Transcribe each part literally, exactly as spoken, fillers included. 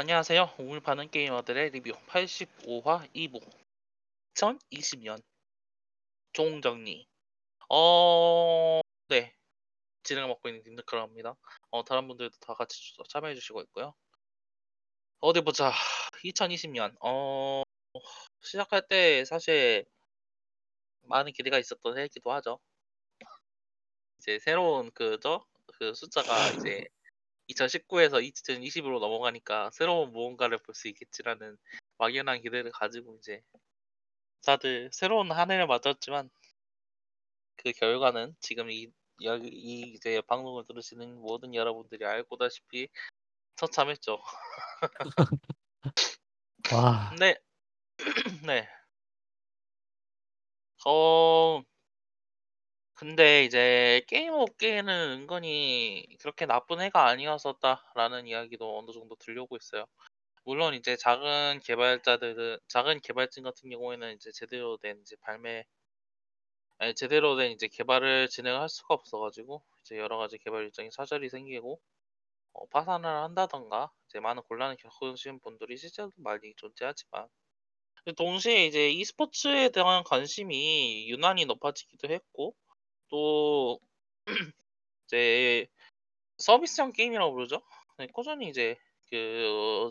안녕하세요. 우물파는 게이머들의 리뷰 팔십오 화 이 부 이천이십 년 종정리 어... 네. 진행을 맡고 있는 님드크라입니다. 어, 다른 분들도 다 같이 참여해주시고 있고요. 어디 보자. 이천이십 년 어... 시작할 때 사실 많은 기대가 있었던 해이기도 하죠. 이제 새로운 그저 그 숫자가 이제 이천십구에서 이천이십으로 넘어가니까 새로운 무언가를 볼 수 있겠지라는 막연한 기대를 가지고 이제 다들 새로운 한 해를 맞았지만 그 결과는 지금 이, 이 이제 방송을 들으시는 모든 여러분들이 알고다시피 처참했죠. 와. 네. 네. 어. 근데 이제 게임 업계는 은근히 그렇게 나쁜 해가 아니었었다라는 이야기도 어느 정도 들려오고 있어요. 물론 이제 작은 개발자들은 작은 개발진 같은 경우에는 이제 제대로 된 이제 발매 아니, 제대로 된 이제 개발을 진행할 수가 없어가지고 이제 여러 가지 개발 일정이 사절이 생기고 어, 파산을 한다던가 이제 많은 곤란을 겪으신 분들이 실제로 많이 존재하지만. 동시에 이제 e스포츠에 대한 관심이 유난히 높아지기도 했고. 또 이제 서비스형 게임이라고 부르죠. 꾸준히 이제 그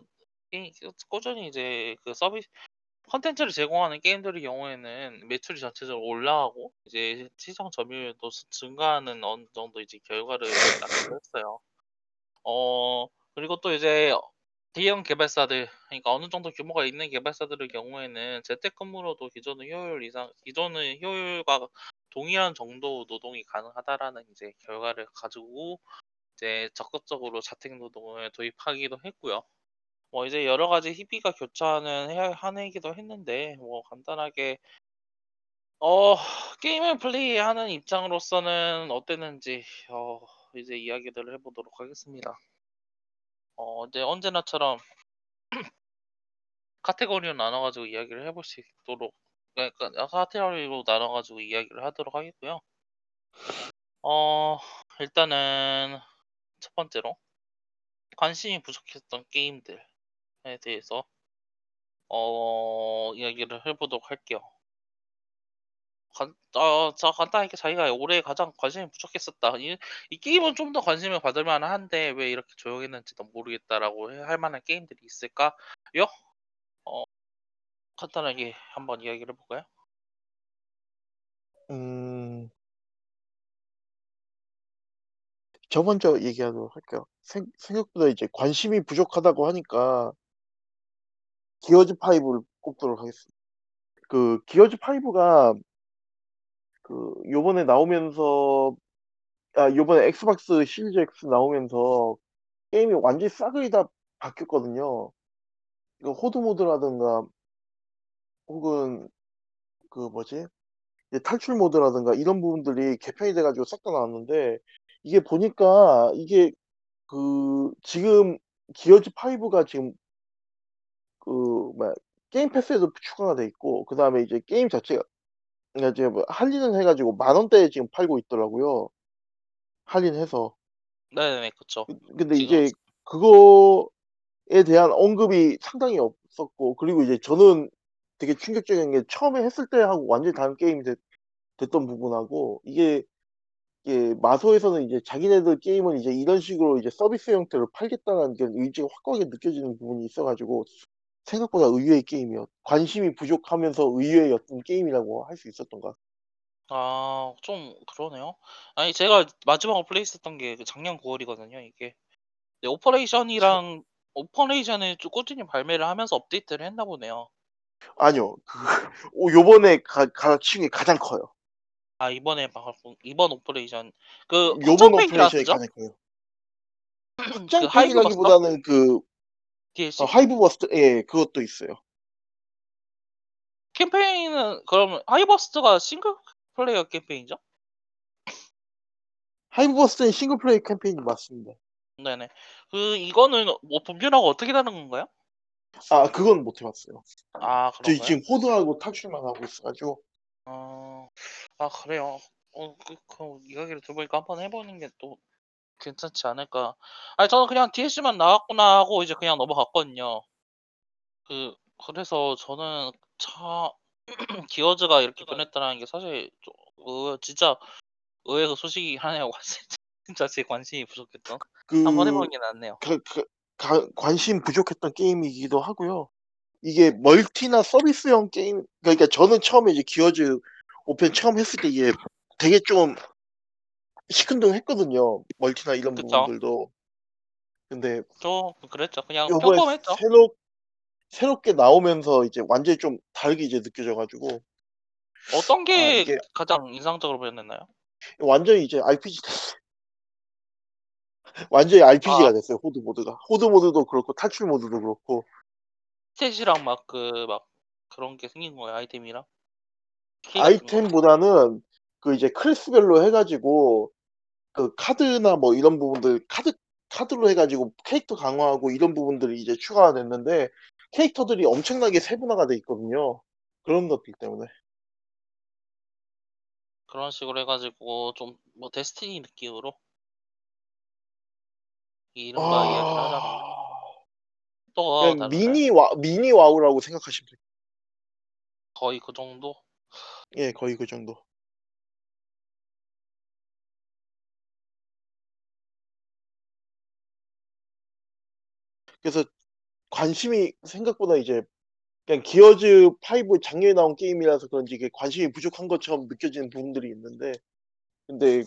게임, 꾸준히 이제 그 서비스 컨텐츠를 제공하는 게임들의 경우에는 매출이 전체적으로 올라가고 이제 시장 점유율도 증가하는 어느 정도 이제 결과를 나타냈어요. 어 그리고 또 이제 대형 개발사들, 그러니까 어느 정도 규모가 있는 개발사들의 경우에는 재택근무로도 기존의 효율 이상, 기존의 효율과 동일한 정도 노동이 가능하다라는 이제 결과를 가지고 이제 적극적으로 자택 노동을 도입하기도 했고요. 뭐 이제 여러 가지 희비가 교차하는 한 해이기도 했는데 뭐 간단하게 어 게임을 플레이하는 입장으로서는 어땠는지 어 이제 이야기들을 해보도록 하겠습니다. 어 이제 언제나처럼 카테고리로 나눠가지고 이야기를 해볼 수 있도록. 그러니까 카테고리로 나눠가지고 이야기를 하도록 하겠고요. 어 일단은 첫 번째로 관심이 부족했던 게임들에 대해서 어 이야기를 해보도록 할게요. 간, 어, 자 간단하게 자기가 올해 가장 관심이 부족했었다. 이, 이 게임은 좀 더 관심을 받을 만한데 왜 이렇게 조용했는지도 모르겠다라고 할 만한 게임들이 있을까요? 어. 간단하게 한번 이야기를 해볼까요? 음, 저 먼저 얘기하도록 할게요. 생, 생각보다 이제 관심이 부족하다고 하니까 기어즈 파이브를 꼽도록 하겠습니다. 그 기어즈 파이브가 그 요번에 나오면서 아 요번에 엑스박스 시리즈 X 나오면서 게임이 완전히 싹을 다 바뀌었거든요. 그 호드 모드라든가 혹은 그 뭐지 탈출 모드라든가 이런 부분들이 개편이 돼가지고 싹 다 나왔는데 이게 보니까 이게 그 지금 기어즈 파이브가 지금 그 뭐야 게임 패스에도 추가가 돼 있고 그 다음에 이제 게임 자체가 지금 뭐 할인을 해가지고 만 원대에 지금 팔고 있더라고요. 할인해서. 네네 그렇죠. 근데 지금... 이제 그거에 대한 언급이 상당히 없었고 그리고 이제 저는 되게 충격적인 게 처음에 했을 때 하고 완전히 다른 게임이 됐, 됐던 부분하고 이게, 이게 마소에서는 이제 자기네들 게임은 이제 이런 식으로 이제 서비스 형태로 팔겠다는 게 의지가 확고하게 느껴지는 부분이 있어가지고 생각보다 의외의 게임이었 관심이 부족하면서 의외였던 게임이라고 할 수 있었던 것 같아요. 아, 좀 그러네요. 아니 제가 마지막으로 플레이했었던 게 작년 구월이거든요. 이게 네, 오퍼레이션이랑 오퍼레이션을 꾸준히 발매를 하면서 업데이트를 했나 보네요. 아니요. 그 요번에 갈아치운 게 가장 커요. 아, 이번에 이번 오퍼레이션 그 요번 오퍼레이션이 가장 커요. 그 하이브라기보다는 그 어, 하이브버스트 예, 그것도 있어요. 캠페인은 그럼 하이버스트가 싱글 플레이어 캠페인이죠? 하이브버스트는 싱글 플레이어 캠페인이 맞습니다. 네, 네. 그 이거는 뭐 분별하고 어떻게 다른 건가요? 아 그건 못 해봤어요. 아 그런가요? 지금 호드하고 탈출만 하고 있어가지고. 어... 아 그래요. 어, 그, 그 이야기를 들어보니까 한번 해보는 게 또 괜찮지 않을까. 아니 저는 그냥 디에스만 나왔구나 하고 이제 그냥 넘어갔거든요. 그 그래서 저는 차 기어즈가 이렇게 변했다는 게 사실 좀 의- 진짜 의외의 그 소식이 하나냐고 진짜 제 관심이 부족했던 한번 그 해보는 게 낫네요. 가- 가- 가- 관심 부족했던 게임이기도 하고요. 이게 멀티나 서비스형 게임, 그러니까 저는 처음에 이제 기어즈 오픈 처음 했을 때 이게 되게 좀 시큰둥했거든요. 멀티나 이런 그쵸? 부분들도. 근데 저 그랬죠. 그냥 요번에 평범했죠. 새로 새롭게 나오면서 이제 완전히 좀 다르게 이제 느껴져가지고 어떤 아 게 이게 가장 인상적으로 보였나요? 완전히 이제 알피지 완전히 아 알피지가 됐어요. 호드 모드가 호드 모드도 그렇고 탈출 모드도 그렇고 스탯이랑 막 그 막 그런 게 생긴 거예요. 아이템이랑 키 같은 거. 아이템보다는 그 이제 클래스별로 해가지고 그 카드나 뭐 이런 부분들 카드 카드로 해가지고 캐릭터 강화하고 이런 부분들이 이제 추가가 됐는데 캐릭터들이 엄청나게 세분화가 돼 있거든요. 그런 것들 때문에 그런 식으로 해가지고 좀 뭐 데스티니 느낌으로 이른바 이야기를 하자면 아 또 그냥 다른가요? 미니 와 미니 와우라고 생각하시면 돼요. 거의 그 정도? 예, 거의 그 정도. 그래서 관심이 생각보다 이제 그냥 기어즈 파이브 작년에 나온 게임이라서 그런지 이게 관심이 부족한 것처럼 느껴지는 부분들이 있는데 근데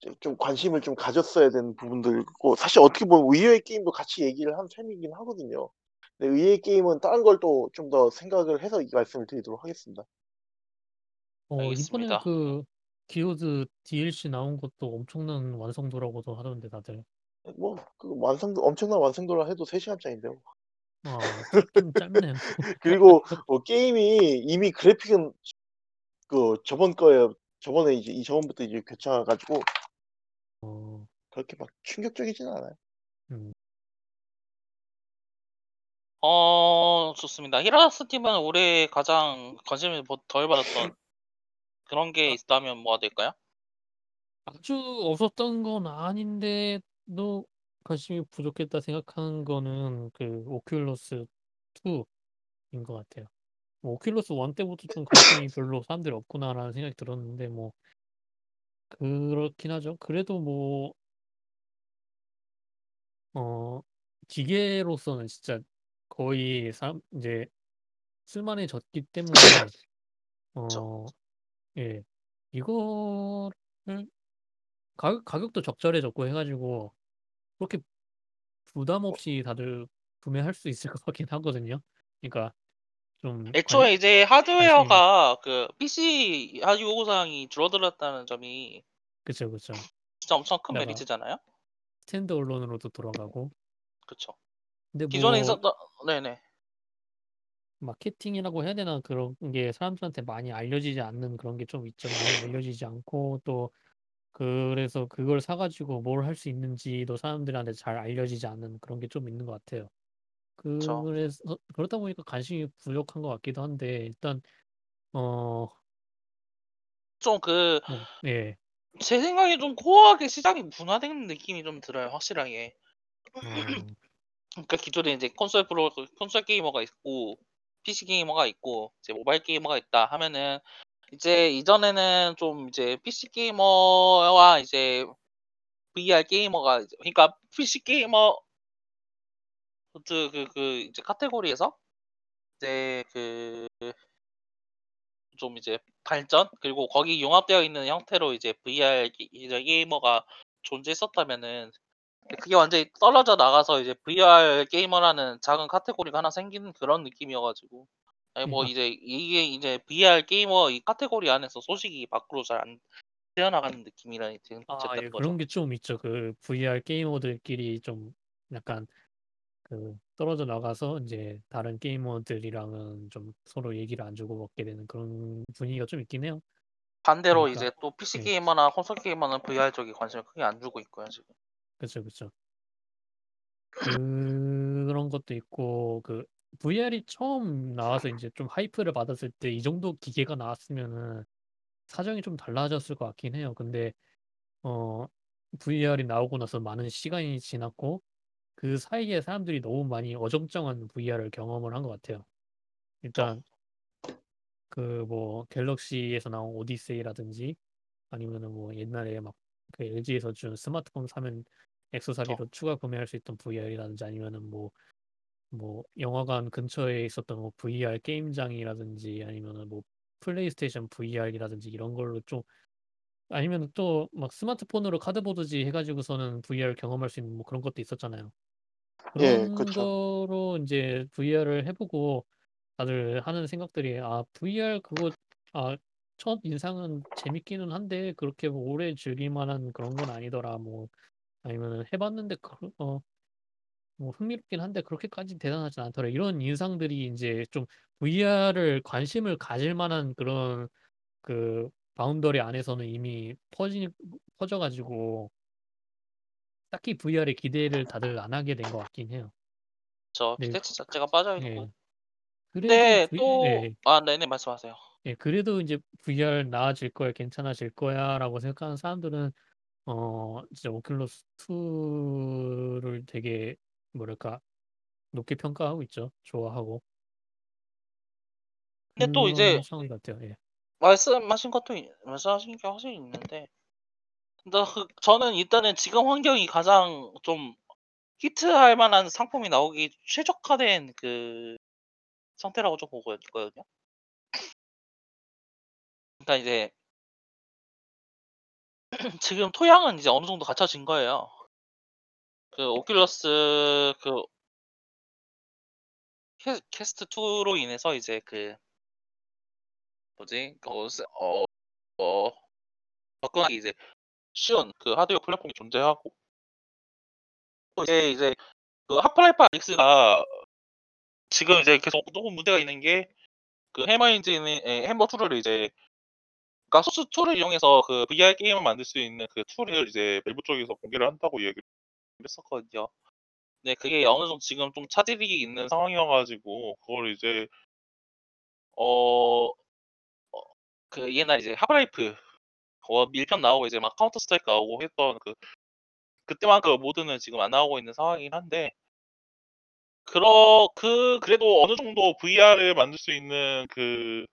이제 좀 관심을 좀 가졌어야 되는 부분들이고 사실 어떻게 보면 의외의 게임도 같이 얘기를 한 셈이긴 하거든요. 근데 의외의 게임은 다른 걸 또 좀 더 생각을 해서 이 말씀을 드리도록 하겠습니다. 어, 이번에 알겠습니다. 그 기오즈 디엘씨 나온 것도 엄청난 완성도라고도 하던데 다들. 뭐 그 완성도 엄청난 완성도라 해도 세 시간짜리인데요. 아, 짧긴 짧네요. 그리고 어, 게임이 이미 그래픽은 그 저번 거에 저번에 이제 이 저번부터 이제 괜찮아가지고 어, 그렇게 막 충격적이진 않아요. 음. 어, 좋습니다. 히라스 팀은 올해 가장 관심을 보- 덜 받았던 그런 게 아, 있다면 뭐가 될까요? 아주 없었던 건 아닌데도 관심이 부족했다 생각하는 거는 그 오큘러스 이인 것 같아요. 뭐 오큘러스 일 때부터 좀 관심이 별로 사람들이 없구나라는 생각이 들었는데 뭐 그렇긴 하죠. 그래도 뭐 어, 기계로서는 진짜 거의 사, 이제 쓸만해졌기 때문에 저, 어, 예. 이거를 가격, 가격도 적절해졌고 해가지고 그렇게 부담 없이 다들 구매할 수 있을 것 같긴 하거든요. 그러니까 좀 관, 애초에 이제 관심이 하드웨어가 그 피씨 요구사항이 줄어들었다는 점이 그쵸 그쵸. 진짜 엄청 큰 게다가 메리트잖아요. 스탠드 언론으로도 돌아가고 그쵸? 근데 기존에 뭐 있었던 네네 마케팅이라고 해야 되나 그런 게 사람들한테 많이 알려지지 않는 그런 게 좀 있죠. 많이 알려지지 않고 또 그래서 그걸 사가지고 뭘 할 수 있는지도 사람들한테 잘 알려지지 않는 그런 게 좀 있는 것 같아요. 그쵸? 그래서 그러다 보니까 관심이 부족한 것 같기도 한데 일단 어 좀그 뭐, 예. 제 생각에 좀 코어하게 시장이 분화된 느낌이 좀 들어요, 확실하게. 어, 그러니까 기존에 이제 콘솔 프로 콘솔 게이머가 있고 피씨 게이머가 있고 이제 모바일 게이머가 있다 하면은 이제 이전에는 좀 이제 피씨 게이머와 이제 브이알 게이머가 이제- 그러니까 피씨 게이머 그그 그 이제 카테고리에서 이제 그 좀 이제 발전 그리고 거기 융합되어 있는 형태로 이제 브이알 게- 이제 게이머가 존재했었다면은 그게 완전히 떨어져 나가서 이제 브이알 게이머라는 작은 카테고리가 하나 생기는 그런 느낌이어가지고 아니 뭐 그러니까 이제 이게 이제 브이알 게이머 이 카테고리 안에서 소식이 밖으로 잘 안 새어나가는 느낌이라는 아, 예, 됐다는 거죠. 그런 게 좀 있죠. 그 브이알 게이머들끼리 좀 약간 그 떨어져 나가서 이제 다른 게이머들이랑은 좀 서로 얘기를 안 주고받게 되는 그런 분위기가 좀 있긴 해요. 반대로 보니까 이제 또 피씨 예, 게이머나 콘솔 게이머는 브이알 쪽에 관심을 크게 안 주고 있고요 지금. 그렇죠, 그렇죠. 그런 것도 있고 그 브이알이 처음 나와서 이제 좀 하이프를 받았을 때 이 정도 기계가 나왔으면은 사정이 좀 달라졌을 것 같긴 해요. 근데 어 브이알이 나오고 나서 많은 시간이 지났고 그 사이에 사람들이 너무 많이 어정쩡한 브이알을 경험을 한 것 같아요. 일단 그 뭐 갤럭시에서 나온 오디세이라든지 아니면은 뭐 옛날에 막 그 엘지에서 준 스마트폰 사면 어, 액세서리로 추가 구매할 수 있던 브이알이라든지 아니면은 뭐 뭐 영화관 근처에 있었던 뭐 브이알 게임장이라든지 아니면은 뭐 플레이스테이션 브이알이라든지 이런 걸로 좀 아니면 또 막 스마트폰으로 카드보드지 해가지고서는 브이알 경험할 수 있는 뭐 그런 것도 있었잖아요. 예, 그런 그쵸. 거로 이제 브이알을 해보고 다들 하는 생각들이 아 브이알 그거 아 첫 인상은 재밌기는 한데 그렇게 뭐 오래 즐길 만한 그런 건 아니더라 뭐 아니면은 해봤는데 그, 어, 뭐 흥미롭긴 한데 그렇게까지 대단하진 않더라 이런 인상들이 이제 좀 브이알을 관심을 가질 만한 그런 그 바운더리 안에서는 이미 퍼지 퍼져가지고 딱히 브이알의 기대를 다들 안 하게 된 것 같긴 해요. 저 네, 기대치 자체가 빠져있고. 예. 그래도 근데 V 또, 예, 아, 네네, 말씀하세요. 예, 그래도 이제 브이알 나아질 거야, 괜찮아질 거야라고 생각하는 사람들은 어 진짜 오큘러스 투를 되게 뭐랄까 높게 평가하고 있죠, 좋아하고 근데 또 이제, 그런 상황 같아요. 예, 말씀하신 것도, 있- 말씀하신 게 확실히 있는데, 근데 그- 저는 일단은 지금 환경이 가장 좀 히트할 만한 상품이 나오기 최적화된 그 상태라고 좀 보고 있거든요. 그러니까 이제 지금 토양은 이제 어느 정도 갖춰진 거예요. 그 오큘러스 그 캐, 스트 투로 인해서 이제 그 뭐지? 어, 세- 어, 어, 접근하기 이제 쉬운 그 하드웨어 플랫폼이 존재하고 또 이제 이제 그 하프라이프 알릭스가 지금 이제 계속 조금 문제가 있는 게 그 해머 엔진의 에, 해머 툴을 이제 그러니까 소스 툴을 이용해서 그 브이알 게임을 만들 수 있는 그 툴을 이제 밸브 쪽에서 공개를 한다고 얘기를 했었거든요. 근데 그게 어느 정도 지금 좀 차질이 있는 상황이어가지고 그걸 이제 어 그 옛날 이제 하프라이프 어, 일편 나오고 이제 막 카운터 스트라이크 나오고 했던 그 그때만 그 모드는 지금 안 나오고 있는 상황이긴 한데 그러 그 그래도 어느 정도 브이알을 만들 수 있는 그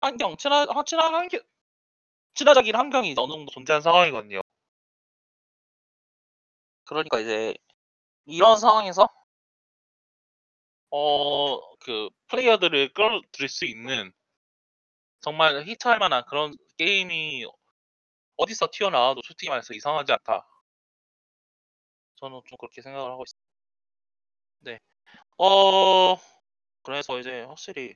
환경 친화 친화 환경 친화적인 환경이 이제 어느 정도 존재한 상황이거든요. 그러니까 이제 이런 상황에서 어 그 플레이어들을 끌어들일 수 있는 정말 히트할 만한 그런 게임이 어디서 튀어나와도 솔직히 말해서 이상하지 않다. 저는 좀 그렇게 생각을 하고 있습니다. 네. 어 그래서 이제 확실히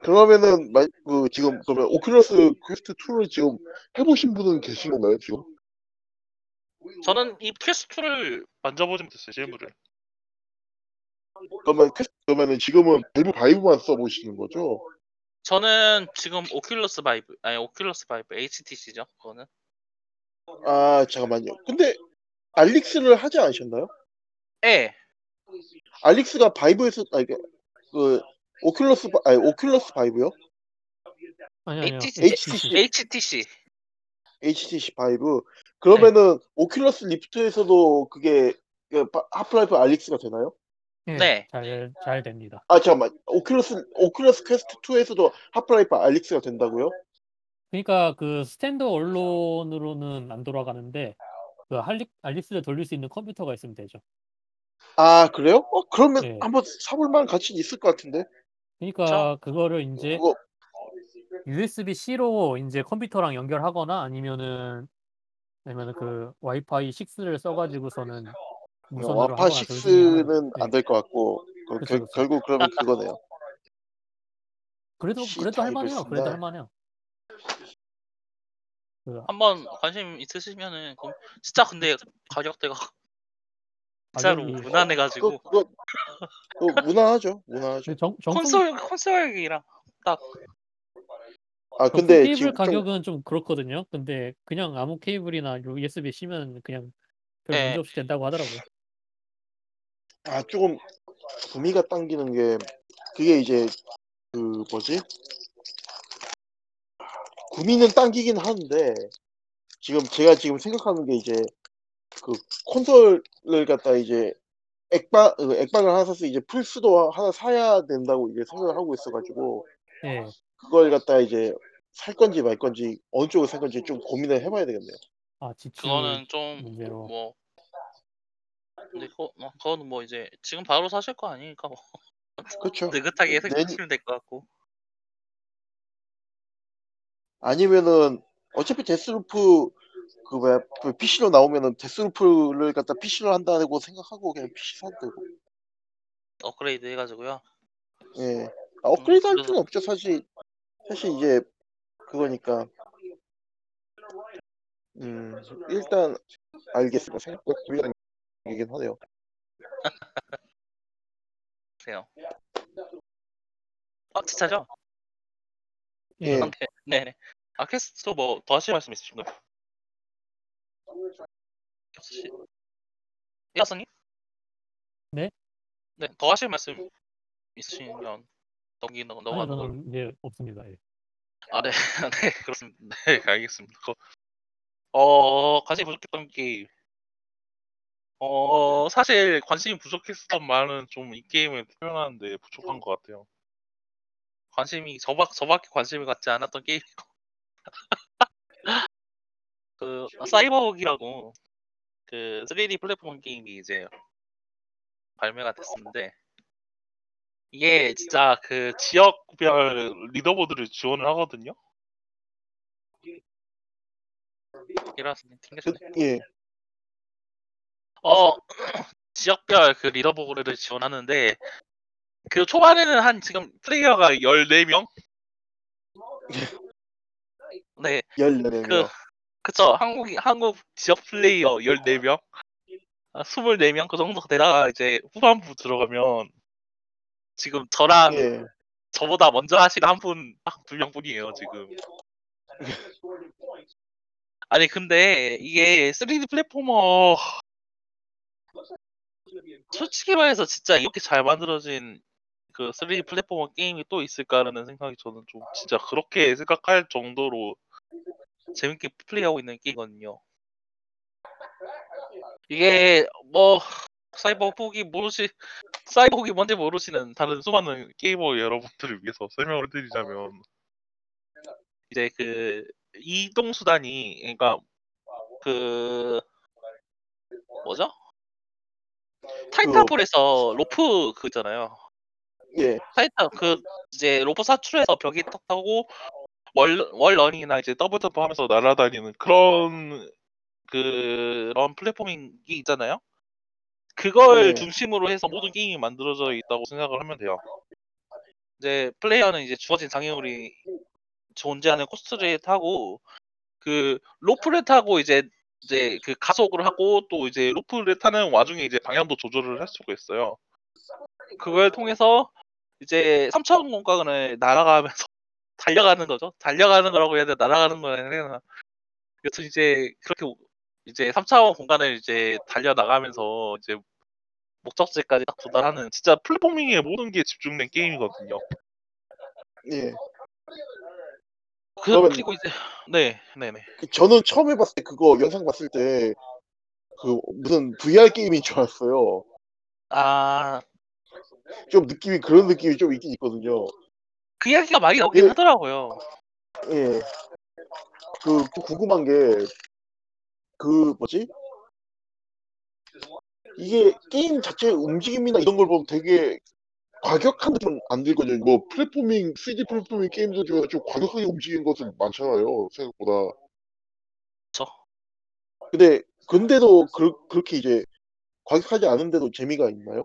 그러면은 마- 그 지금 그러면 오큘러스 퀘스트 투를 지금 해보신 분은 계신 건가요 지금? 저는 이 퀘스트 투를 만져보지 못했어요 실물을. 그러면 퀘스트 그러면은 지금은 밸브 바이브만 써보시는 거죠? 저는 지금 오큘러스 바이브 아니 오큘러스 바이브 에이치티씨죠 그거는. 아 잠깐만요. 근데 알릭스를 하지 않으셨나요? 예. 알릭스가 바이브에서 아니 그 그 오큘러스 바- 아니 오큘러스 바이브요? 아니 아니요 에이치티씨 에이치티씨 에이치티씨 에이치티씨 바이브. 예, 그러면은 오큘러스 리프트에서도 그게 그 바- 하프라이프 알릭스가 되나요? 예, 네. 잘, 잘 됩니다. 아 잠깐만. 오큘러스 오큘러스 퀘스트 투에서도 하프라이프 알릭스가 된다고요? 그러니까 그 스탠드 언론으로는 안 돌아가는데 그 할리, 알리스를 돌릴 수 있는 컴퓨터가 있으면 되죠. 아 그래요? 어 그러면 예. 한번 사볼 만한 가치는 있을 것 같은데. 그쵸? 그러니까 그거를 이제 그거 유에스비-C로 이제 컴퓨터랑 연결하거나 아니면은 아니면은 그 와이파이 식스를 써가지고서는 무선으로 와파 하거나 둘 중에 하나를. 식스는 안 예. 될 것 같고 그, 그렇죠, 결, 그렇죠. 결국 그러면 그거네요. 그래도 C 그래도 할 바이브를 만해요. 그래도 쓴다. 할 만해요. 그 한번 관심 있으시면은 그럼 진짜 근데 가격대가 진짜로 가격이 그거 무난해가지고 그거 그거 무난하죠. 무난하죠. 근데 정, 정품 콘솔 콘솔이랑 딱 아 정품 근데 케이블 지금 좀 가격은 좀 그렇거든요. 근데 그냥 아무 케이블이나 유에스비 씨면 그냥 별 문제 예. 없이 된다고 하더라고요. 아 조금 구미가 당기는 게 그게 이제 그 뭐지? 구미는 당기긴 하는데 지금 제가 지금 생각하는 게 이제 그 콘솔을 갖다 이제 액방 액방을 하나 사서 이제 플스도 하나 사야 된다고 이제 생각을 하고 있어가지고 네. 그걸 갖다 이제 살 건지 말 건지 어느 쪽을 살 건지 좀 고민을 해봐야 되겠네요. 아 지출 그거는 좀 뭐 근데 그거 뭐 그건 뭐 이제 지금 바로 사실 거 아니니까 뭐 그렇죠. 느긋하게 예상하시면 될 것 같고. 아니면은 어차피 데스루프 그 뭐야 피씨로 나오면은 데스루프를 갖다 피씨로 한다고 생각하고 그냥 피씨 사도 되고 업그레이드 해가지고요. 예, 아, 업그레이드 음, 할 필요는 없죠 사실. 사실 이제 그거니까. 음 일단 알겠습니다. 생각보다 불리한 얘기긴 하네요. 그래요. 아 진짜죠? 예. 네. 네네. 아 캐스트도 뭐 더 하실 말씀 있으신가요? 야스님? 네? 네, 더 하실 말씀 있으시면 넘기 넘어가는 걸로. 네, 없습니다. 예. 아, 네, 네, 그렇습니다. 네, 알겠습니다. 어, 관심이 부족했던 게임. 어, 사실 관심이 부족했던 말은 좀 이 게임을 표현하는데 부족한 것 같아요. 관심이 저밖 저밖에 관심을 갖지 않았던 게임이고. 그 사이버워크라고 그 쓰리디 플랫폼 게임이 이제 발매가 됐었는데 이게 진짜 그 지역별 리더보드를 지원을 하거든요. 일어났으니 튕겼네. 예. 어 지역별 그 리더보드를 지원하는데 그 초반에는 한 지금 플레이어가 열네 명? 네. 열네 명. 그, 그쵸. 한국, 한국 지역 플레이어 열네 명? 아, 스물네 명? 그 정도 되다가 이제 후반부 들어가면 지금 저랑 예. 저보다 먼저 하신 한 분, 딱 두 명 뿐이에요, 지금. 아니, 근데 이게 쓰리디 플랫포머. 솔직히 말해서 진짜 이렇게 잘 만들어진 그 쓰리디 플랫폼 게임이 또 있을까라는 생각이 저는 좀 진짜 그렇게 생각할 정도로 재밌게 플레이하고 있는 게임이거든요. 이게 뭐 사이버폭이 모르시 사이버폭이 뭔지 모르시는 다른 수많은 게이머 여러분들을 위해서 설명을 해드리자면 이제 그 이동 수단이 그러니까 그 뭐죠? 타이탄폴에서 로프 그잖아요. 예. 타이탄 그 이제 로프 사출해서 벽이 탁 타고 월 월런이나 이제 더블 점프하면서 날아다니는 그런 그런 플랫폼이 있잖아요. 그걸 예. 중심으로 해서 모든 게임이 만들어져 있다고 생각을 하면 돼요. 이제 플레이어는 이제 주어진 장애물이 존재하는 코스를 타고 그 로프를 타고 이제 이제 그 가속을 하고 또 이제 로프를 타는 와중에 이제 방향도 조절을 할 수가 있어요. 그걸 통해서 이제 삼차원 공간을 날아가면서 달려가는 거죠. 달려가는 거라고 해야 되나 날아가는 거라고 해야 되나. 여튼 이제 그렇게 이제 삼차원 공간을 이제 달려 나가면서 이제 목적지까지 딱 도달하는 진짜 플랫포밍의 모든 게 집중된 게임이거든요. 예. 그, 그리고 이제 네, 네, 네. 저는 처음 해봤을 때 그거 영상 봤을 때 그 무슨 브이알 게임인 줄 알았어요. 아, 좀 느낌이 그런 느낌이 좀 있긴 있거든요. 그 이야기가 많이 나오긴 예, 하더라고요. 예. 그 궁금한 게 그 뭐지? 이게 게임 자체의 움직임이나 이런 걸 보면 되게 과격한 느낌은 안 들거든요. 뭐 플랫포밍, 쓰리디 플랫포밍 게임들 중에서 좀 과격하게 움직이는 것은 많잖아요. 생각보다. 저. 근데 근데도 그, 그렇게 이제 과격하지 않은데도 재미가 있나요?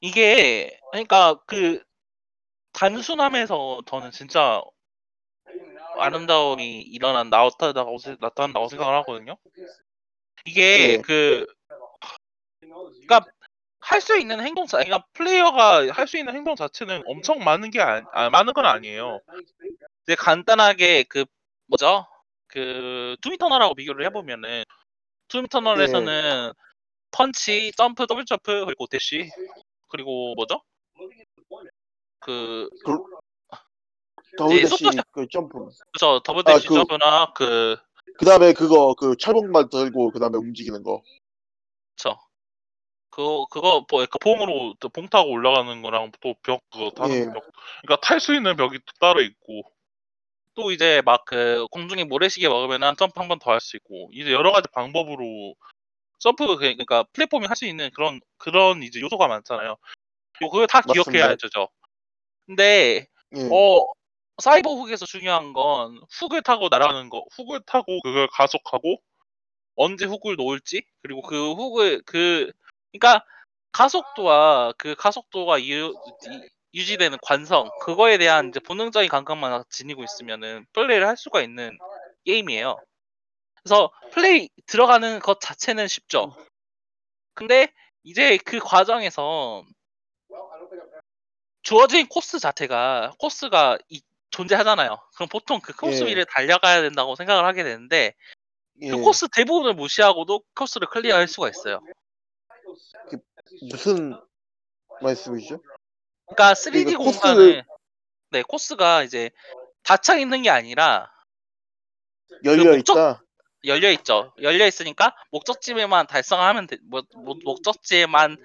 이게 그러니까 그 단순함에서 저는 진짜 아름다움이 일어난 나타난다고 나타난다고 생각을 하거든요. 이게 네. 그 그러니까. 할 수 있는 행동 자, 그러니까 플레이어가 할 수 있는 행동 자체는 엄청 많은 게 아, 아, 많은 건 아니에요. 이제 간단하게 그 뭐죠? 그 투미터널하고 비교를 해보면은 투미터널에서는 네. 펀치, 점프, 더블 점프 그리고 대쉬 그리고 뭐죠? 그 더블 대시 그 점프. 그죠. 더블 대시 아, 그, 점프나 그. 그 다음에 그거 그 철봉만 들고 그 다음에 움직이는 거. 그쵸. 그거 그거 뭐 그 봉으로 봉 타고 올라가는 거랑 또 벽 그거 타는 예. 벽. 그러니까 탈 수 있는 벽이 또 따로 있고. 또 이제 막 그 공중에 모래시계 먹으면 점프 한 번 더 할 수 있고. 이제 여러 가지 방법으로 점프 그러니까 플랫폼이 할 수 있는 그런 그런 이제 요소가 많잖아요. 뭐 그걸 다 맞습니다. 기억해야죠. 저. 근데 음. 어 사이버훅에서 중요한 건 훅을 타고 날아가는 거, 훅을 타고 그걸 가속하고 언제 훅을 놓을지 그리고 그 훅을 그 그러니까 가속도와 그 가속도가 유, 유지되는 관성 그거에 대한 이제 본능적인 감각만 지니고 있으면은 플레이를 할 수가 있는 게임이에요. 그래서 플레이 들어가는 것 자체는 쉽죠. 근데 이제 그 과정에서 주어진 코스 자체가 코스가 이, 존재하잖아요. 그럼 보통 그 코스 예. 위를 달려가야 된다고 생각을 하게 되는데 예. 그 코스 대부분을 무시하고도 코스를 클리어할 수가 있어요. 그, 무슨 말씀이죠? 그러니까 쓰리디 그러니까 공간을 코스를... 네 코스가 이제 닫혀 있는 게 아니라 열려 그 목적... 있다. 열려 있죠. 열려 있으니까 목적지에만 달성하면 되... 뭐, 뭐, 목적지에만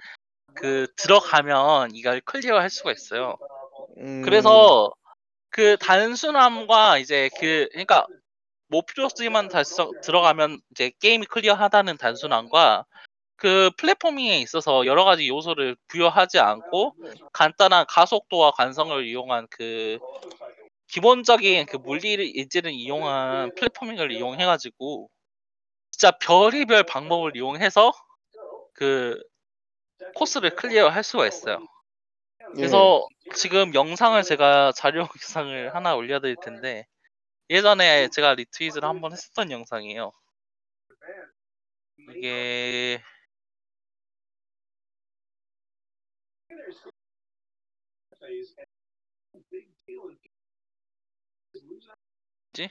그 들어가면 이걸 클리어할 수가 있어요. 음... 그래서 그 단순함과 이제 그 그러니까 목표지만 달성 들어가면 이제 게임이 클리어하다는 단순함과 그 플랫포밍에 있어서 여러 가지 요소를 부여하지 않고 간단한 가속도와 관성을 이용한 그 기본적인 그 물리 인지를 이용한 플랫포밍을 이용해가지고 진짜 별의별 방법을 이용해서 그 코스를 클리어할 수가 있어요. 그래서 예. 지금 영상을 제가 자료 영상을 하나 올려드릴 텐데 예전에 제가 리트윗을 한번 했었던 영상이에요. 이게 뭐지?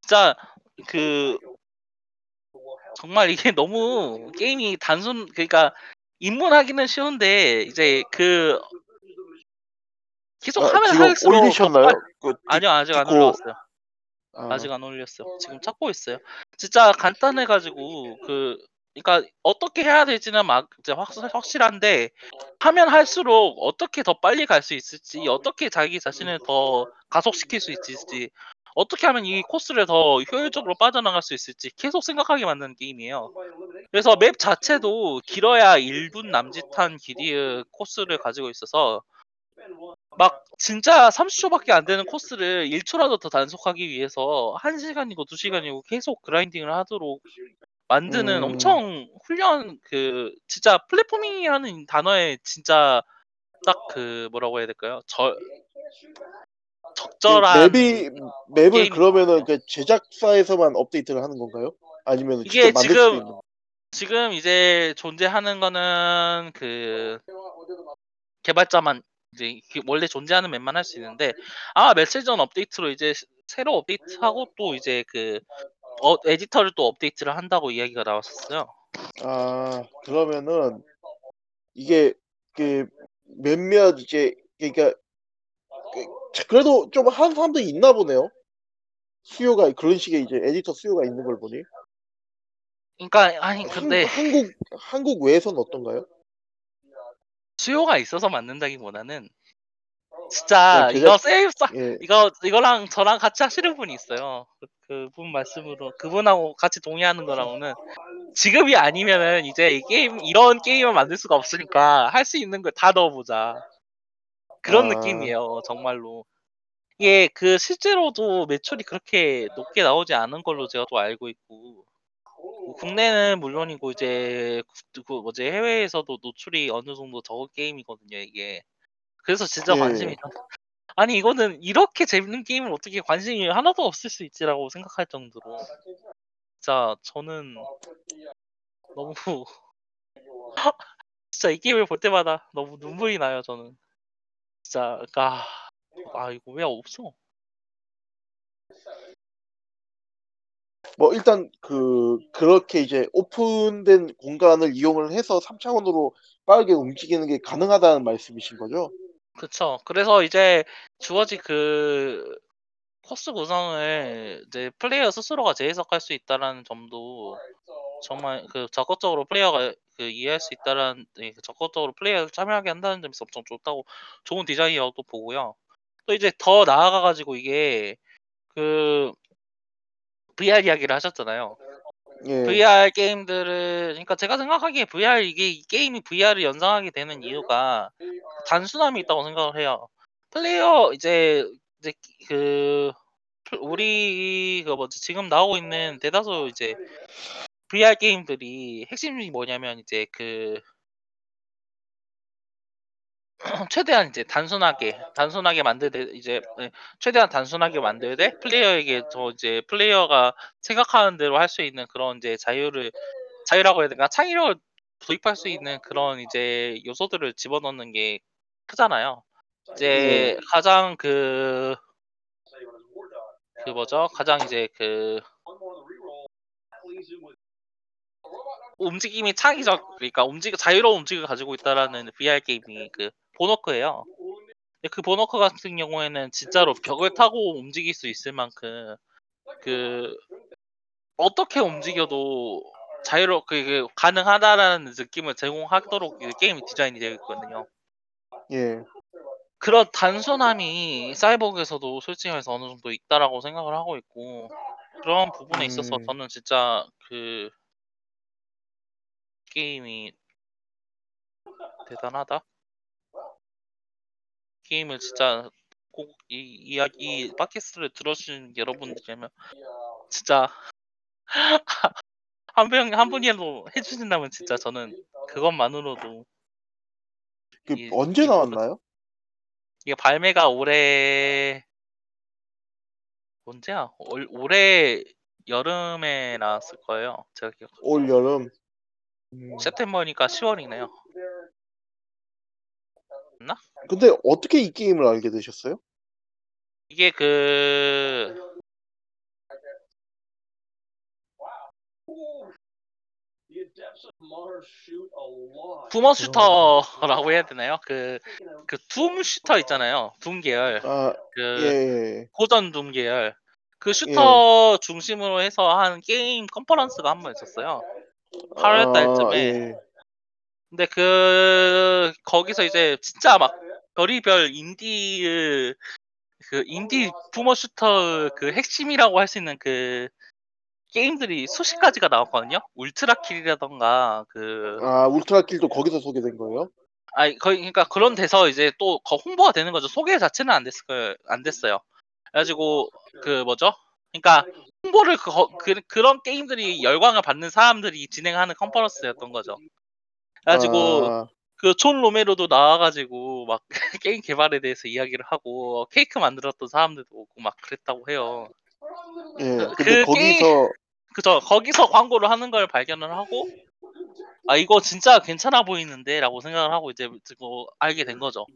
진짜 그 정말 이게 너무 게임이 단순 그러니까 입문하기는 쉬운데 이제 그 계속 아, 하면 할수록 올리셨나요? 정말... 그, 아니요 아직 안 올라왔어요. 아... 아직 안 올렸어요. 지금 찾고 있어요. 진짜 간단해가지고 그 그러니까 어떻게 해야 될지는 막 이제 확, 확실한데 하면 할수록 어떻게 더 빨리 갈 수 있을지 어떻게 자기 자신을 더 가속시킬 수 있을지 어떻게 하면 이 코스를 더 효율적으로 빠져나갈 수 있을지 계속 생각하게 만드는 게임이에요. 그래서 맵 자체도 길어야 일 분 남짓한 길이의 코스를 가지고 있어서 막 진짜 삼십 초밖에 안 되는 코스를 일 초라도 더 단속하기 위해서 한 시간이고 두 시간이고 계속 그라인딩을 하도록 만드는 음... 엄청 훌륭한 그 진짜 플랫포밍이라는 단어에 진짜 딱 그 뭐라고 해야 될까요? 저... 적절한 맵이 맵을 게임. 그러면은 그 제작사에서만 업데이트를 하는 건가요? 아니면 이게 직접 만들 지금 수 있는 지금 이제 존재하는 거는 그 개발자만 이제 원래 존재하는 맵만 할 수 있는데 아 며칠 전 업데이트로 이제 새로 업데이트하고 또 이제 그 어, 에디터를 또 업데이트를 한다고 이야기가 나왔었어요. 아 그러면은 이게 그 몇몇 이제 그러니까 그래도 좀 한 사람도 있나 보네요. 수요가 그런 식의 이제 에디터 수요가 있는 걸 보니. 그러니까 아니 근데 한, 한국 한국 외에서는 어떤가요? 수요가 있어서 만든다기보다는 진짜 네, 이거 세이브 예. 이거 이거랑 저랑 같이 하시는 분이 있어요. 그분 말씀으로 그분하고 같이 동의하는 거라고는 지금이 아니면은 이제 이 게임 이런 게임을 만들 수가 없으니까 할 수 있는 걸 다 넣어보자. 그런 아... 느낌이에요. 정말로 이게 그 실제로도 매출이 그렇게 높게 나오지 않은 걸로 제가 또 알고 있고 국내는 물론이고 이제 뭐지 해외에서도 노출이 어느 정도 적은 게임이거든요. 이게 그래서 진짜 관심이 예. 아니 이거는 이렇게 재밌는 게임을 어떻게 관심이 하나도 없을 수 있지라고 생각할 정도로 진짜 저는 너무 진짜 이 게임을 볼 때마다 너무 눈물이 나요. 저는 진짜 아, 아 이거 왜 없어? 뭐 일단 그 그렇게 이제 오픈된 공간을 이용을 해서 삼 차원으로 빠르게 움직이는 게 가능하다는 말씀이신 거죠? 그렇죠. 그래서 이제 주어진 그 코스 구성을 이제 플레이어 스스로가 재해석할 수 있다라는 점도 정말 그 적극적으로 플레이어가 그 이해할 수 있다라는, 적극적으로 플레이어를 참여하게 한다는 점에서 엄청 좋다고, 좋은 디자인이라고 보고요. 또 이제 더 나아가 가지고 이게 그 브이알 이야기를 하셨잖아요. 예. 브이알 게임들을, 그러니까 제가 생각하기에 브이알 이게 이 게임이 브이알을 연상하게 되는 이유가 단순함이 있다고 생각을 해요. 플레이어 이제 이제 그 우리 그 뭐지 지금 나오고 있는 대다수 이제 브이알 게임들이 핵심이 뭐냐면 이제 그 최대한 이제 단순하게 단순하게 만들되 이제 최대한 단순하게 만들되 플레이어에게 더 이제 플레이어가 생각하는 대로 할 수 있는 그런 이제 자유를 자유라고 해야 되나, 창의력을 도입할 수 있는 그런 이제 요소들을 집어넣는 게 크잖아요. 이제 가장 그 그 뭐죠 가장 이제 그 움직임이 창의적, 그러니까 움직 자유로운 움직임을 가지고 있다라는 브이알 게임이 그 보너크예요. 그 보너크 같은 경우에는 진짜로 벽을 타고 움직일 수 있을 만큼 그 어떻게 움직여도 자유로 그 가능하다라는 느낌을 제공하도록 게임이 디자인이 되어 있거든요. 예. 그런 단순함이 사이버그에서도 솔직히 말해서 어느 정도 있다라고 생각을 하고 있고, 그런 부분에 있어서 음. 저는 진짜 그 게임이 대단하다. 게임을 진짜 꼭 이 이야기 팟캐스트를 들어주신 여러분들이라면 진짜 한 분 한 분이라도 해주신다면 진짜 저는 그것만으로도 그 이, 언제 이, 나왔나요? 이게 발매가 올해 언제야? 올 올해 여름에 나왔을 거예요. 제가 기억. 올 여름. 음. 셉템버니까 시월이네요. 맞나? 근데 어떻게 이 게임을 알게 되셨어요? 이게 그 부머 슈터라고 해야 되나요? 그 그 둠 슈터 있잖아요. 둠 계열. 아, 그 예. 고전 둠 계열. 그 슈터 예. 중심으로 해서 한 게임 컨퍼런스가 한 번 있었어요. 팔월 달쯤에. 아, 예. 근데 그 거기서 이제 진짜 막 별의별 인디 그 인디 부머 슈터 그 핵심이라고 할 수 있는 그 게임들이 수십 가지가 나왔거든요. 울트라킬이라던가 그 아 울트라킬도 거기서 소개된 거예요? 아니 거의 그러니까 그런 데서 이제 또 홍보가 되는 거죠. 소개 자체는 안 됐을 거예요. 안 됐어요. 그래가지고 그 뭐죠? 그러니까 홍보를 그, 그, 그런 게임들이 열광을 받는 사람들이 진행하는 컨퍼런스였던 거죠. 그래가지고 아... 그 존 로메로도 나와가지고 막 게임 개발에 대해서 이야기를 하고 케이크 만들었던 사람들도 오고 막 그랬다고 해요. 예. 근데 그 거기서 게임, 그저 거기서 광고를 하는 걸 발견을 하고 아 이거 진짜 괜찮아 보이는데라고 생각을 하고 이제 뭐 알게 된 거죠.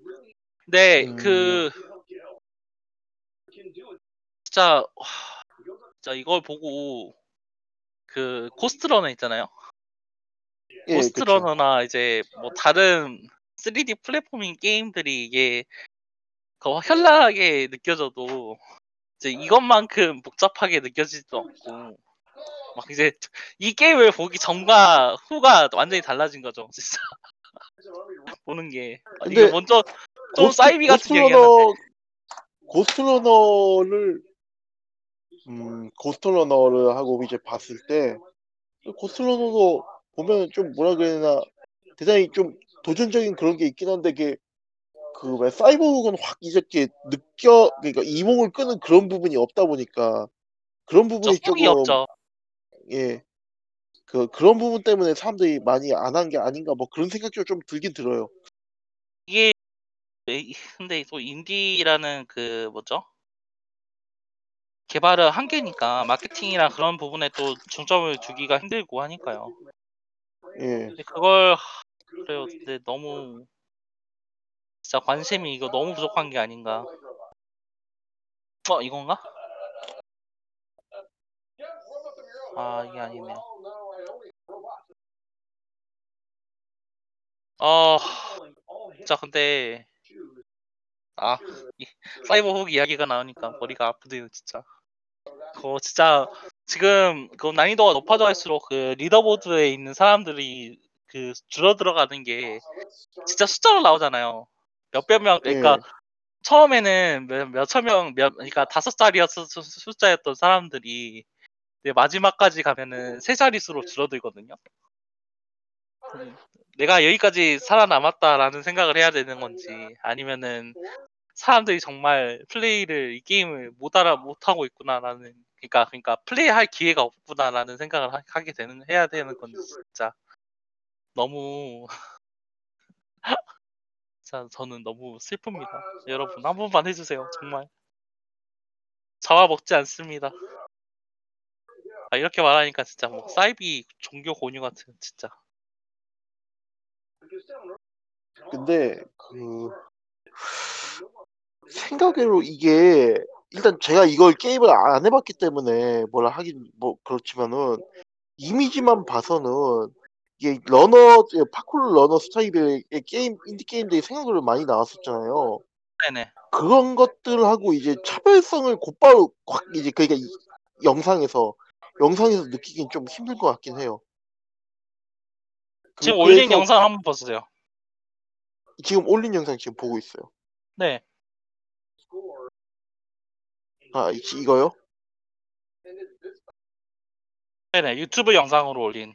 근데 음... 그 진짜 와... 자 이걸 보고 그 고스트러너 있잖아요. 예, 고스트러너나 이제 뭐 다른 쓰리디 플랫폼인 게임들이 이게 그 현란하게 느껴져도 이제 이것만큼 복잡하게 느껴지지도 않고 막 이제 이 게임을 보기 전과 후가 완전히 달라진 거죠, 진짜. 보는 게 이게 먼저 좀 고스트, 사이비 같은 얘기하는데 고스트러너를 음, 고스트러너를 하고 이제 봤을 때 고스트러너도 보면 좀 뭐라 그래야 되나 디자인이 좀 도전적인 그런 게 있긴 한데 이게 그 왜 사이버북은 확 이제 이렇게 느껴 그러니까 이목을 끄는 그런 부분이 없다 보니까 그런 부분이 조금 없죠. 예, 그 그런 부분 때문에 사람들이 많이 안 한 게 아닌가 뭐 그런 생각도 좀 들긴 들어요. 이게 근데 또 인디라는 그 뭐죠? 개발은 한계니까 마케팅이나 그런 부분에 또 중점을 주기가 힘들고 하니까요. 예. 근데 그걸 그래요. 근데 너무 진짜 관심이 이거 너무 부족한 게 아닌가. 어 이건가? 아, 이게 아니네. 아, 진짜 근데 아, 사이버훅 이야기가 나오니까 머리가 아프네요, 진짜. 그거 진짜 지금 그 난이도가 높아져갈수록 그 리더보드에 있는 사람들이 그 줄어들어가는 게 진짜 숫자로 나오잖아요. 몇백 명, 그러니까 네. 처음에는 몇, 몇천 명, 몇, 그러니까 다섯 자리였던 숫자였던 사람들이 마지막까지 가면은 세 자릿수로 줄어들거든요. 내가 여기까지 살아남았다라는 생각을 해야 되는 건지, 아니면은 사람들이 정말 플레이를 이 게임을 못 알아 못 하고 있구나라는, 그러니까 그러니까 플레이할 기회가 없구나라는 생각을 하게 되는 해야 되는 건지 진짜 너무 자 저는 너무 슬픕니다. 여러분 한 번만 해주세요. 정말 잡아먹지 않습니다. 아, 이렇게 말하니까 진짜 뭐 사이비 종교 권유 같은 진짜. 근데 그 생각으로 이게 일단 제가 이걸 게임을 안 해봤기 때문에 뭐라 하긴 뭐 그렇지만은 이미지만 봐서는 이게 러너 파쿠르 러너 스타일의 게임 인디 게임들이 생각으로 많이 나왔었잖아요. 네네. 그런 것들하고 이제 차별성을 곧바로 확 이제 그러니까 이, 영상에서 영상에서 느끼긴 좀 힘들 것 같긴 해요. 지금 올린 영상 한번 보세요. 지금 올린 영상 지금 보고 있어요. 네. 아 이, 이거요? 네네 유튜브 영상으로 올린.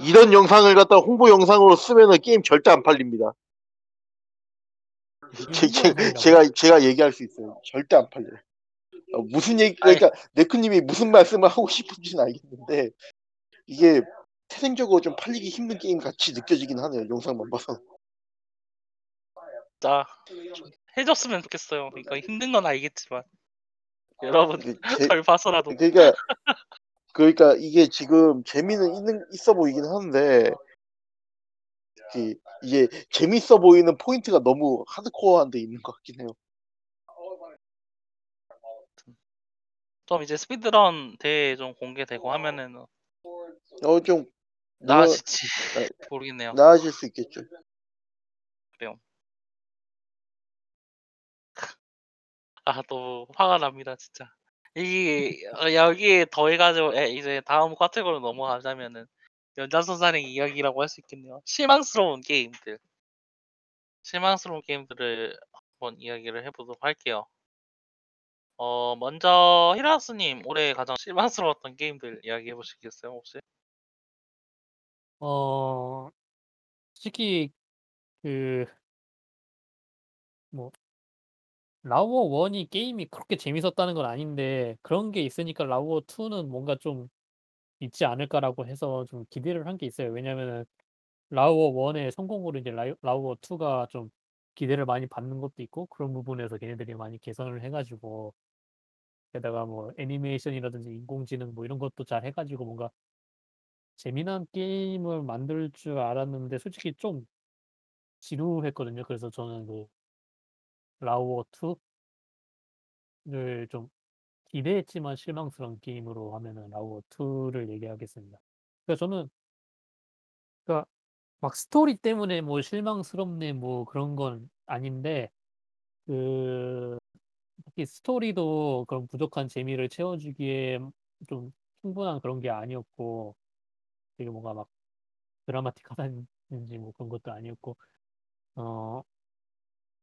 이런 영상을 갖다 홍보 영상으로 쓰면은 게임 절대 안 팔립니다. 제, 제, 제가 제가 얘기할 수 있어요. 절대 안 팔려요. 무슨 얘기 그러니까 네크님이 무슨 말씀을 하고 싶은지는 알겠는데 이게 태생적으로 좀 팔리기 힘든 게임 같이 느껴지긴 하네요. 영상만 봐서. 자 해줬으면 좋겠어요. 그러니까 힘든 건 알겠지만 여러분들 절 봐서라도. 그러니까. 그러니까 이게 지금 재미는 있는, 있어 보이긴 하는데 이게 재밌어 보이는 포인트가 너무 하드코어한 데 있는 것 같긴 해요. 좀 이제 스피드런 대회 좀 공개되고 하면은 어 좀 나아질지 모르겠네요. 나아질 수 있겠죠. 그래요. 아 너무 화가 납니다 진짜. 이 여기에 더해가지고 이제 다음 카테고리로 넘어가자면은 연장선상의 이야기라고 할 수 있겠네요. 실망스러운 게임들, 실망스러운 게임들을 한번 이야기를 해보도록 할게요. 어 먼저 히라스님 올해 가장 실망스러웠던 게임들 이야기해 보시겠어요 혹시? 어 솔직히 그 뭐. 라우어 일이 게임이 그렇게 재밌었다는 건 아닌데 그런 게 있으니까 라우어 이는 뭔가 좀 있지 않을까라고 해서 좀 기대를 한 게 있어요. 왜냐면은 라우어 일의 성공으로 이제 라우어 이가 좀 기대를 많이 받는 것도 있고 그런 부분에서 걔네들이 많이 개선을 해가지고 게다가 뭐 애니메이션이라든지 인공지능 뭐 이런 것도 잘 해가지고 뭔가 재미난 게임을 만들 줄 알았는데 솔직히 좀 지루했거든요. 그래서 저는 뭐 라우어 이를 좀 기대했지만 실망스러운 게임으로 하면은 라우어 이를 얘기하겠습니다. 그러니까 저는 그러니까 막 스토리 때문에 뭐 실망스럽네 뭐 그런 건 아닌데 그 특히 스토리도 그런 부족한 재미를 채워주기에 좀 충분한 그런 게 아니었고 되게 뭔가 막 드라마틱하다든지 뭐 그런 것도 아니었고 어.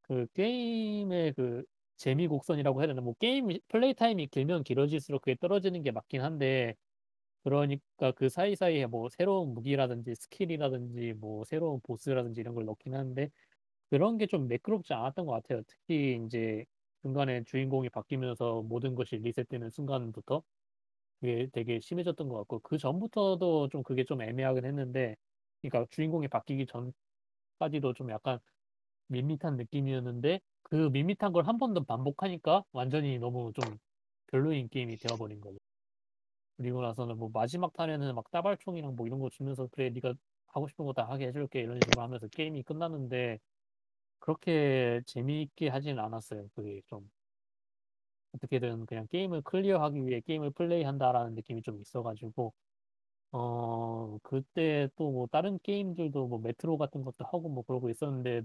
그 게임의 그 재미 곡선이라고 해야 되나 뭐 게임 플레이 타임이 길면 길어질수록 그게 떨어지는 게 맞긴 한데 그러니까 그 사이사이에 뭐 새로운 무기라든지 스킬이라든지 뭐 새로운 보스라든지 이런 걸 넣긴 하는데 그런 게 좀 매끄럽지 않았던 것 같아요. 특히 이제 중간에 주인공이 바뀌면서 모든 것이 리셋되는 순간부터 그게 되게 심해졌던 것 같고 그 전부터도 좀 그게 좀 애매하긴 했는데 그러니까 주인공이 바뀌기 전까지도 좀 약간 밋밋한 느낌이었는데 그 밋밋한 걸 한 번 더 반복하니까 완전히 너무 좀 별로인 게임이 되어버린 거죠. 그리고 나서는 뭐 마지막 탄에는 막 따발총이랑 뭐 이런 거 주면서 그래 네가 하고 싶은 거 다 하게 해줄게 이런 식으로 하면서 게임이 끝났는데 그렇게 재미있게 하진 않았어요. 그게 좀 어떻게든 그냥 게임을 클리어하기 위해 게임을 플레이한다라는 느낌이 좀 있어가지고 어 그때 또 뭐 다른 게임들도 뭐 메트로 같은 것도 하고 뭐 그러고 있었는데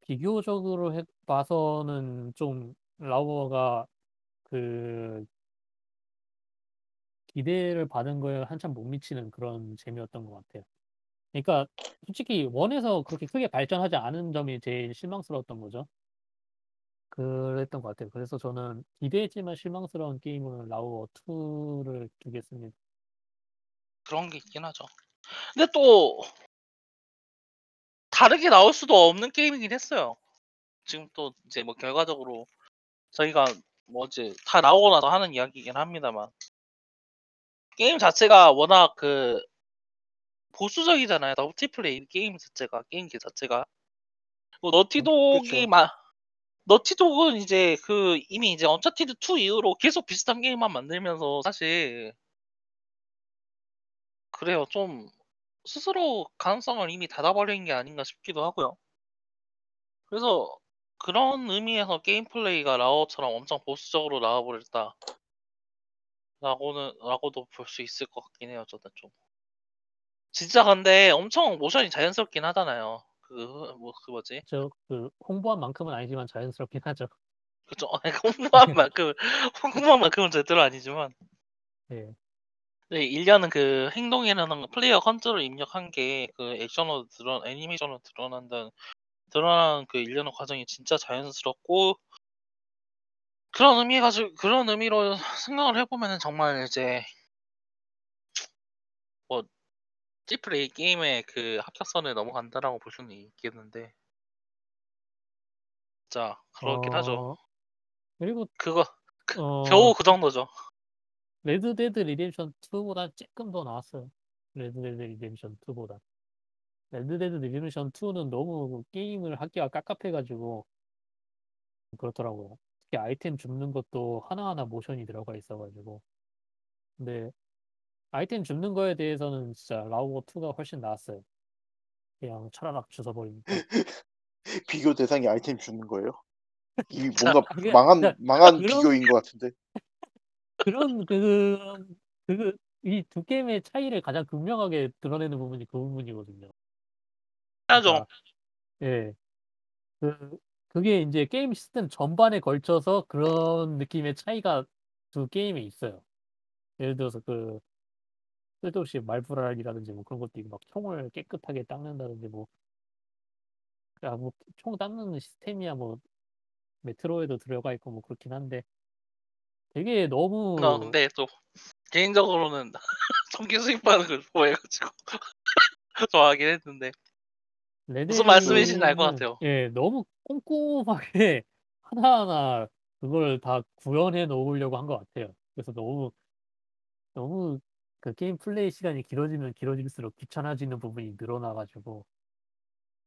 비교적으로 해 봐서는 좀 라오가 그 기대를 받은 거에 한참 못 미치는 그런 재미였던 것 같아요. 그러니까 솔직히 원에서 그렇게 크게 발전하지 않은 점이 제일 실망스러웠던 거죠. 그랬던 것 같아요. 그래서 저는 기대했지만 실망스러운 게임으로 라오어 투를 두겠습니다. 그런 게 있긴 하죠. 근데 또 다르게 나올 수도 없는 게임이긴 했어요. 지금 또 이제 뭐 결과적으로 저희가 뭐 이제 다 나오고 나서 하는 이야기이긴 합니다만 게임 자체가 워낙 그 보수적이잖아요. 멀티플레이 게임 자체가 게임기 자체가 뭐 음, 너티독이 그렇죠. 마 너티독은 이제 그 이미 이제 언차티드 투 이후로 계속 비슷한 게임만 만들면서 사실 그래요. 좀 스스로 가능성을 이미 닫아버린 게 아닌가 싶기도 하고요. 그래서 그런 의미에서 게임 플레이가 라오처럼 엄청 보수적으로 나와버렸다. 라고는 라고도 볼 수 있을 것 같긴 해요. 저는 좀 진짜 근데 엄청 모션이 자연스럽긴 하잖아요. 그뭐그 뭐지? 저 그 홍보한 만큼은 아니지만 자연스럽긴 하죠. 그죠? 홍보한 만큼 홍보한 만큼은 제대로 아니지만 예. 네, 일련은 그 행동이라는 플레이어 컨트롤 입력한 게 그 액션으로 드러 애니메이션으로 드러난다는 드러난 그 일련의 과정이 진짜 자연스럽고 그런 의미 가지고 그런 의미로 생각을 해보면은 정말 이제 뭐 멀티플레이 게임의 그 합격선을 넘어간다라고 볼 수는 있겠는데 진짜 그렇긴 하죠. 어 그리고 그거 그, 어 겨우 그 정도죠. 레드 데드 리뎀션 투보다 조금 더 나았어요. 레드 데드 리뎀션 투보다. 레드 데드 리뎀션 투는 너무 게임을 하기가 깝깝해가지고 그렇더라고요. 특히 아이템 줍는 것도 하나하나 모션이 들어가 있어가지고. 근데 아이템 줍는 거에 대해서는 진짜 라오고 투가 훨씬 나았어요. 그냥 차라락 주워버리니까. 비교 대상이 아이템 주는 거예요? 이 자, 뭔가 그게 망한 그러니까 약간 망한 그런 비교인 것 같은데. 그런 그 그 이 두 게임의 차이를 가장 극명하게 드러내는 부분이 그 부분이거든요. 해야죠. 그러니까 예. 그 그게 이제 게임 시스템 전반에 걸쳐서 그런 느낌의 차이가 두 게임에 있어요. 예를 들어서 그 쓸데없이 말불알이라든지 뭐 그런 것도 있고 막 총을 깨끗하게 닦는다든지 뭐 야, 뭐, 총 닦는 시스템이야, 뭐, 메트로에도 들어가 있고, 뭐, 그렇긴 한데, 되게 나 너무, 근데 또 개인적으로는 정기 수입하는 걸 좋아해가지고 좋아하긴 했는데 무슨 말씀이신지 알 것 레데는, 같아요. 예, 너무 꼼꼼하게 하나하나 그걸 다 구현해 놓으려고 한 것 같아요. 그래서 너무, 너무 그 게임 플레이 시간이 길어지면 길어질수록 귀찮아지는 부분이 늘어나가지고,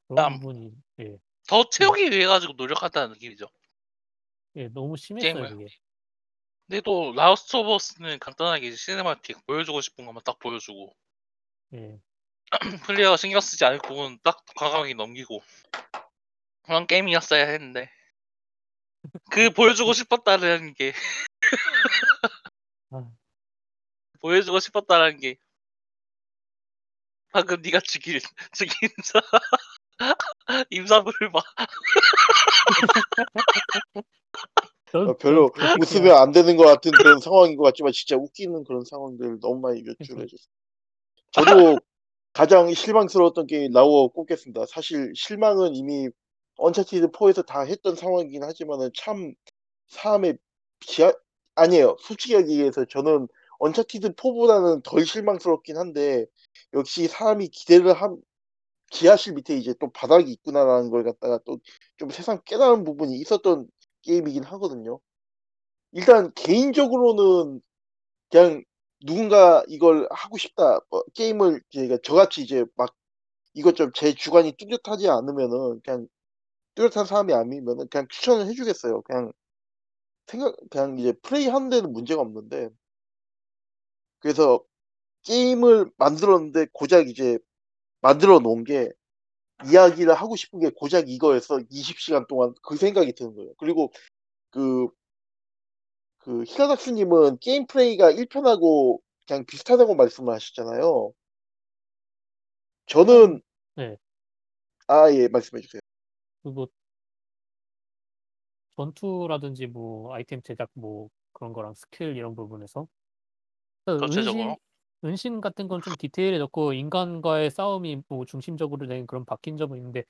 그런 그러니까 부분이, 예, 더 좀, 채우기 위해 가지고 노력한다는 느낌이죠. 예, 너무 심했어요, 게임을. 그게. 근데 또 라스트 오브 어스는 간단하게 이제 시네마틱 보여주고 싶은 것만 딱 보여주고 예, 플레이어가 신경 쓰지 않을 부분 딱 과감하게 넘기고 그런 게임이었어야 했는데 그 보여주고 싶었다는 게 아, 보여주고 싶었다는 게 방금 네가 죽인 죽인 자 임산부를 막 아, 넌, 넌 별로 웃으면 개새끼야. 안 되는 것 같은 그런 상황인 것 같지만 진짜 웃기는 그런 상황들 너무 많이 노출해줘서 저도 가장 실망스러웠던 게임 라오어 꼽겠습니다. 사실 실망은 이미 언차티드 포에서 다 했던 상황이긴 하지만은 참 사람의 비하 아니에요. 솔직히 얘기해서 저는 언차티드 포보다는 덜 실망스럽긴 한데 역시 사람이 기대를 한 지하실 밑에 이제 또 바닥이 있구나라는 걸 갖다가 또 좀 세상 깨달은 부분이 있었던 게임이긴 하거든요. 일단 개인적으로는 그냥 누군가 이걸 하고 싶다. 뭐 게임을 제가 저같이 이제 막 이것저것 제 주관이 뚜렷하지 않으면은 그냥 뚜렷한 사람이 아니면은 그냥 추천을 해주겠어요. 그냥 생각 그냥 이제 플레이 하는 데는 문제가 없는데 그래서 게임을 만들었는데 고작 이제 만들어 놓은 게 이야기를 하고 싶은 게 고작 이거여서 이십 시간 동안 그 생각이 드는 거예요. 그리고 그, 그 히라닥스님은 게임 플레이가 일 편하고 그냥 비슷하다고 말씀을 하셨잖아요. 저는 네, 아 예 말씀해 주세요. 그뭐 전투라든지 뭐 아이템 제작 뭐 그런 거랑 스킬 이런 부분에서 그러니까 전체적으로. 은신 은신 같은 건 좀 디테일해졌고 인간과의 싸움이 뭐 중심적으로 된 그런 바뀐 점은 있는데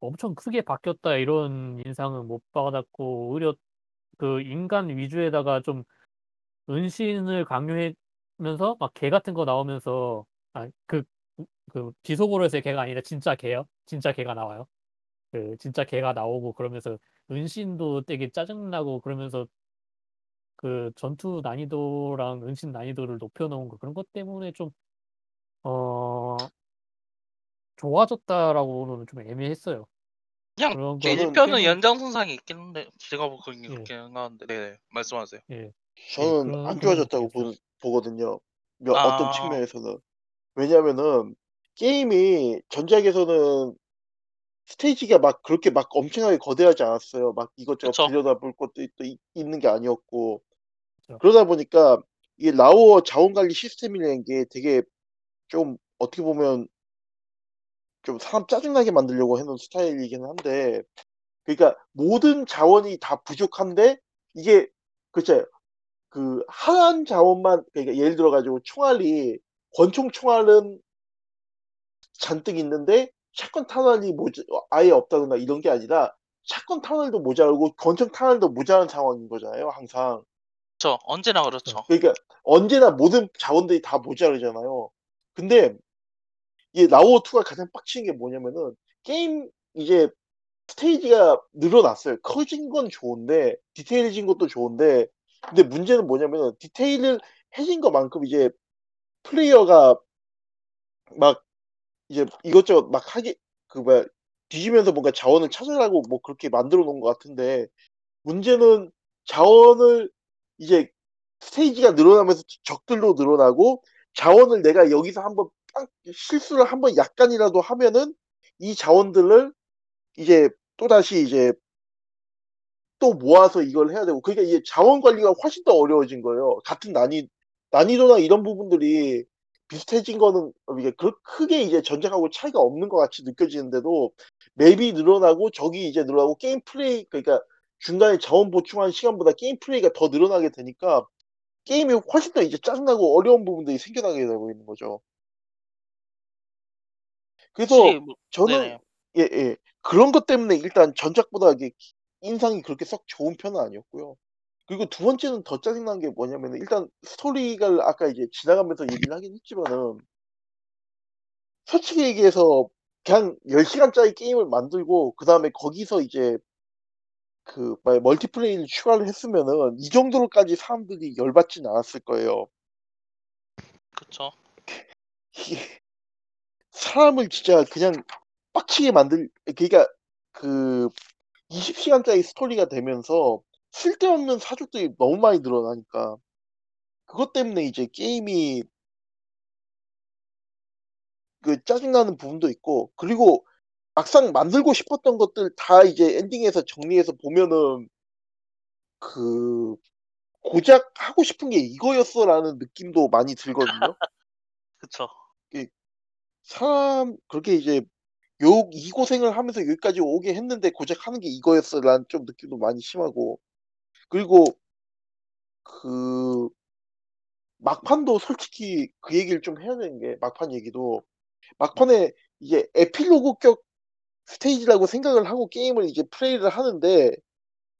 엄청 크게 바뀌었다 이런 인상은 못 받았고 오히려 그 인간 위주에다가 좀 은신을 강요하면서 막 개 같은 거 나오면서 아그그 비속어로에서의 개가 아니라 진짜 개요. 진짜 개가 나와요. 그 진짜 개가 나오고 그러면서 은신도 되게 짜증나고 그러면서 그 전투 난이도랑 은신 난이도를 높여놓은 거 그런 것 때문에 좀 어, 좋아졌다라고는 좀 애매했어요. 그냥 그런 거 저는 일 편은 때문에 연장선상이 있긴 한데 제가 보기엔 예, 그렇게 생각하는데. 네네 말씀하세요. 예, 예, 저는 그런 안 그런 좋아졌다고 느낌이었어요. 보, 보거든요. 몇- 어떤 아 측면에서는. 왜냐면은 게임이 전작에서는 스테이지가 막 그렇게 막 엄청나게 거대하지 않았어요. 막 이것저것 그쵸. 들여다볼 것도 있, 또 있- 있는 게 아니었고. 그렇죠. 그러다 보니까 이 라오어 자원관리 시스템이라는 게 되게 좀 어떻게 보면 좀 사람 짜증나게 만들려고 해놓은 스타일이긴 한데, 그러니까 모든 자원이 다 부족한데 이게 그쵸 그 하나한 자원만, 그러니까 예를 들어 가지고 총알이 권총 총알은 잔뜩 있는데 샷건 탄환이 모자, 아예 없다거나 이런 게 아니라 샷건 탄환도 모자라고 권총 탄환도 모자란 상황인 거잖아요, 항상. 그쵸. 언제나 그렇죠. 그렇죠. 그러니까 언제나 모든 자원들이 다 모자르잖아요. 근데 이 라오어 이가 가장 빡치는 게 뭐냐면은 게임 이제 스테이지가 늘어났어요. 커진 건 좋은데 디테일해진 것도 좋은데, 근데 문제는 뭐냐면은 디테일을 해진 것만큼 이제 플레이어가 막 이제 이것저것 막 하게 그 뭐야 뒤지면서 뭔가 자원을 찾으라고 뭐 그렇게 만들어 놓은 것 같은데, 문제는 자원을 이제 스테이지가 늘어나면서 적들로 늘어나고 자원을 내가 여기서 한번 빵 실수를 한번 약간이라도 하면은 이 자원들을 이제 또다시 이제 또 모아서 이걸 해야 되고, 그러니까 이게 자원 관리가 훨씬 더 어려워진 거예요. 같은 난이 난이도나 이런 부분들이 비슷해진 거는 이게 그 크게 이제 전작하고 차이가 없는 것 같이 느껴지는데도 맵이 늘어나고 적이 이제 늘어나고 게임 플레이, 그러니까 중간에 자원 보충하는 시간보다 게임 플레이가 더 늘어나게 되니까 게임이 훨씬 더 이제 짜증나고 어려운 부분들이 생겨나게 되고 있는 거죠. 그래서 확실히 뭐 저는 네네. 예, 예. 그런 것 때문에 일단 전작보다 이게 기- 인상이 그렇게 썩 좋은 편은 아니었고요. 그리고 두 번째는 더 짜증난 게 뭐냐면은 일단 스토리가 아까 이제 지나가면서 얘기를 하긴 했지만은 솔직히 얘기해서 그냥 열 시간짜리 게임을 만들고 그다음에 거기서 이제 그 뭐야, 멀티플레이를 추가를 했으면은 이 정도로까지 사람들이 열받진 않았을 거예요. 그쵸. 이게 사람을 진짜 그냥 빡치게 만들, 그러니까 그 이십 시간짜리 스토리가 되면서 쓸데없는 사족들이 너무 많이 늘어나니까 그것 때문에 이제 게임이 그 짜증나는 부분도 있고, 그리고 막상 만들고 싶었던 것들 다 이제 엔딩에서 정리해서 보면은 그 고작 하고 싶은 게 이거였어라는 느낌도 많이 들거든요. 그쵸. 이 사람 그렇게 이제 요 이 고생을 하면서 여기까지 오게 했는데 고작 하는 게 이거였어라는 좀 느낌도 많이 심하고, 그리고 그 막판도 솔직히 그 얘기를 좀 해야 되는 게, 막판 얘기도 막판에 이제 에필로그격 스테이지라고 생각을 하고 게임을 이제 플레이를 하는데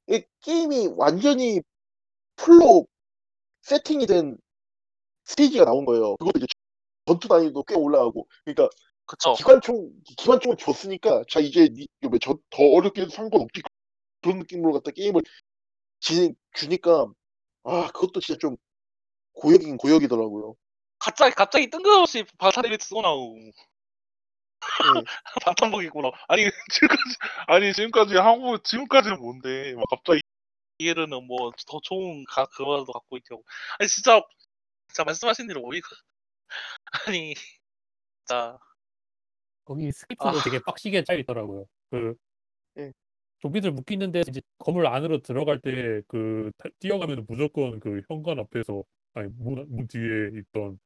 이 게임이 완전히 풀로 세팅이 된 스테이지가 나온 거예요. 그것도 이제 전투 난이도 꽤 올라가고, 그러니까 그쵸. 기관총 기관총을 줬으니까 자 이제 니- 이거 뭐저더 어렵게 해도 상관없지 그런 느낌으로 갖다 게임을 지, 주니까 아 그것도 진짜 좀 고역이긴 고역이더라고요. 갑자기 갑자기 뜬금없이 바사리를 쓰고 나오고 예. 반탄복 입고 나. 아니 지금까지 아니 지금까지 한국 지금까지는 뭔데 막 갑자기 이해는 뭐 더 좋은 가 그거라도 갖고 있다고. 아니 진짜 진짜 말씀하신 대로 오이가 아니 나 거기 스킵도 아. 되게 빡시게 짜 있더라고요. 그 예. 좀비들 묶이는데 이제 건물 안으로 들어갈 때 그 뛰어가면 무조건 그 현관 앞에서 아니 문, 문 뒤에 있던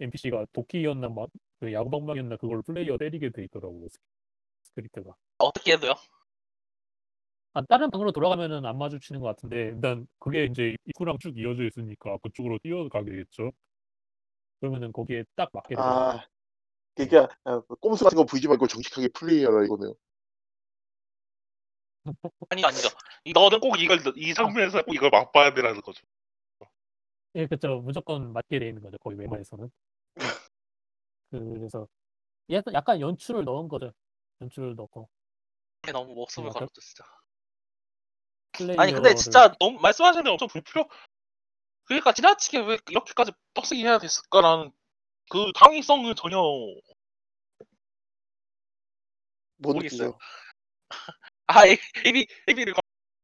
엔피씨가 도끼였나 막 그 야구방망이였나 그걸 플레이어 때리게 돼 있더라고요. 스크립트가 어떻게 해도요? 아, 다른 방으로 돌아가면은 안 마주치는 것 같은데 일단 그게 이제 입구랑 쭉 이어져 있으니까 그쪽으로 뛰어가겠죠. 그러면은 거기에 딱 맞게 돼요. 아, 그러니까 아, 꼼수 같은 거 보이지 말고 정직하게 플레이하라 이거네요. 아니 아니죠. 너는 꼭 이걸 이 장면에서 꼭 이걸 맛봐야 되라는 거죠. 예, 그렇죠. 무조건 맞게 돼 있는 거죠. 거의 웬만해서는. 그래서 약간 약간 연출을 넣은 거죠. 연출을 넣고. 너무 목숨을 걸었죠 진짜. 플레이어를... 아니 근데 진짜 너무 말씀하신 대로 엄청 불필요. 그러니까 지나치게 왜 이렇게까지 빡세게 해야 됐을까라는 그 당위성을 전혀 모르겠어요. 아, 에이비, 에이비를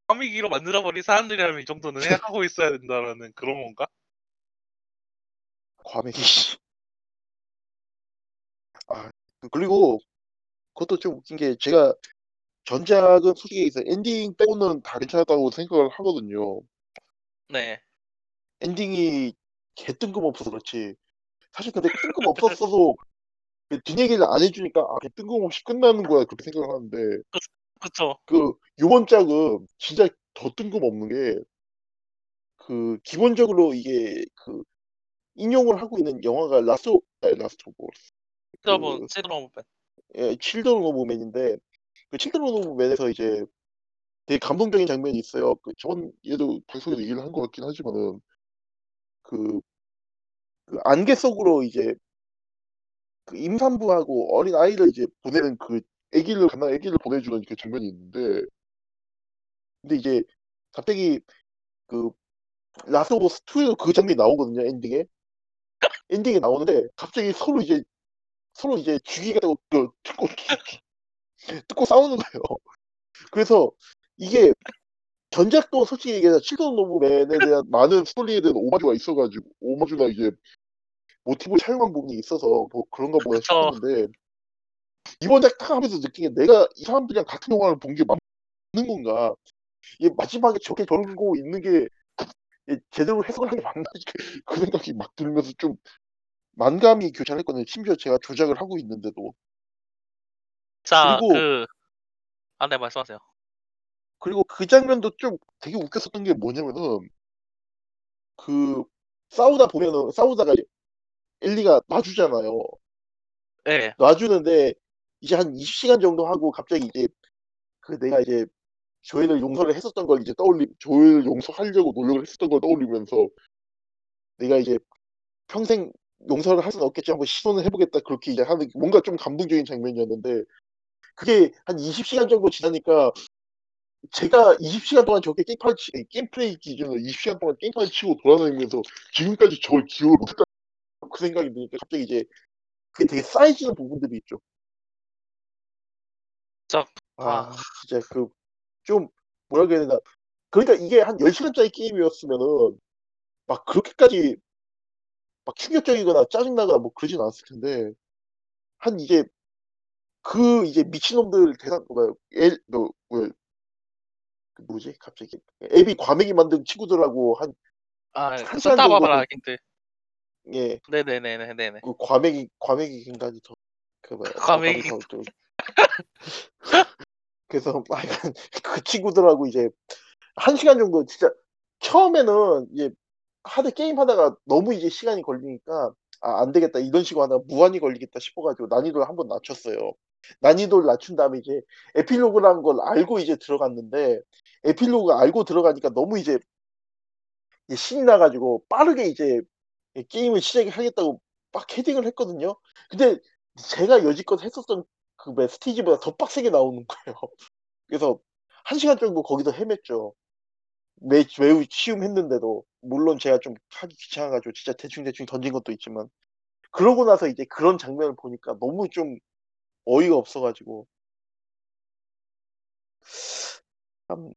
거미기로 만들어버린 사람들이라면 이 정도는 하고 있어야 된다라는 그런 건가? 과메기. 아, 그리고 그것도 좀 웃긴 게 제가 전작은 솔직히 있어요. 엔딩 빼고는 다 괜찮았다고 생각을 하거든요. 네. 엔딩이 개 뜬금없어서 그렇지. 사실 근데 뜬금없었어도 뒷얘기를 안 해주니까 아, 개 뜬금없이 끝나는 거야 그렇게 생각을 하는데 그쵸. 그 요번 작은 진짜 더 뜬금없는 게 그 기본적으로 이게 그 인용을 하고 있는 영화가 라스트 오브 라스트 오브 그, 칠드런 오브 맨. 예, 칠드런 오브 맨인데 그 칠드런 오브 맨에서 이제 되게 감동적인 장면이 있어요. 그 전 얘도 방송에서 얘기를 한 것 같긴 하지만은 그, 그 안개 속으로 이제 그 임산부하고 어린 아이를 이제 보내는 그 아기를 갓난 아기를 보내주는 그 장면이 있는데, 근데 이제 갑자기 그 라스트 오브 투에도 그 장면이 나오거든요. 엔딩에 엔딩에 나오는데 갑자기 서로 이제 서로 이제 죽이겠다고 그 뜯고 뜯고 싸우는 거예요. 그래서 이게 전작도 솔직히 얘기해서 칠드런 오브 맨에 대한 많은 스토리에 대한 오마주가 있어가지고 오마주나 이제 모티브를 사용한 부분이 있어서 뭐 그런가 보다 싶었는데. 이번에 딱 하면서 느낀 게 내가 이 사람들이랑 같은 영화를 본 게 맞는 건가? 얘 마지막에 저렇게 저러고 있는 게 제대로 해석을 하는 게 맞나? 그 생각이 막 들면서 좀 만감이 교차했거든요. 심지어 제가 조작을 하고 있는데도. 자, 그리고 그... 아, 네, 말씀하세요. 그리고 그 장면도 좀 되게 웃겼었던 게 뭐냐면은 그 싸우다 보면은 싸우다가 엘리가 놔주잖아요. 네. 놔주는데 이제 한 이십 시간 정도 하고 갑자기 이제 그 내가 이제 조엘을 용서를 했었던 걸 이제 떠올리 조엘을 용서하려고 노력을 했었던 걸 떠올리면서 내가 이제 평생 용서를 할 수는 없겠지 한번 시도는 해보겠다 그렇게 이제 하는 뭔가 좀 감동적인 장면이었는데 그게 한 이십 시간 정도 지나니까 제가 이십 시간 동안 저렇게 게임플레이 게임플레이 기준으로 이십 시간 동안 게임플레이 치고 돌아다니면서 지금까지 저걸 기억을 못할까 그 생각이 드니까 갑자기 이제 그게 되게 쌓이지는 부분들이 있죠. 자, 아, 진짜 그 좀 뭐라 그래야 되나. 그러니까 이게 한 열 시간짜리 게임이었으면은 막 그렇게까지 막 충격적이거나 짜증나거나 뭐 그러진 않았을 텐데 한 이제 그 이제 미친놈들 대상 뭐가 엘 너 왜 뭐지 갑자기 앱이 과메기 만든 친구들하고 한 아 한 시간 정도 봐봐라 근데. 예, 네네네네네. 그 과메기 과메기 인간이 더 그 뭐 과메기 좀 그래서 약간 그 친구들하고 이제 한 시간 정도 진짜 처음에는 이제 하드 게임 하다가 너무 이제 시간이 걸리니까 아 안 되겠다 이런 식으로 하다가 무한히 걸리겠다 싶어가지고 난이도를 한번 낮췄어요. 난이도를 낮춘 다음에 이제 에필로그라는 걸 알고 이제 들어갔는데 에필로그 알고 들어가니까 너무 이제 신이 나가지고 빠르게 이제 게임을 시작하겠다고 막 헤딩을 했거든요. 근데 제가 여지껏 했었던 그 스티지보다 더 빡세게 나오는 거예요. 그래서 한 시간 정도 거기서 헤맸죠. 매, 매우 치움했는데도 물론 제가 좀 하기 귀찮아가지고 진짜 대충대충 던진 것도 있지만 그러고 나서 이제 그런 장면을 보니까 너무 좀 어이가 없어가지고 참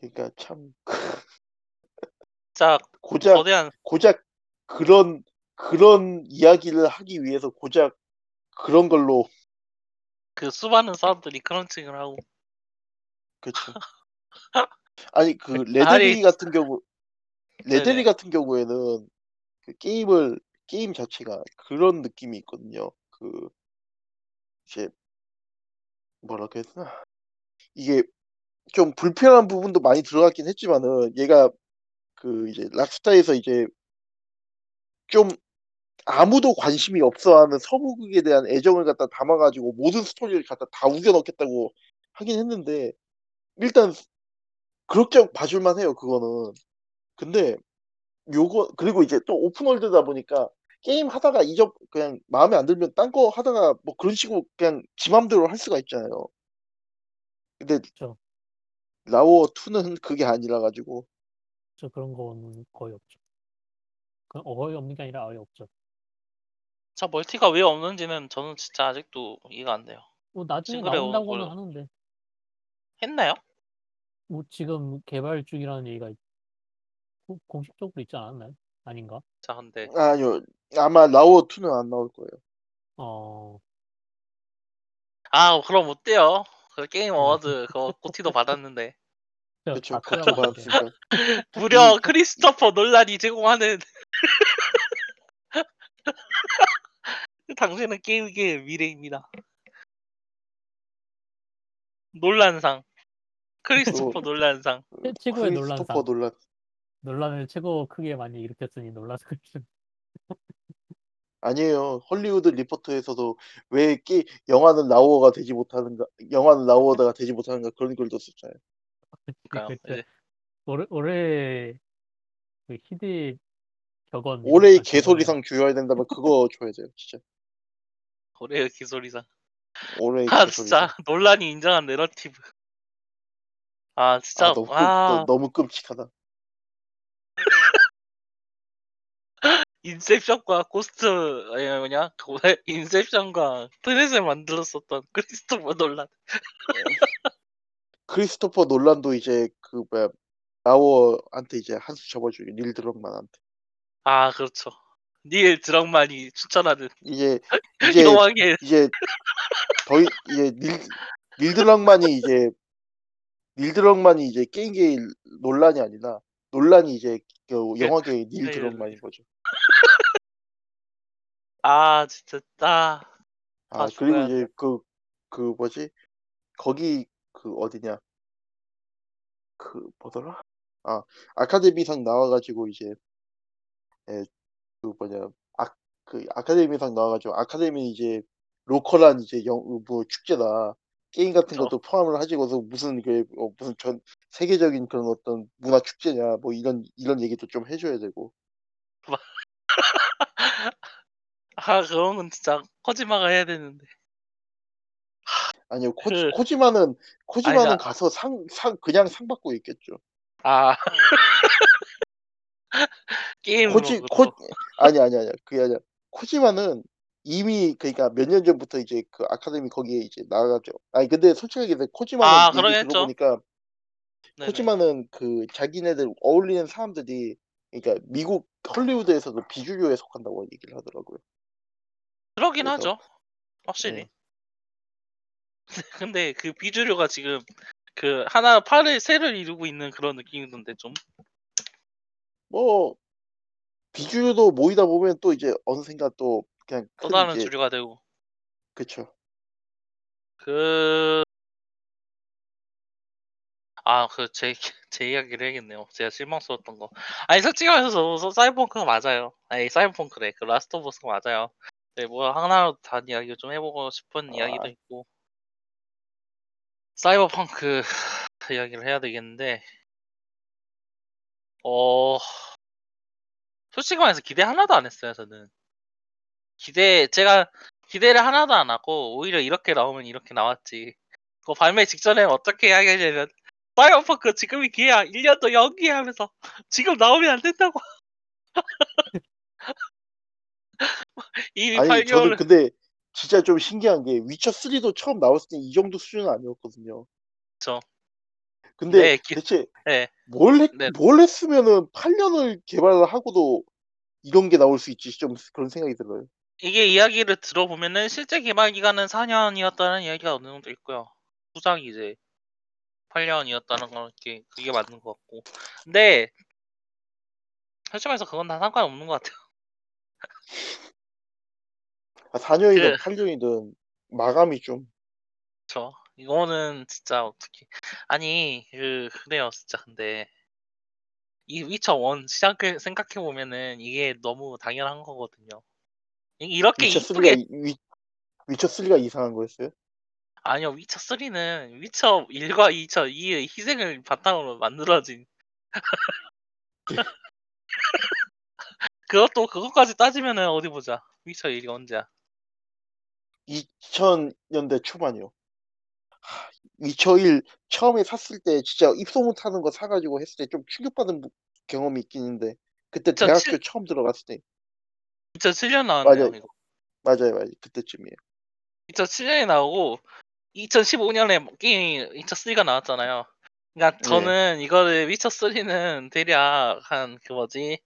그러니까 참 자 고작 거대한... 고작 그런 그런 이야기를 하기 위해서 고작 그런 걸로 그 수많은 사람들이 크런칭을 하고. 그렇죠. 아니 그 레데리 아니... 같은 경우 레데리 네네. 같은 경우에는 그 게임을 게임 자체가 그런 느낌이 있거든요. 그 이제 뭐라고 해야 되나 이게 좀 불편한 부분도 많이 들어갔긴 했지만은 얘가 그 이제 락스타에서 이제 좀 아무도 관심이 없어하는 서부극에 대한 애정을 갖다 담아가지고 모든 스토리를 갖다 다 우겨 넣겠다고 하긴 했는데 일단 그렇게 봐줄만 해요 그거는. 근데 요거 그리고 이제 또 오픈월드다 보니까 게임 하다가 잊어 그냥 마음에 안 들면 딴 거 하다가 뭐 그런 식으로 그냥 지 맘대로 할 수가 있잖아요. 근데 그렇죠. 라워 이는 그게 아니라 가지고 저 그런 건 거의 없죠. 그건 거의 없는 게 아니라 아예 없죠. 자 멀티가 왜 없는지는 저는 진짜 아직도 이해가 안 돼요. 뭐 나중에 나온다고는 하는데 했나요? 뭐 지금 개발 중이라는 얘기가 공식적으로 있지 않았나요? 아닌가? 자 근데 아니요 아마 라워 이는 안 나올 거예요. 어. 아 그럼 어때요? 그 게임 어워드 그거 고티도 받았는데. 그렇죠. 고티도 받았으니까. 무려 크리스토퍼 놀란이 제공하는 당신은 게임계의 미래입니다. 놀란상. 크리스토퍼 놀란상. 최고의 놀란상. 크리스토퍼 놀란. 논란을 최고 크게 많이 일으켰으니 놀라서 그랬죠. 아니에요. 헐리우드 리포터에서도 왜 게, 영화는 라오어가 되지 못하는가, 영화는 라오어가 되지 못하는가 그런 글도 썼잖아요. 그러니까요. 네. 올해, 올해 그 희대 격언. 올해의 개소리상 규여해야 된다면 그거 줘야죠, 진짜. 올해의 개소리상. 올해의 아, 개소리상. 진짜 논란이 인정한 내러티브. 아 진짜. 아, 너무, 아... 너무 끔찍하다. 인셉션과 고스트 아니 뭐냐 인셉션과 트넷을 만들었었던 크리스토퍼 놀란. 크리스토퍼 놀란도 이제 그 뭐야 라워한테 이제 한수 접어주기 닐 드럭만한테. 아 그렇죠. 닐 드럭만이 추천하는 이제 이제 이동하게. 이제 더이 이제 닐 닐 드럭만이 이제 닐 드럭만이 이제 게임계의 논란이 아니라 논란이 이제 그 영화계의 닐 드럭만인 거죠. 아 진짜 딱. 아, 아 그리고 이제 그 그 뭐지 거기 그 어디냐 그 뭐더라 아 아카데미상 나와가지고 이제 에 그 뭐냐 아 그 아카데미상 나와가지고 아카데미 이제 로컬한 이제 영 뭐 축제다 게임 같은 것도 포함을 하지고서 무슨 그 어, 무슨 전 세계적인 그런 어떤 문화 축제냐 뭐 이런 이런 얘기도 좀 해줘야 되고. 아 그런 건 진짜 코지마가 해야 되는데. 아니요 코, 그... 코지마는 코지마는 아니, 나... 가서 상, 상 그냥 상 받고 있겠죠. 아 게임으로 코지 코 아니 아니 아니 그게 아니야. 코지마는 이미 그러니까 몇 년 전부터 이제 그 아카데미 거기에 이제 나가죠. 아니 근데 솔직하게 코지마는 아, 얘기 들어보니까 네네. 코지마는 그 자기네들 어울리는 사람들이 그러니까 미국 헐리우드에서도 비주류에 속한다고 얘기를 하더라고요. 그러긴 그래서, 하죠. 확실히. 네. 근데 그 비주류가 지금 그 하나 팔을 새를 이루고 있는 그런 느낌이던데 좀. 뭐 비주류도 모이다 보면 또 이제 어느샌가 또 그냥 또 다른 이제... 주류가 되고. 그렇죠. 그 아, 그, 제, 제 이야기를 해야겠네요. 제가 실망스러웠던 거. 아니, 솔직히 말해서, 사이버펑크가 맞아요. 아니, 사이버펑크래. 그, 라스트 오브 어스가 맞아요. 네, 뭐, 하나로 단 이야기 좀 해보고 싶은 아... 이야기도 있고. 사이버펑크 이야기를 해야 되겠는데, 어, 솔직히 말해서 기대 하나도 안 했어요, 저는. 기대, 제가 기대를 하나도 안 하고, 오히려 이렇게 나오면 이렇게 나왔지. 그 발매 직전에 어떻게 이야기하냐면, 사이버펑크 지금이 기회야. 일 년 더 연기하면서 지금 나오면 안 된다고. 이미 아니 팔 개월... 저는 근데 진짜 좀 신기한 게 위쳐 쓰리도 처음 나왔을 때 이 정도 수준은 아니었거든요. 그렇죠. 근데 네, 기... 대체 네. 뭘, 했, 네. 뭘 했으면은 팔 년을 개발을 하고도 이런 게 나올 수 있지 좀 그런 생각이 들어요. 이게 이야기를 들어보면은 실제 개발 기간은 사 년이었다는 이야기가 어느 정도 있고요. 후작이 이제 팔 년이었다는 건 이렇게 그게 맞는 것 같고. 근데 솔직히 말해서 그건 다 상관없는 것 같아요. 아, 사 년이든 그, 팔 년이든 마감이 좀. 그렇죠. 이거는 진짜 어떻게 아니 그 그래요 진짜. 근데 이 위쳐일 시작을 생각해보면은 이게 너무 당연한 거거든요. 이렇게 이쁘게 이쁘게... 위쳐삼이 이상한 거였어요? 아니요, 위쳐삼은 위쳐일과 위쳐이의 희생을 바탕으로 만들어진 그것도 그것까지 따지면은 어디 보자. 위쳐일이 언제야? 이천 년대 초반이요. 위쳐일 처음에 샀을 때 진짜 입소문 타는 거 사가지고 했을 때 좀 충격받은 경험이 있긴 있는데 그때 이천칠... 대학교 처음 들어갔을 때 이천칠 년 나왔네요. 맞아요. 이거. 맞아요, 맞아요. 그때쯤이에요. 이천칠 년에 나오고 이천십오 년에 게임이 위쳐삼이 나왔잖아요. 그러니까 저는 네. 이거를 위쳐삼은 대략 한 그 뭐지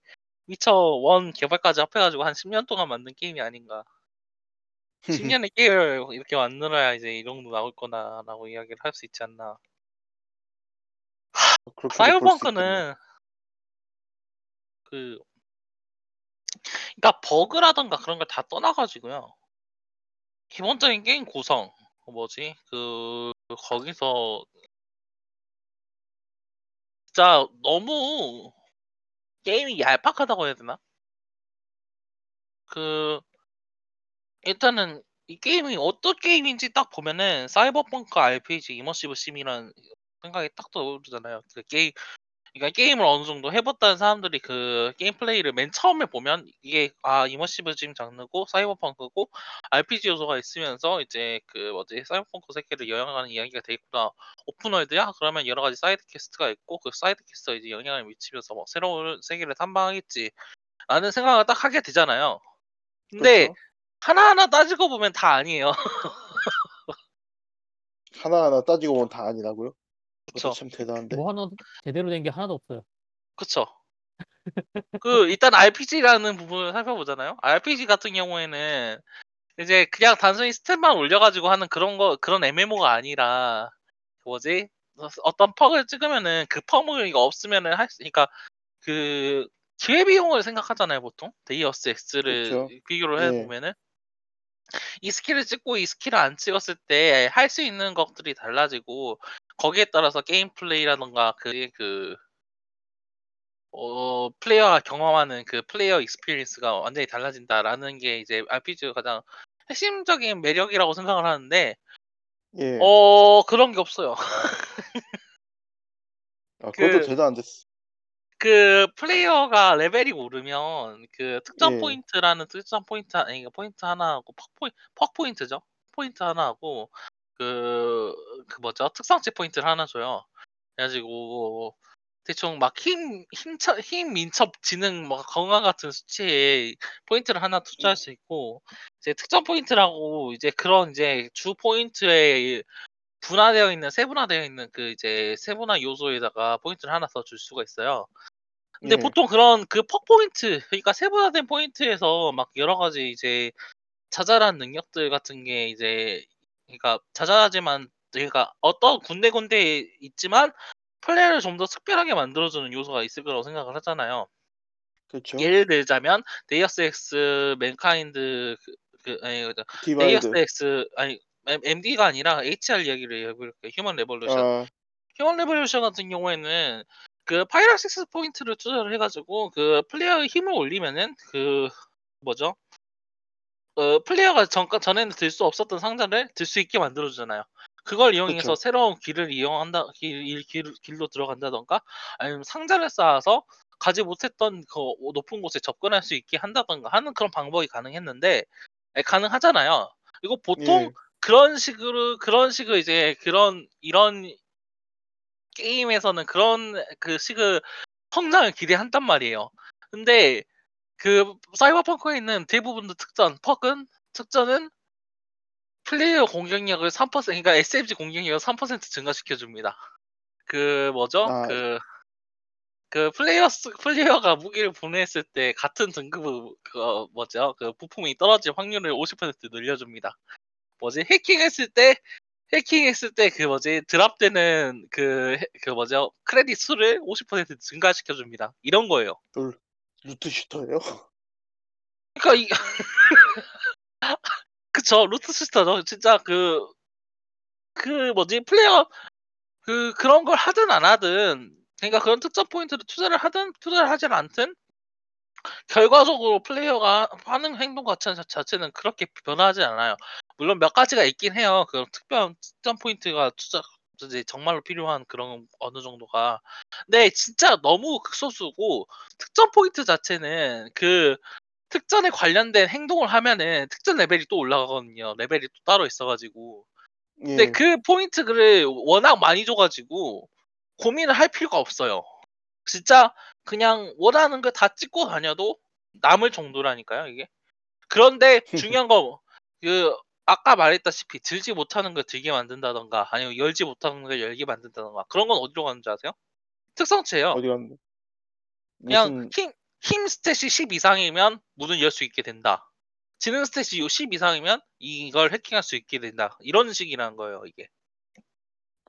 위쳐일 개발까지 합해가지고 한 십 년 동안 만든 게임이 아닌가. 십 년의 게임을 이렇게 만들어야 이제 이 정도 나올 거나라고 이야기를 할 수 있지 않나. 사이버펑크는 그 그러니까 버그라던가 그런 걸 다 떠나가지고요. 기본적인 게임 구성 뭐지 그 거기서 진짜 너무 게임이 얄팍하다고 해야 되나? 그 일단은 이 게임이 어떤 게임인지 딱 보면은 사이버펑크 알피지 이머시브 심이라는 생각이 딱 떠오르잖아요. 그 게임 그러니까 게임을 어느 정도 해봤다는 사람들이 그 게임 플레이를 맨 처음에 보면 이게 아 이머시브 심 장르고 사이버펑크고 알피지 요소가 있으면서 이제 그 뭐지 사이버펑크 세계를 영향하는 이야기가 돼 있구나. 오픈월드야? 그러면 여러 가지 사이드 퀘스트가 있고 그 사이드 퀘스트가 이제 영향을 미치면서 뭐 새로운 세계를 탐방하겠지라는 생각을 딱 하게 되잖아요. 근데 그렇죠. 하나하나 따지고 보면 다 아니에요. 하나하나 따지고 보면 다 아니라고요? 그쵸. 참 대단한데. 뭐 하나 제대로 된 게 하나도 없어요. 그쵸. 그 일단 알피지라는 부분을 살펴보잖아요. 알피지 같은 경우에는 이제 그냥 단순히 스탯만 올려가지고 하는 그런 거 그런 엠엠오가 아니라 뭐지 어떤 퍽을 찍으면은 그 퍽을 이거 없으면은 할 수, 그러니까 그 기회비용을 생각하잖아요 보통. 데이어스 엑스를 그쵸. 비교를 해 보면은. 네. 이 스킬을 찍고 이 스킬을 안 찍었을 때 할 수 있는 것들이 달라지고 거기에 따라서 게임 플레이라던가 그, 그 어, 플레이어가 경험하는 그 플레이어 익스피리언스가 완전히 달라진다라는 게 이제 알피지의 가장 핵심적인 매력이라고 생각을 하는데 예. 어 그런 게 없어요. 아, 그것도 그, 대단한데. 그 플레이어가 레벨이 오르면 그 특전 예. 포인트라는 특전 포인트 아니 포인트 하나하고 퍽 포인 퍽 포인트죠. 포인트 하나하고 그, 그 뭐죠 특성치 포인트를 하나 줘요. 그래가지고 대충 막 힘 힘차 힘 민첩 지능 막 건강 같은 수치에 포인트를 하나 투자할 수 있고 이제 특전 포인트라고 이제 그런 이제 주 포인트에 분화되어 있는 세분화되어 있는 그 이제 세분화 요소에다가 포인트를 하나 더 줄 수가 있어요. 근데 네. 보통 그런 그 퍽 포인트 그러니까 세분화된 포인트에서 막 여러 가지 이제 자잘한 능력들 같은 게 이제 그러니까 자잘하지만 그러니까 어떤 군데군데 있지만 플레이를 좀 더 특별하게 만들어주는 요소가 있을 거라고 생각을 하잖아요. 그렇죠. 예를 들자면 데이어스 엑스 맨카인드 그, 그 아니 데이어스 엑스 아니 엠디가 아니라 에이치알 이야기를 해볼게요. 휴먼 레볼루션. 아... 휴먼 레볼루션 같은 경우에는 그 파이락시스 포인트를 투자를 해가지고 그 플레이어의 힘을 올리면은 그 뭐죠? 어, 플레이어가 전, 전에는 들 수 없었던 상자를 들 수 있게 만들어주잖아요. 그걸 이용해서 그쵸. 새로운 길을 이용한다, 길, 길, 길로 들어간다던가, 아니면 상자를 쌓아서 가지 못했던 그 높은 곳에 접근할 수 있게 한다던가 하는 그런 방법이 가능했는데, 아니, 가능하잖아요. 이거 보통 예. 그런 식으로, 그런 식으로 이제 그런, 이런 게임에서는 그런 그 식의 성장을 기대한단 말이에요. 근데, 그 사이버펑크에 있는 대부분의 특전, 퍽은 특전은 플레이어 공격력을 삼 퍼센트, 그러니까 에스엠지 공격력을 삼 퍼센트 증가시켜줍니다. 그 뭐죠? 아, 그 그 플레이어스 플레이어가 무기를 분해했을 때 같은 등급의 그 어 뭐죠? 그 부품이 떨어질 확률을 오십 퍼센트 늘려줍니다. 뭐지? 해킹했을 때 해킹했을 때 그 뭐지? 드랍되는 그 해 그 뭐죠? 크레딧 수를 오십 퍼센트 증가시켜 줍니다. 이런 거예요. 룰 루트 슈터예요? 그러니까 이 그쵸. 루트 슈터죠. 진짜 그 그 뭐지? 플레이어 그 그런 걸 하든 안 하든 그러니까 그런 특정 포인트를 투자를 하든 투자를 하진 않든 결과적으로 플레이어가 하는 행동 자체, 자체는 그렇게 변화하지 않아요. 물론 몇 가지가 있긴 해요. 그런 특별한 특정 포인트가 투자 이제 정말로 필요한 그런 어느 정도가. 근데 진짜 너무 극소수고 특정 포인트 자체는 그 특전에 관련된 행동을 하면은 특전 레벨이 또 올라가거든요. 레벨이 또 따로 있어가지고. 근데 예. 그 포인트를 워낙 많이 줘가지고 고민을 할 필요가 없어요. 진짜 그냥 원하는 거 다 찍고 다녀도 남을 정도라니까요, 이게. 그런데 중요한 거, 그 아까 말했다시피 들지 못하는 걸 들게 만든다던가 아니면 열지 못하는 걸 열게 만든다던가 그런 건 어디로 가는지 아세요? 특성체예요. 어디 갔는데? 그냥 무슨... 힘, 힘 스탯이 십 이상이면 문을 열 수 있게 된다. 지능 스탯이 십 이상이면 이걸 해킹할 수 있게 된다. 이런 식이라는 거예요, 이게.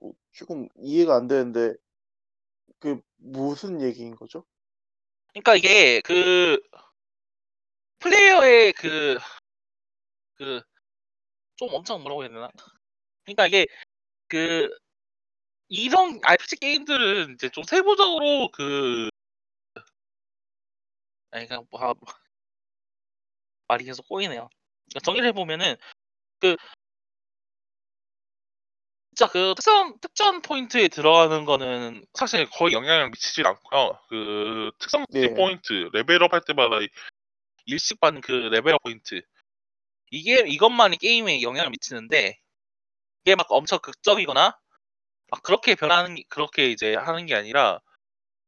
뭐 조금 이해가 안 되는데 그 무슨 얘기인 거죠? 그러니까 이게 그 플레이어의 그 그 좀 엄청 뭐라고 해야 되나? 그러니까 이게 그 이런 알피지 게임들은 이제 좀 세부적으로 그 아니 그냥 뭐 말이 계속 꼬이네요. 그러니까 정의를 해보면은 그 진짜 그 특성 특전 포인트에 들어가는 거는 사실 거의 영향을 미치지 않고요. 그 특성 네. 포인트 레벨업 할 때마다 일씩 받는 그 레벨업 포인트 이게 이것만이 게임에 영향을 미치는데 이게 막 엄청 극적이거나 막 그렇게 변하는 그렇게 이제 하는 게 아니라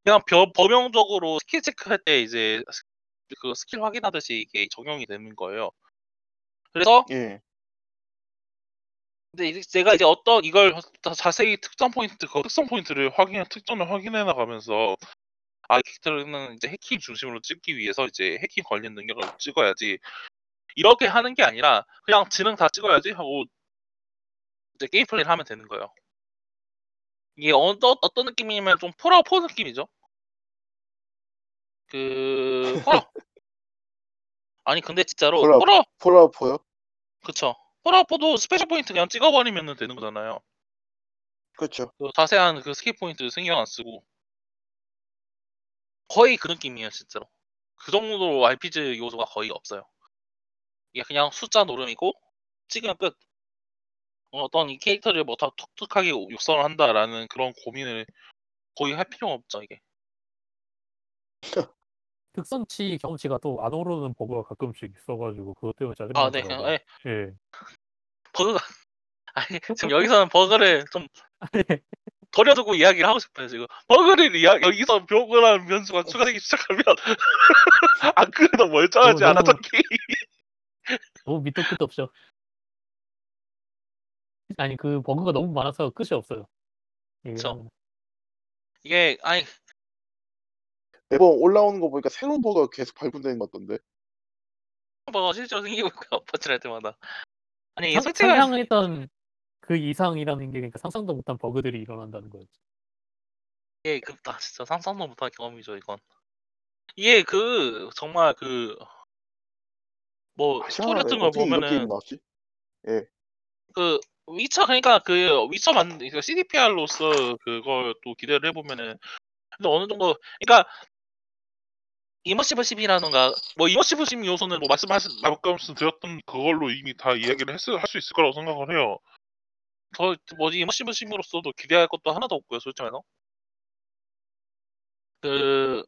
그냥 벼, 범용적으로 스킬 체크할 때 이제 그 스킬 확인하듯이 이게 적용이 되는 거예요. 그래서 네. 근데 이제 제가 이제 어떤 이걸 자세히 특정 포인트, 그 특성 포인트를 확인, 특전을 확인해 나가면서 아, 캐릭터는 이제 해킹 중심으로 찍기 위해서 이제 해킹 관련 능력을 찍어야지 이렇게 하는 게 아니라 그냥 지능 다 찍어야지 하고 이제 게임 플레이를 하면 되는 거예요. 이게 어떤 어떤 느낌이냐면 좀 폴아웃 포 느낌이죠. 그 폴아웃 아니 근데 진짜로 폴아웃 폴아웃 포요? 그쵸. 폴아웃포도 스페셜 포인트 그냥 찍어버리면 되는 거잖아요. 그렇죠. 그 자세한 그 스킬 포인트 신경 안 쓰고 거의 그 느낌이에요, 진짜로. 그 정도로 알피지 요소가 거의 없어요. 이게 그냥 숫자 노름이고 찍으면 끝. 어떤 이 캐릭터를 뭐 더 독특하게 육성을 한다라는 그런 고민을 거의 할 필요가 없죠, 이게. 특성치 경험치가 또 안 오르는 버그가 가끔씩 있어가지고 그것 때문에 짜증나요. 아, 네, 그냥, 네. 예. 버그가 아니 지금 여기서는 버그를 좀 버려두고 이야기를 하고 싶어요 지금. 버그를 이야 여기서 버그라는 변수가 추가되기 시작하면 안 그래도 멀쩡하지 않았던 게임. 너무 밑도 끝도 없죠. 아니 그 버그가 너무 많아서 끝이 없어요. 그렇죠. 이게 아니. 매번 올라오는 거 보니까 새로운 버그가 계속 발굴되는 것 같던데. 버그가 실제로 생기고 있고요. 퍼즐할 때마다. 아니 상, 솔직히 상상했던 그 이상이라는 게 그러니까 상상도 못한 버그들이 일어난다는 거였죠. 예, 그 아, 진짜 상상도 못한 경험이죠 이건. 이게 그 정말 그 뭐 아, 스토리 같은 걸 보면은 예. 그 위쳐 그러니까 그 위쳐 만 그 씨디피알로서 그걸 또 기대를 해보면은 근데 어느 정도 그러니까. 이머시브 심이라던가 뭐 이머시브 심 요소는 뭐 말씀하신 말씀 드렸던 그걸로 이미 다 이야기를 했을 할 수 있을 거라고 생각을 해요. 더 뭐지 이머시브 심으로서도 기대할 것도 하나도 없고요, 솔직히 말해서. 그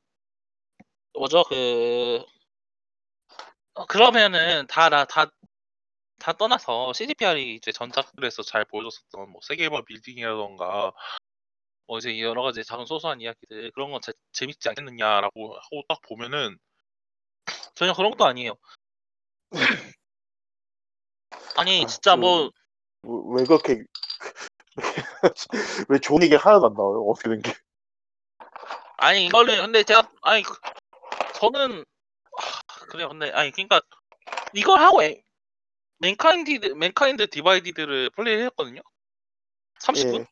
뭐죠 그 어, 그러면은 다다다 다, 다 떠나서 씨디피알이 이제 전작들에서 잘 보여줬었던 뭐 세계벌 빌딩이라던가. 뭐 이제 여러 가지 작은 소소한 이야기들 그런 건 제, 재밌지 않겠느냐라고 하고 딱 보면은 전혀 그런 것도 아니에요. 아니 진짜 뭐 왜 그렇게 왜 좋은 얘기 하나도 안 나와요? 어떻게 된 게? 아니 이거는 근데 제가 아니 저는 아, 그래 근데 아니 그러니까 이걸 하고 에, 맨카인드 맨카인드 디바이디드를 플레이했거든요. 삼십 분 예.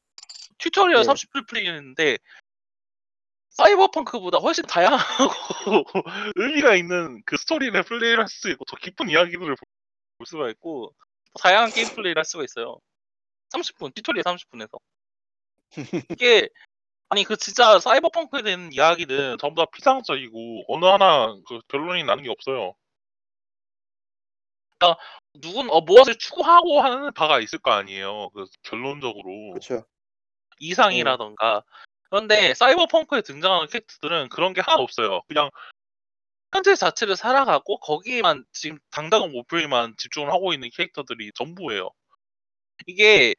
튜토리얼 예. 삼십 분 플레이했는데 사이버펑크보다 훨씬 다양하고 의미가 있는 그 스토리를 플레이할 수 있고 더 깊은 이야기들을 볼 수가 있고 다양한 게임 플레이를 할 수가 있어요. 삼십 분 튜토리얼 삼십 분에서 이게 아니 그 진짜 사이버펑크에 대한 이야기는 전부 다 피상적이고 어느 하나 그 결론이 나는 게 없어요. 그러니까 누군 어, 무엇을 추구하고 하는 바가 있을 거 아니에요. 그 결론적으로 그쵸. 이상이라던가 음. 그런데 사이버펑크에 등장하는 캐릭터들은 그런 게 하나 없어요. 그냥 현재 자체를 살아가고 거기에만 지금 당당한 목표에만 집중을 하고 있는 캐릭터들이 전부예요. 이게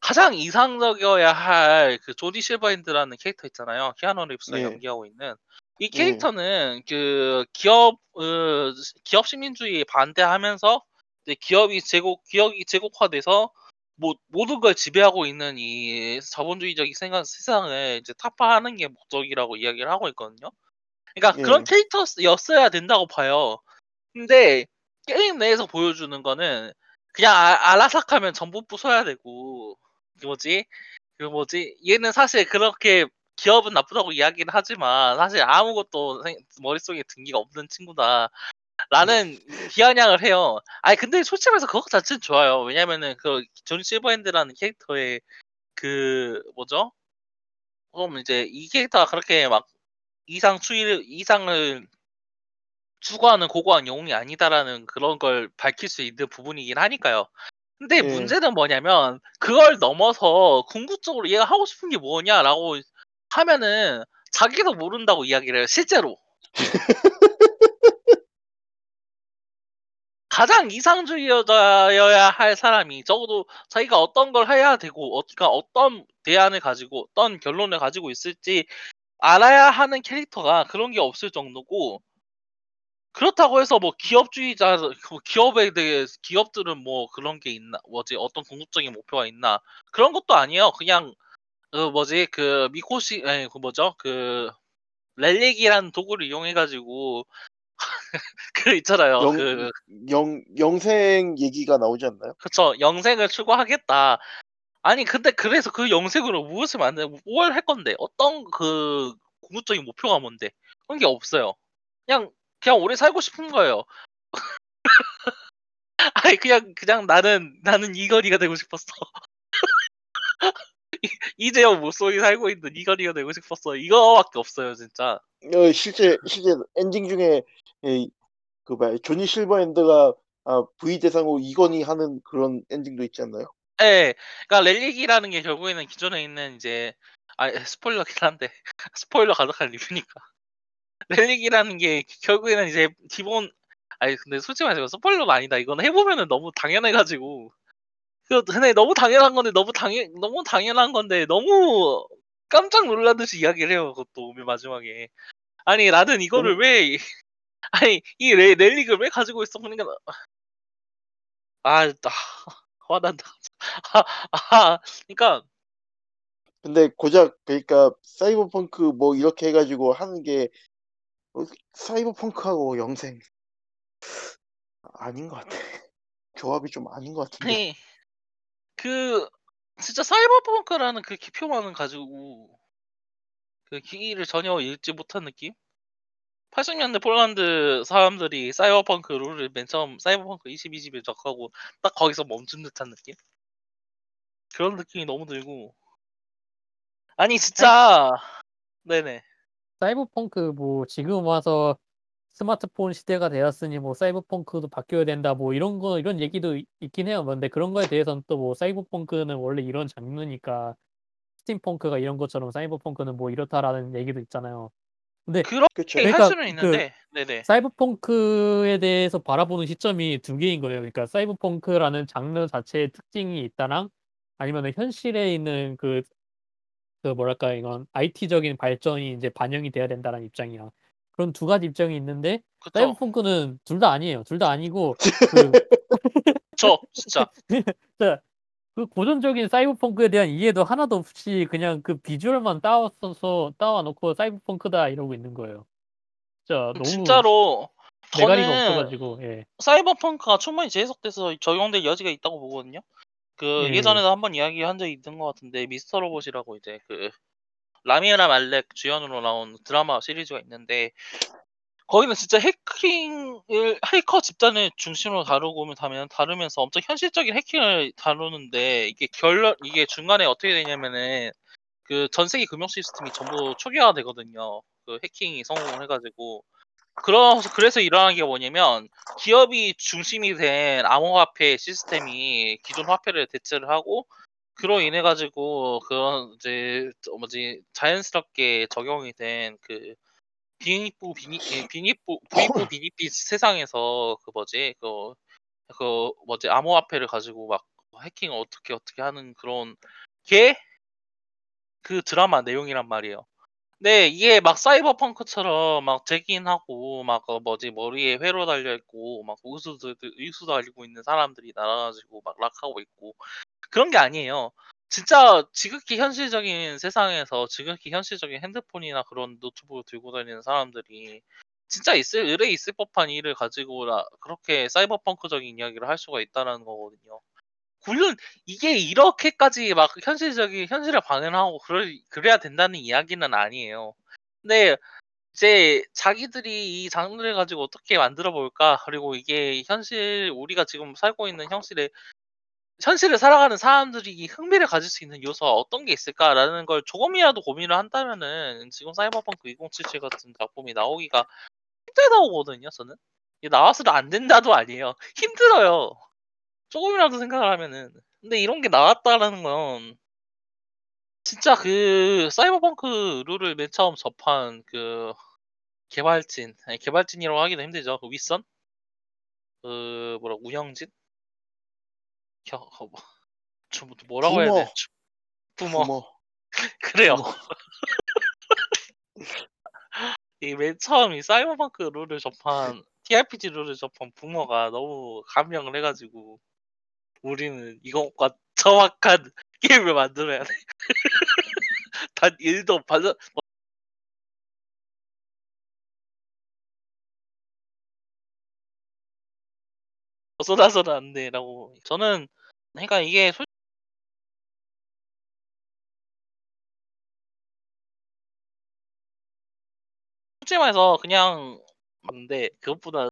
가장 이상적이어야 할 그 조디 실버핸드라는 캐릭터 있잖아요. 키아누 리브스가 네. 연기하고 있는 이 캐릭터는 네. 그 기업 어, 기업 식민주의에 반대하면서 이제 기업이 제국 기업이 제국화돼서 뭐 모든 걸 지배하고 있는 이 자본주의적인 생각 세상을 이제 타파하는 게 목적이라고 이야기를 하고 있거든요. 그러니까 네. 그런 캐릭터였어야 된다고 봐요. 근데 게임 내에서 보여주는 거는 그냥 아, 알아삭하면 전부 부숴야 되고 그 뭐지? 그 뭐지? 얘는 사실 그렇게 기업은 나쁘다고 이야기는 하지만 사실 아무것도 머릿속에 등기가 없는 친구다 라는 비아냥을 해요. 아니 근데 솔직히 말해서 그거 자체는 좋아요. 왜냐면은 그 존 실버핸드라는 캐릭터의 그 뭐죠? 그럼 이제 이 캐릭터가 그렇게 막 이상 추이 이상을 추구하는 고고한 영웅이 아니다라는 그런 걸 밝힐 수 있는 부분이긴 하니까요. 근데 음. 문제는 뭐냐면 그걸 넘어서 궁극적으로 얘가 하고 싶은 게 뭐냐라고 하면은 자기도 모른다고 이야기를 해요. 실제로. 가장 이상주의여야 할 사람이 적어도 자기가 어떤 걸 해야 되고 그러니까 어떤 대안을 가지고 어떤 결론을 가지고 있을지 알아야 하는 캐릭터가 그런 게 없을 정도고 그렇다고 해서 뭐 기업주의자, 기업에 대해 기업들은 뭐 그런 게 있나, 뭐지 어떤 궁극적인 목표가 있나 그런 것도 아니에요. 그냥 그 뭐지 그 미코시, 아니 그 뭐죠 그 렐릭이라는 도구를 이용해가지고 그 있잖아요. 영, 그 영, 영생 얘기가 나오지 않나요? 그렇죠. 영생을 추구하겠다. 아니 근데 그래서 그 영생으로 무엇을 만들, 뭘 할 건데 어떤 그 궁극적인 목표가 뭔데 그런 게 없어요. 그냥 그냥 오래 살고 싶은 거예요. 아니 그냥 그냥 나는 나는 이건희가 되고 싶었어. 이제야 모쏠이 살고 있는 이건희가 되고 싶었어. 이거밖에 없어요 진짜. 어, 실제 실제 엔딩 중에 그 말 조니 실버핸드가 아, V 대상으로 이건희 하는 그런 엔딩도 있지 않나요? 네, 그러니까 렐릭이라는 게 결국에는 기존에 있는 이제 아 스포일러긴 한데 스포일러 가득한 리뷰니까. 렐릭이라는 게 결국에는 이제 기본 아니 근데 솔직히 말해서 스포일러는 아니다. 이건 해보면은 너무 당연해가지고 그 근데 너무 당연한 건데 너무 당연 너무 당연한 건데 너무 깜짝 놀라듯이 이야기를 해요. 그것도 오면 마지막에 아니 나는 이거를 음. 왜 아니 이 레, 렐릭을 왜 가지고 있어? 그러니까 아, 나 화난다. 아, 아, 그러니까 근데 고작 그러니까 사이버펑크 뭐 이렇게 해가지고 하는 게 사이버펑크하고 영생 아닌 것 같아. 조합이 좀 아닌 것 같은데. 아니, 그 진짜 사이버펑크라는 그 기표만은 가지고 그 기기를 전혀 읽지 못한 느낌? 팔십 년대 폴란드 사람들이 사이버펑크 룰을 맨 처음 사이버펑크 이십이 집에 적하고 딱 거기서 멈춘 듯한 느낌? 그런 느낌이 너무 들고. 아니 진짜 네네. 사이버펑크 뭐 지금 와서 스마트폰 시대가 되었으니 뭐 사이버펑크도 바뀌어야 된다 뭐 이런 거 이런 얘기도 있긴 해요. 그런데 그런 거에 대해서는 또 뭐 사이버펑크는 원래 이런 장르니까 스팀펑크가 이런 것처럼 사이버펑크는 뭐 이렇다라는 얘기도 있잖아요. 근데 그렇게 그러니까 할 수는 있는데 그 네네. 사이버펑크에 대해서 바라보는 시점이 두 개인 거예요. 그러니까 사이버펑크라는 장르 자체의 특징이 있다랑 아니면 현실에 있는 그 그 뭐랄까 이건 아이티적인 발전이 이제 반영이 돼야 된다는 입장이야. 그런 두 가지 입장이 있는데 그쵸. 사이버펑크는 둘 다 아니에요. 둘 다 아니고 그... 저 진짜 그 고전적인 사이버펑크에 대한 이해도 하나도 없이 그냥 그 비주얼만 따왔어서 따와놓고 사이버펑크다 이러고 있는 거예요. 진짜 너무 진짜로 대가리가 저는 없어가지고. 예. 사이버펑크가 충분히 재해석돼서 적용될 여지가 있다고 보거든요. 그 예. 예전에도 한번 이야기한 적이 있는 것 같은데, 미스터 로봇이라고 이제 그 라미에라 말렉 주연으로 나온 드라마 시리즈가 있는데, 거기는 진짜 해킹을 해커 집단을 중심으로 다루고 하면 다루면서 엄청 현실적인 해킹을 다루는데, 이게 결론 이게 중간에 어떻게 되냐면은 그 전 세계 금융 시스템이 전부 초기화 되거든요. 그 해킹이 성공을 해가지고. 그래서 그래서 일어난 게 뭐냐면, 기업이 중심이 된 암호화폐 시스템이 기존 화폐를 대체를 하고, 그로 인해 가지고 그런 이제 뭐지 자연스럽게 적용이 된 그 비니뽀 비니 예, 비니뽀 부이뽀 비니삐 세상에서 그 뭐지 그 그 뭐지 암호화폐를 가지고 막 해킹 어떻게 어떻게 하는 그런 게 그 드라마 내용이란 말이에요. 네, 이게 막 사이버펑크처럼 막 재긴하고 막 어 뭐지 머리에 회로 달려 있고 막 우수도 우수 달리고 있는 사람들이 날아가지고 막 락하고 있고 그런 게 아니에요. 진짜 지극히 현실적인 세상에서 지극히 현실적인 핸드폰이나 그런 노트북을 들고 다니는 사람들이 진짜 있을 의뢰 있을 법한 일을 가지고 라, 그렇게 사이버펑크적인 이야기를 할 수가 있다라는 거거든요. 물론 이게 이렇게까지 막 현실적인 현실을 방해하고 그럴, 그래야 된다는 이야기는 아니에요. 근데 이제 자기들이 이 장르를 가지고 어떻게 만들어 볼까? 그리고 이게 현실 우리가 지금 살고 있는 현실에 현실을 살아가는 사람들이 이 흥미를 가질 수 있는 요소가 어떤 게 있을까라는 걸 조금이라도 고민을 한다면은 지금 사이버펑크 이공칠칠 같은 작품이 나오기가 힘들다고 보거든요, 저는. 이게 나와서도 안 된다도 아니에요. 힘들어요. 조금이라도 생각을 하면은. 근데 이런 게 나왔다라는 건 진짜 그 사이버펑크 룰을 맨 처음 접한 그 개발진, 아니 개발진이라고 하기도 힘들죠. 그 윗선? 그 뭐라 우영진? 겨, 어, 뭐, 좀 뭐라고 해야 돼? 부모, 주- 부모. 부모, 그래요. 부모. 이 맨 처음 이 사이버펑크 룰을 접한 티알피지 룰을 접한 부모가 너무 감명을 해가지고, 우리는 이것과 정확한 게임을 만들어야 돼. 단 일도 받아 벗어나서는 안 돼라고. 저는 그러니까 이게 솔- 솔직히 말해서 그냥 맞는데, 그것보다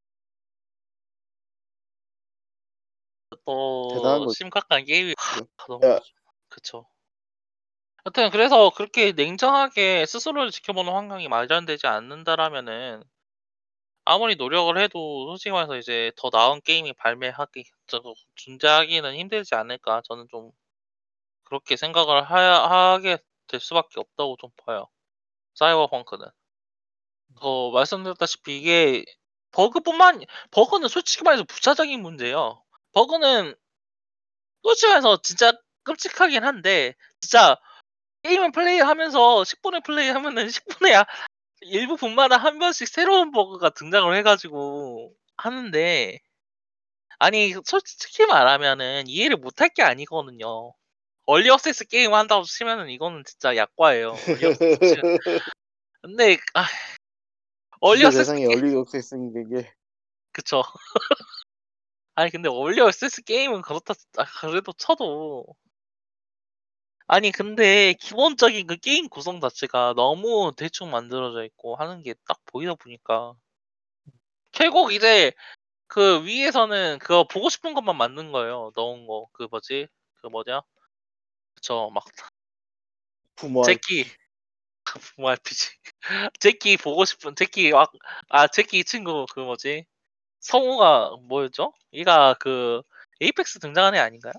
더 대단한 거죠. 심각한 게임이 하, 너무 야, 그쵸. 여튼 그래서 그렇게 냉정하게 스스로를 지켜보는 환경이 마련되지 않는다라면은 아무리 노력을 해도 솔직히 말해서 이제 더 나은 게임이 발매하기 저- 존재하기는 힘들지 않을까, 저는 좀 그렇게 생각을 하, 게될 수밖에 없다고 좀 봐요. 사이버펑크는 어 말씀드렸다시피 이게 버그뿐만 버그는 솔직히 말해서 부차적인 문제예요. 버그는 솔직히 말해서 진짜 끔찍하긴 한데, 진짜 게임을 플레이하면서 십 분을 플레이하면은 십 분에야 일부 분마다 한 번씩 새로운 버그가 등장을 해가지고 하는데, 아니 솔직히 말하면은 이해를 못할 게 아니거든요. 얼리 억세스 게임 한다고 치면은 이거는 진짜 약과예요. 얼리 억세스 치면. 근데 아, 얼리 진짜 억세스 세상에 게 얼리 억세스인 게 그쵸. 아니 근데 얼리 억세스 게임은 그렇다 아, 그래도 쳐도, 아니 근데 기본적인 그 게임 구성 자체가 너무 대충 만들어져 있고 하는 게 딱 보이다 보니까 결국 이제 그 위에서는 그거 보고 싶은 것만 만든 거예요. 넣은 거. 그 뭐지? 그 뭐냐? 그쵸. 막 부모 제끼 알피지. 뭐 알피지. 제끼 보고 싶은 제끼 막, 아 제끼 이 친구 그 뭐지? 성우가 뭐였죠? 얘가 그 에이펙스 등장한 애 아닌가요?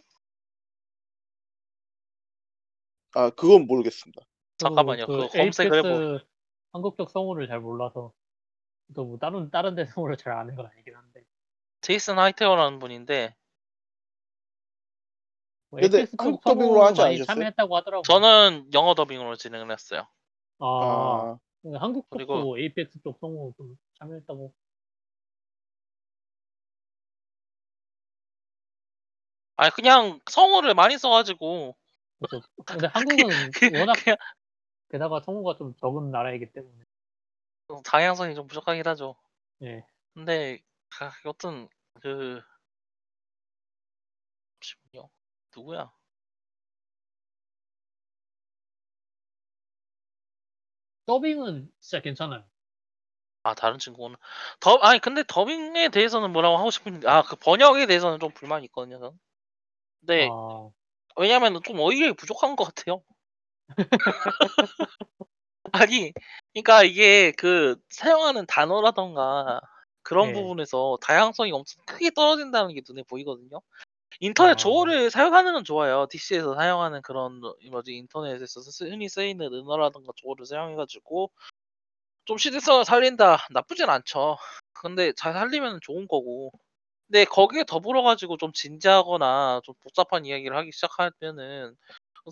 아 그건 모르겠습니다. 저도 잠깐만요. 그 그거 검색을 해보. 에이펙스 한국적 성우를 잘 몰라서 또 뭐 다른 다른 데 성우를 잘 아는 건 아니긴 한데 제이슨 하이테어라는 분인데, 뭐 근데 에이펙스 쪽 한국 더빙으로 성우 하지 많이 않으셨어요? 참여했다고 하더라고요. 저는 영어 더빙으로 진행을 했어요. 아 아 그 한국 그리고 쪽도 에이펙스 쪽 성우 좀 참여했다고. 아니 그냥 성우를 많이 써 가지고 그쵸. 근데 그냥 한국은 그냥 워낙 그냥 게다가 성우가 좀 적은 나라이기 때문에. 어 다양성이 좀 부족하긴 하죠. 예. 근데 아 여튼 그 잠시만요. 누구야? 더빙은 진짜 괜찮아요. 아 다른 친구는 더 아니 근데 더빙에 대해서는 뭐라고 하고 싶은 아 그 번역에 대해서는 좀 불만이 있거든요 저는. 근데 아. 왜냐하면은 좀 어휘력이 부족한 것 같아요. 아니 그러니까 이게 그 사용하는 단어라든가 그런 네. 부분에서 다양성이 엄청 크게 떨어진다는 게 눈에 보이거든요. 인터넷 아. 조어를 사용하는 건 좋아요. DC에서 사용하는 그런 뭐지 인터넷에서 쓰 흔히 쓰이는 은어라든가 조어를 사용해 가지고 좀 시대성을 살린다. 나쁘진 않죠. 근데 잘 살리면은 좋은 거고. 근데 거기에 더불어 가지고 좀 진지하거나 좀 복잡한 이야기를 하기 시작하면은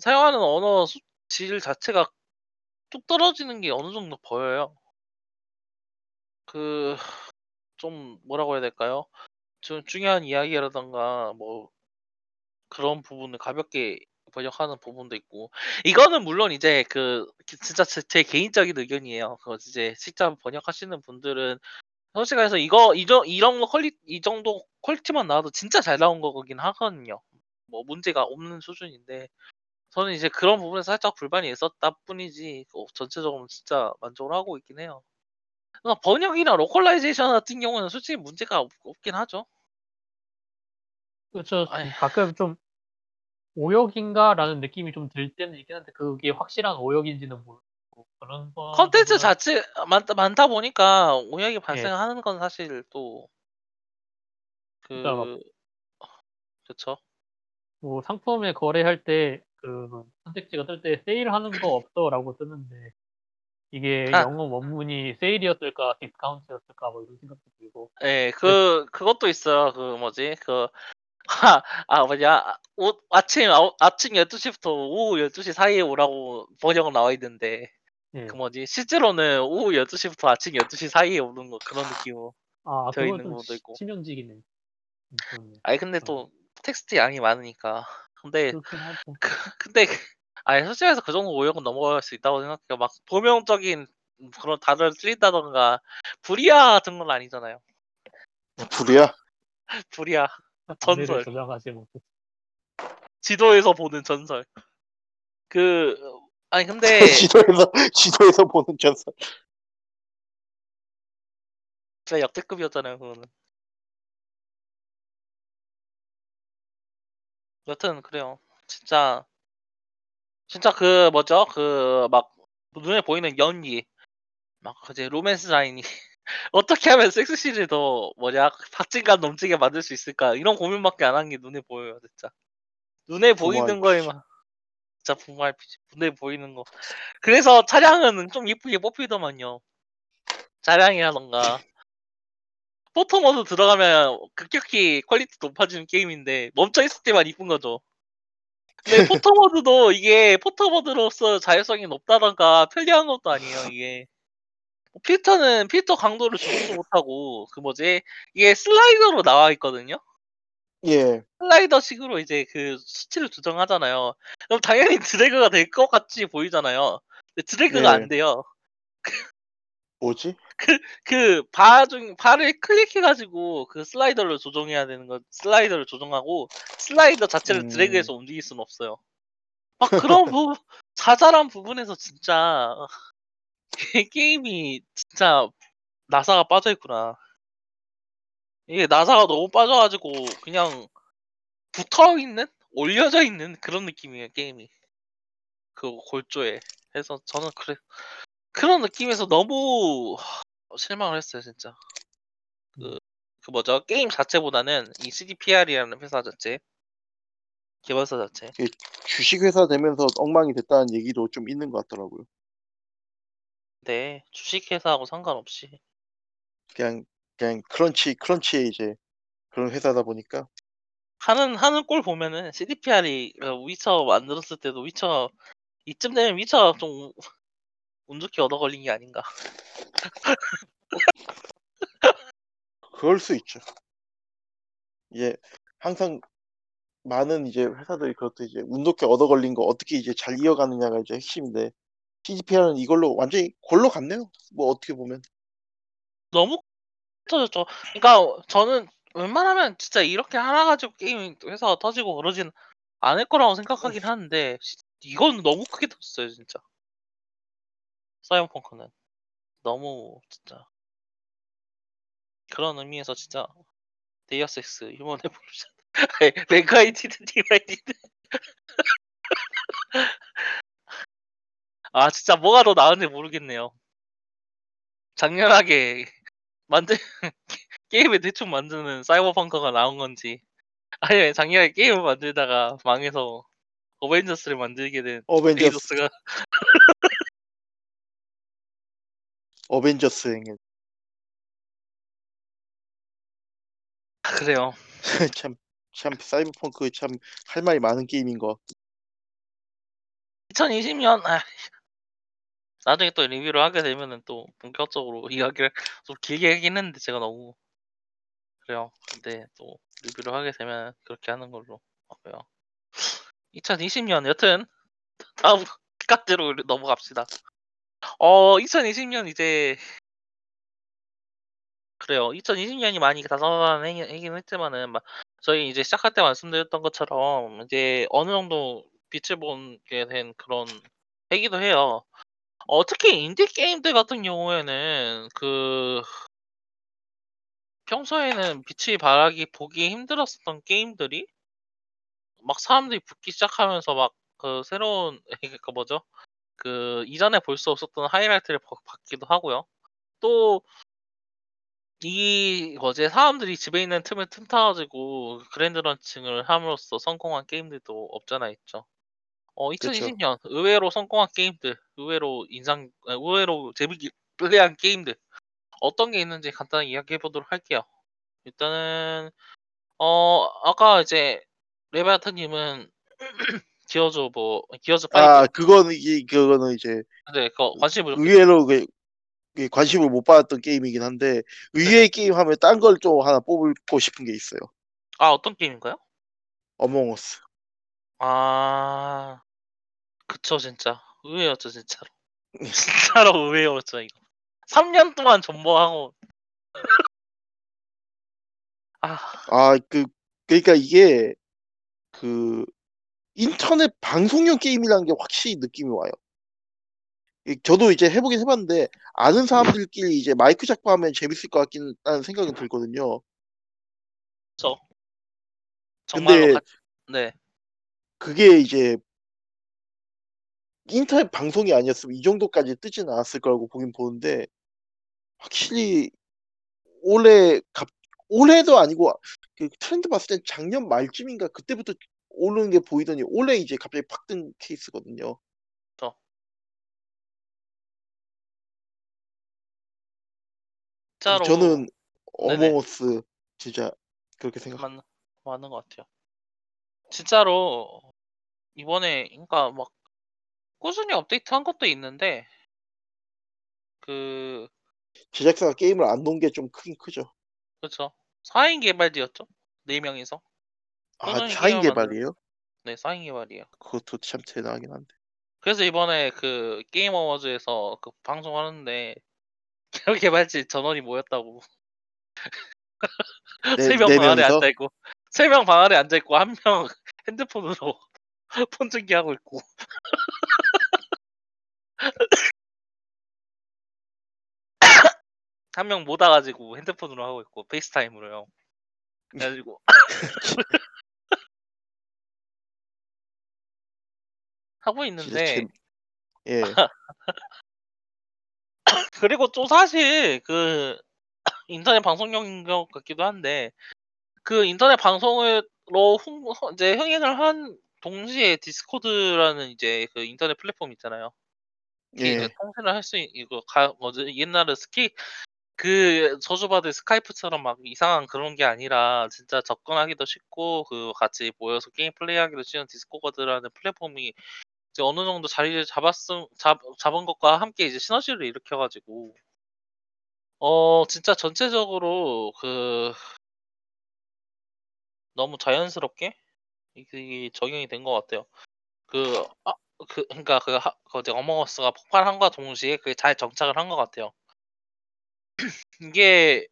사용하는 언어 수 질 자체가 뚝 떨어지는 게 어느 정도 보여요. 그 좀 뭐라고 해야 될까요? 좀 중요한 이야기라든가 뭐 그런 부분을 가볍게 번역하는 부분도 있고 이거는 물론 이제 그 기 진짜 제 제 개인적인 의견이에요. 그거 이제 직접 번역하시는 분들은 솔직히 말해서 이거 이 정 이런 거 퀄리 이 정도 퀄리티만 나와도 진짜 잘 나온 거긴 하거든요. 뭐 문제가 없는 수준인데 저는 이제 그런 부분에서 살짝 불만이 있었다 뿐이지 어 전체적으로는 진짜 만족을 하고 있긴 해요. 그러니까 번역이나 로컬라이제이션 같은 경우는 솔직히 문제가 없 없긴 하죠. 그쵸. 아이. 가끔 좀 '오역인가?'라는 느낌이 좀 들 때는 있긴 한데 그게 확실한 오역인지는 모르고 그런 콘텐츠 거는 자체 많다 많다 보니까 오역이 예. 발생하는 건 사실 또 그러니까 막 그 그쵸. 뭐 상품에 거래할 때 그 선택지가 뜰 때 "세일하는 거 없어."라고 뜨는데 이게 아. 영어 원문이 세일이었을까 디스카운트였을까 뭐 이런 생각도 들고. 예. 네. 그 그것도 있어요. 그 뭐지? 그 아 아 뭐냐 아 옷 아침 아홉 아침 열두 시부터 오후 열두 시 사이에 오라고 번역은 나와 있는데 그 예. 뭐지 실제로는 오후 열두 시부터 아침 열두 시 사이에 오는 거 그런 느낌으로 아 되어 그건 있는 좀 경우도 치 있고. 치명적이네. 음 그러네요. 아이 근데 어. 또 텍스트 양이 많으니까. 근데 그렇긴 하죠. 그 근데 아니 솔직히 말해서 그 정도 오역은 넘어갈 수 있다고 생각해요. 막 범용적인 그런 단어를 쓰인다든가 불의야 같은 건 아니잖아요. 어 불이야? 불의야. 장르를 전설. 조장하지 못해 지도에서 보는 전설. 그 아니 근데 지도에서 지도에서 보는 전설. 진짜 역대급이었잖아요 그거는. 여튼 그래요. 진짜 진짜 그 뭐죠? 그 막 눈에 보이는 연기 막 이제 로맨스 라인이 어떻게 하면 섹스씬을 더 뭐냐 박진감 넘치게 만들 수 있을까 이런 고민밖에 안 한 게 눈에 보여요 진짜. 눈에 보이는 거에 부모알피지. 막 진짜 부모알피지 눈에 보이는 거. 그래서 차량은 좀 이쁘게 뽑히더만요. 차량이라든가. 포토 모드 들어가면 급격히 퀄리티 높아지는 게임인데 멈춰 있을 때만 이쁜 거죠. 근데 포토 모드도 이게 포토 모드로서 자율성이 높다든가 편리한 것도 아니에요 이게. 필터는 필터 강도를 조절도 못하고 그 뭐지 이게 슬라이더로 나와 있거든요. 예. 슬라이더식으로 이제 그 수치를 조정하잖아요. 그럼 당연히 드래그가 될 것 같이 보이잖아요. 근데 드래그가 안 예. 돼요. 뭐지? 그 그 바 중 바를 클릭해 가지고 그 슬라이더를 조정해야 되는 거 슬라이더를 조정하고 슬라이더 자체를 드래그해서 음. 움직일 수는 없어요. 막 그런 부 자잘한 부분에서 진짜 게 게임이 진짜 나사가 빠져 있구나. 이게 나사가 너무 빠져 가지고 그냥 붙어 있는? 올려져 있는 그런 느낌이에요 게임이. 그 골조에. 그래서 저는 그래 그런 느낌에서 너무 실망을 했어요 진짜. 그 음. 그 뭐죠? 게임 자체보다는 이 CDPR이라는 회사 자체 개발사 자체. 예 주식회사 되면서 엉망이 됐다는 얘기도 좀 있는 것 같더라고요. 네. 주식회사하고 상관없이. 그냥 그냥 크런치 크런치에 이제 그런 회사다 보니까. 하는 하는 꼴 보면은 CDPR이 그 위쳐 만들었을 때도 위쳐 이쯤 되면 위쳐 좀 운 좋게 얻어 걸린 게 아닌가. 그럴 수 있죠. 예. 항상 많은 이제 회사들이 그것도 이제 운 좋게 얻어 걸린 거 어떻게 이제 잘 이어가느냐가 이제 핵심인데 씨지피아는 이걸로 완전히 골로 갔네요. 뭐 어떻게 보면. 너무 터졌죠. 그러니까 저는 웬만하면 진짜 이렇게 하나 가지고 게임 회사가 터지고 그러진 않을 거라고 생각하긴 하는데 이건 너무 크게 터졌어요, 진짜. 사이버펑크는 너무 진짜 그런 의미에서 진짜 데이어스 엑스 휴먼 에볼루션 레가이티드 디바이디드 아 진짜 뭐가 더 나은지 모르겠네요. 장렬하게 만든 게임을 대충 만드는 사이버펑크가 나온 건지 아니면 작년에 게임을 만들다가 망해서 어벤져스를 만들게 된 어벤져스. 데이저스가 어벤져스 행인. 아, 그래요. 참, 참 사이버펑크 참 할 말이 많은 게임인 거. 이천이십 년 아, 나중에 또 리뷰를 하게 되면은 또 본격적으로 이야기를 좀 길게 하긴 했는데 제가 너무 그래요. 근데 또 리뷰를 하게 되면 그렇게 하는 걸로 하고요. 이천이십 년 여튼 다음 갓대로 넘어갑시다. 어 이천이십 년 이제 그래요. 이천이십 년이 많이 다가간 해긴 했지만은 막 저희 이제 시작할 때 말씀드렸던 것처럼 이제 어느 정도 빛을 보게 된 그런 해기도 해요. 어, 특히 인디 게임들 같은 경우에는 그 평소에는 빛이 발하기 보기 힘들었었던 게임들이 막 사람들이 붙기 시작하면서 막 그 새로운 그러니까 뭐죠? 그 이전에 볼 수 없었던 하이라이트를 받기도 하고요. 또 이 어제 사람들이 집에 있는 틈에 틈타가지고 그랜드런칭을 함으로써 성공한 게임들도 없잖아 있죠. 어 이천이십 년 그쵸. 의외로 성공한 게임들, 의외로 인상, 의외로 재미있게 한 게임들 어떤 게 있는지 간단히 이야기해 보도록 할게요. 일단은 어 아까 이제 레바타님은 기어즈 뭐 기어즈 파이브 아 그거는 이 그거는 이제 네 그거 관심을 의외로 그 관심을 못 받았던 게임이긴 한데 의외의 네. 게임 하면 딴 걸 좀 하나 뽑고 싶은 게 있어요. 아 어떤 게임인가요? 어몽어스. 아 그쵸 진짜 의외였죠 진짜로 진짜로 의외였죠 이거. 삼 년 동안 존버하고 아 아 그 그러니까 이게 그 인터넷 방송용 게임이라는 게 확실히 느낌이 와요. 저도 이제 해보긴 해봤는데 아는 사람들끼리 이제 마이크 잡고 하면 재밌을 것 같긴 하는 생각은 들거든요. 저 정말로 같... 네. 그게 이제 인터넷 방송이 아니었으면 이 정도까지 뜨진 않았을 거라고 보긴 보는데 확실히 올해 갑 올해도 아니고 그 트렌드 봤을 땐 작년 말쯤인가 그때부터 오르는 게 보이더니 올해 이제 갑자기 팍 뜬 케이스거든요. 어. 진짜로 저는 어몽어스 진짜 그렇게 생각합니다. 맞는 것 같아요. 진짜로 이번에 그러니까 막 꾸준히 업데이트한 것도 있는데 그 제작사가 게임을 안 놓은 게 좀 크긴 크죠. 그렇죠. 사 인 개발지였죠. 네 명이서. 아, 사 인 개발이에요? 네, 사 인 개발이에요. 그것도 참 대단하긴 한데. 그래서 이번에 그 게임 어워즈에서 그 방송하는데 개발지 전원이 모였다고. 네, 세 명 네 방 안에 앉아 있고, 세 명 방 안에 앉아 있고 한 명 핸드폰으로 폰 증기하고 있고. 한 명 못 와가지고 핸드폰으로 하고 있고 페이스타임으로요. 그래가지고 하고 있는데 예. 그리고 또 사실 그 인터넷 방송용인 것 같기도 한데 그 인터넷 방송으로 흥, 이제 흥행을 한 동시에 디스코드라는 이제 그 인터넷 플랫폼 있잖아요. 예. 이제 통신을 할 수 이거 가 뭐지 옛날에 스키 그 저주받은 스카이프처럼 막 이상한 그런 게 아니라 진짜 접근하기도 쉽고 그 같이 모여서 게임 플레이하기도 쉬운 디스코드라는 플랫폼이 이제 어느 정도 자리를 잡았음 잡 잡은 것과 함께 이제 시너지를 일으켜가지고 어 진짜 전체적으로 그 너무 자연스럽게 이게 적용이 된 것 같아요. 그, 아, 그, 그러니까 그, 하, 그 이제 어몽어스가 폭발함과 동시에 그게 잘 정착을 한 것 같아요. 이게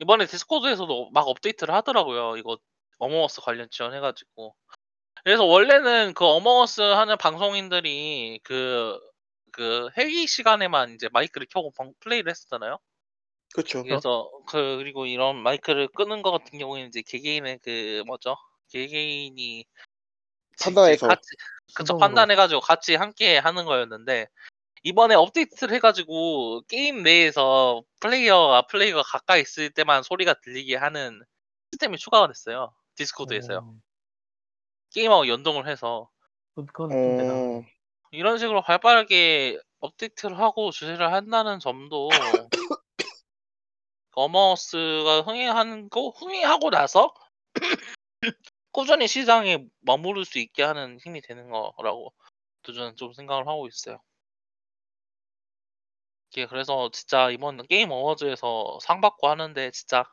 이번에 디스코드에서도 막 업데이트를 하더라고요. 이거 어몽어스 관련 지원해가지고. 그래서 원래는 그 어몽어스 하는 방송인들이 그, 그 회의 시간에만 이제 마이크를 켜고 방, 플레이를 했었잖아요. 그렇죠. 그래서 그 그리고 이런 마이크를 끄는 것 같은 경우에는 이제 개개인의 그 뭐죠? 개개인이 판단해서 같이 그쵸 판단해가지고 같이 함께 하는 거였는데, 이번에 업데이트를 해가지고 게임 내에서 플레이어가 플레이어가 가까이 있을 때만 소리가 들리게 하는 시스템이 추가가 됐어요. 디스코드에서요. 어... 게임하고 연동을 해서 그건 어... 이런 식으로 발빠르게 업데이트를 하고 주시를 한다는 점도 어머스가 흥행한 거 흥행하고 나서 꾸준히 시장에 머무를 수 있게 하는 힘이 되는 거라고 저는 좀 생각을 하고 있어요. 이게 그래서 진짜 이번 게임 어워즈에서 상 받고 하는데 진짜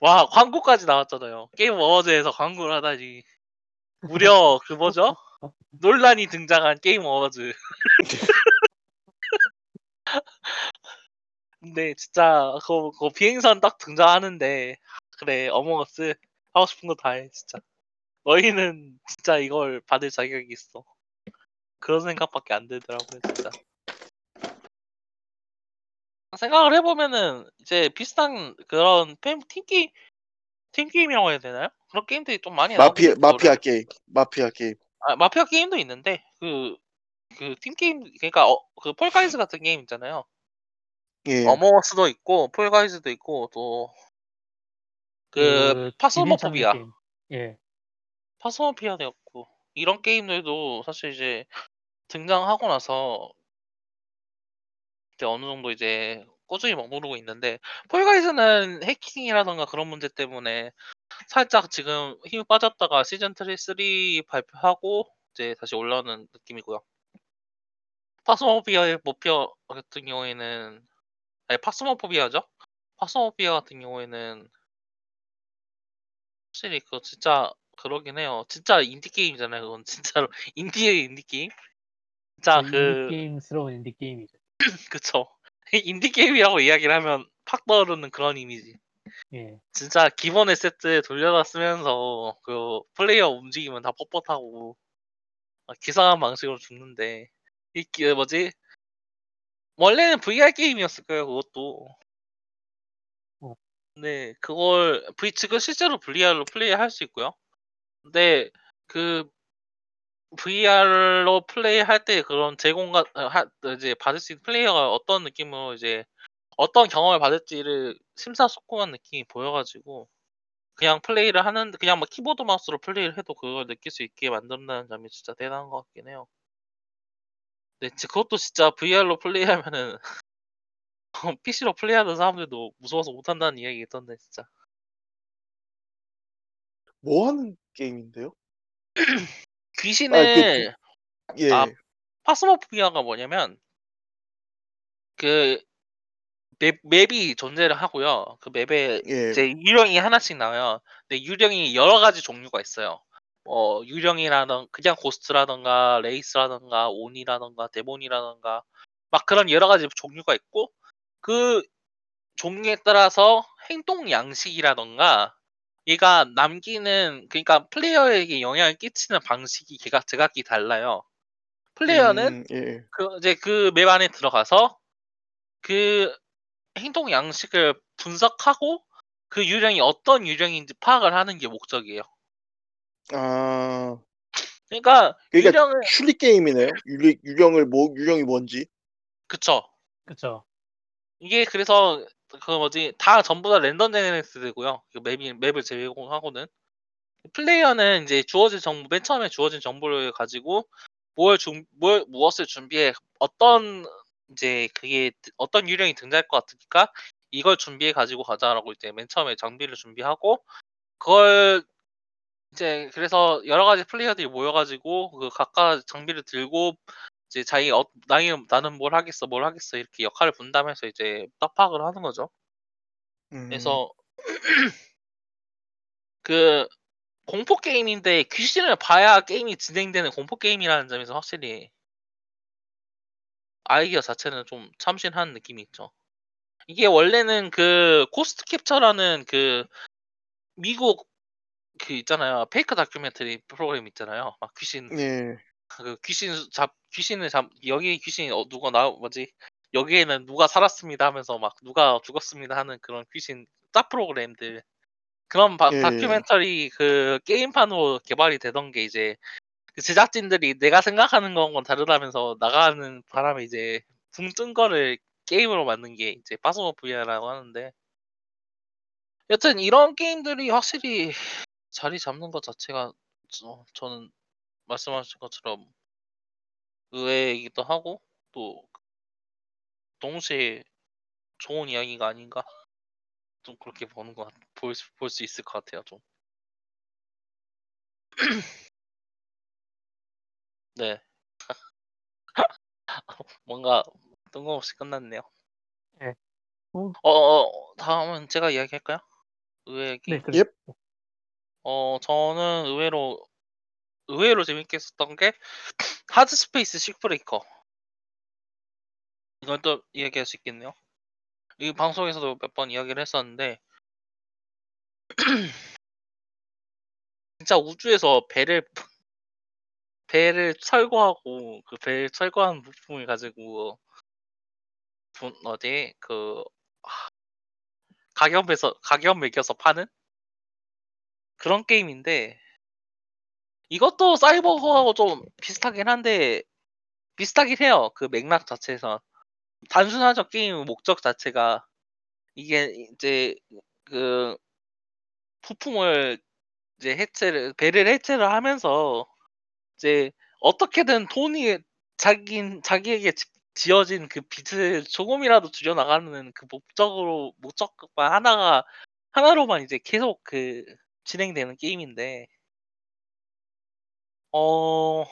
와 광고까지 나왔잖아요. 게임 어워즈에서 광고를 하다니 무려 그 뭐죠? 논란이 등장한 게임 어워즈. 근데 진짜 그거, 그거 비행선 딱 등장하는데 그래 어몽어스 하고 싶은 거 다 해. 진짜 너희는 진짜 이걸 받을 자격이 있어. 그런 생각밖에 안 들더라고요. 진짜 생각을 해보면은 이제 비슷한 그런 게임, 팀게임 팀게임이라고 해야 되나요? 그런 게임들이 좀 많이 마피, 마피아 게임 마피아 게임 아, 마피아 게임도 있는데 그 그 팀게임 그러니까 어, 그 폴가이즈 같은 게임 있잖아요. 예. 어몽어스도 있고 폴가이즈도 있고 또 그 파스모포비아 예 파스모피아 되었고 이런 게임들도 사실 이제 등장하고 나서 이제 어느 정도 이제 꾸준히 머무르고 있는데, 폴가이즈는 해킹이라던가 그런 문제 때문에 살짝 지금 힘이 빠졌다가 시즌 삼 발표하고 이제 다시 올라오는 느낌이고요. 파스모피아의 목표 같은 경우에는 아니, 파스모포비아죠? 파스모포비아 같은 경우에는 확실히 그거 진짜 그러긴 해요. 진짜 인디게임이잖아요. 그건 진짜로 인디의 인디게임? 진짜 그... 인디게임스러운 인디게임이죠. 그쵸. 인디게임이라고 이야기를 하면 팍 떠오르는 그런 이미지. 예. 진짜 기본의 세트에 돌려다 쓰면서 그 플레이어 움직이면 다 뻣뻣하고 기상한 방식으로 죽는데 이 게 뭐지? 원래는 브이알 게임이었을 거예요, 그것도. 근데 그걸 V 측은 실제로 브이알로 플레이할 수 있고요. 근데 그 브이알로 플레이할 때 그런 제공과 이제 받을 수 있는 플레이어가 어떤 느낌으로 이제 어떤 경험을 받을지를 심사숙고한 느낌이 보여가지고 그냥 플레이를 하는 그냥 막 키보드 마우스로 플레이를 해도 그걸 느낄 수 있게 만든다는 점이 진짜 대단한 것 같긴 해요. 네, 그것도 진짜 브이알로 플레이하면은 피씨로 플레이하는 사람들도 무서워서 못한다는 이야기 있던데 진짜. 뭐 하는 게임인데요? 귀신을 아, 그, 예. 아, 파스모포비아가 뭐냐면 그 맵, 맵이 존재를 하고요. 그 맵에 예. 이제 유령이 하나씩 나와요. 근데 유령이 여러 가지 종류가 있어요. 어, 유령이라던가, 그냥 고스트라던가, 레이스라던가, 온이라던가, 데몬이라던가, 막 그런 여러 가지 종류가 있고, 그 종류에 따라서 행동 양식이라던가, 얘가 남기는, 그러니까 플레이어에게 영향을 끼치는 방식이 걔가 제각기 달라요. 플레이어는 음, 예. 그, 이제 그 맵 안에 들어가서 그 행동 양식을 분석하고 그 유령이 어떤 유령인지 파악을 하는 게 목적이에요. 아, 그러니까, 그러니까 유령을 추리 게임이네요. 유리, 유령을 뭐 유령이 뭔지. 그쵸. 그쵸. 이게 그래서 그 뭐지 다 전부 다 랜덤 제네레이트되고요. 맵이 맵을 제공하고는 플레이어는 이제 주어진 정보 맨 처음에 주어진 정보를 가지고 뭘 중 뭘 무엇을 준비해 어떤 이제 그게 어떤 유령이 등장할 것 같으니까 이걸 준비해 가지고 가자라고 이제 맨 처음에 장비를 준비하고 그걸 이제 그래서 여러 가지 플레이어들이 모여가지고 그 각각 장비를 들고 이제 자기 어, 나는 나는 뭘 하겠어 뭘 하겠어 이렇게 역할을 분담해서 이제 파악을 하는 거죠. 음. 그래서 그 공포 게임인데 귀신을 봐야 게임이 진행되는 공포 게임이라는 점에서 확실히 아이디어 자체는 좀 참신한 느낌이 있죠. 이게 원래는 그 고스트 캡처라는 그 미국 그 있잖아요. 페이크 다큐멘터리 프로그램 있잖아요. 막 귀신 네. 그 귀신 수- 잡 귀신을 잡 여기 귀신이 어 누가 나 뭐지? 여기에는 누가 살았습니다 하면서 막 누가 죽었습니다 하는 그런 귀신 짭 프로그램들 그런 바- 예. 다큐멘터리 그 게임판으로 개발이 되던 게 이제 그 제작진들이 내가 생각하는 거하고는 다르다면서 나가는 바람에 이제 붕 뜬 거를 게임으로 만든 게 이제 파스모피아라고 하는데 여튼 이런 게임들이 확실히 자리 잡는 것 자체가 저, 저는 말씀하신 것처럼 의외이기도 하고 또 동시에 좋은 이야기가 아닌가 좀 그렇게 보는 것 볼수 볼 수 있을 것 같아요 좀. 네. 뭔가 뜬금없이 끝났네요. 네. 어, 어, 어, 다음은 제가 이야기할까요? 의외의 네, 게임. 그래. 옙. 어, 저는 의외로 의외로 재밌게 했었던 게 하드 스페이스 식브레이커. 이건 또 이야기할 수 있겠네요. 이 방송에서도 몇 번 이야기를 했었는데 진짜 우주에서 배를 배를 철거하고 그 배를 철거한 부품을 가지고 분 어디 그 가격에서 가격 매겨서 파는 그런 게임인데 이것도 사이버하고 좀 비슷하긴 한데 비슷하긴 해요. 그 맥락 자체에서 단순하죠. 게임 목적 자체가 이게 이제 그 부품을 이제 해체를 배를 해체를 하면서 이제 어떻게든 돈이 자기 자기에게 지- 지어진 그 빚을 조금이라도 줄여 나가는 그 목적으로 목적만 하나가 하나로만 이제 계속 그 진행되는 게임인데 어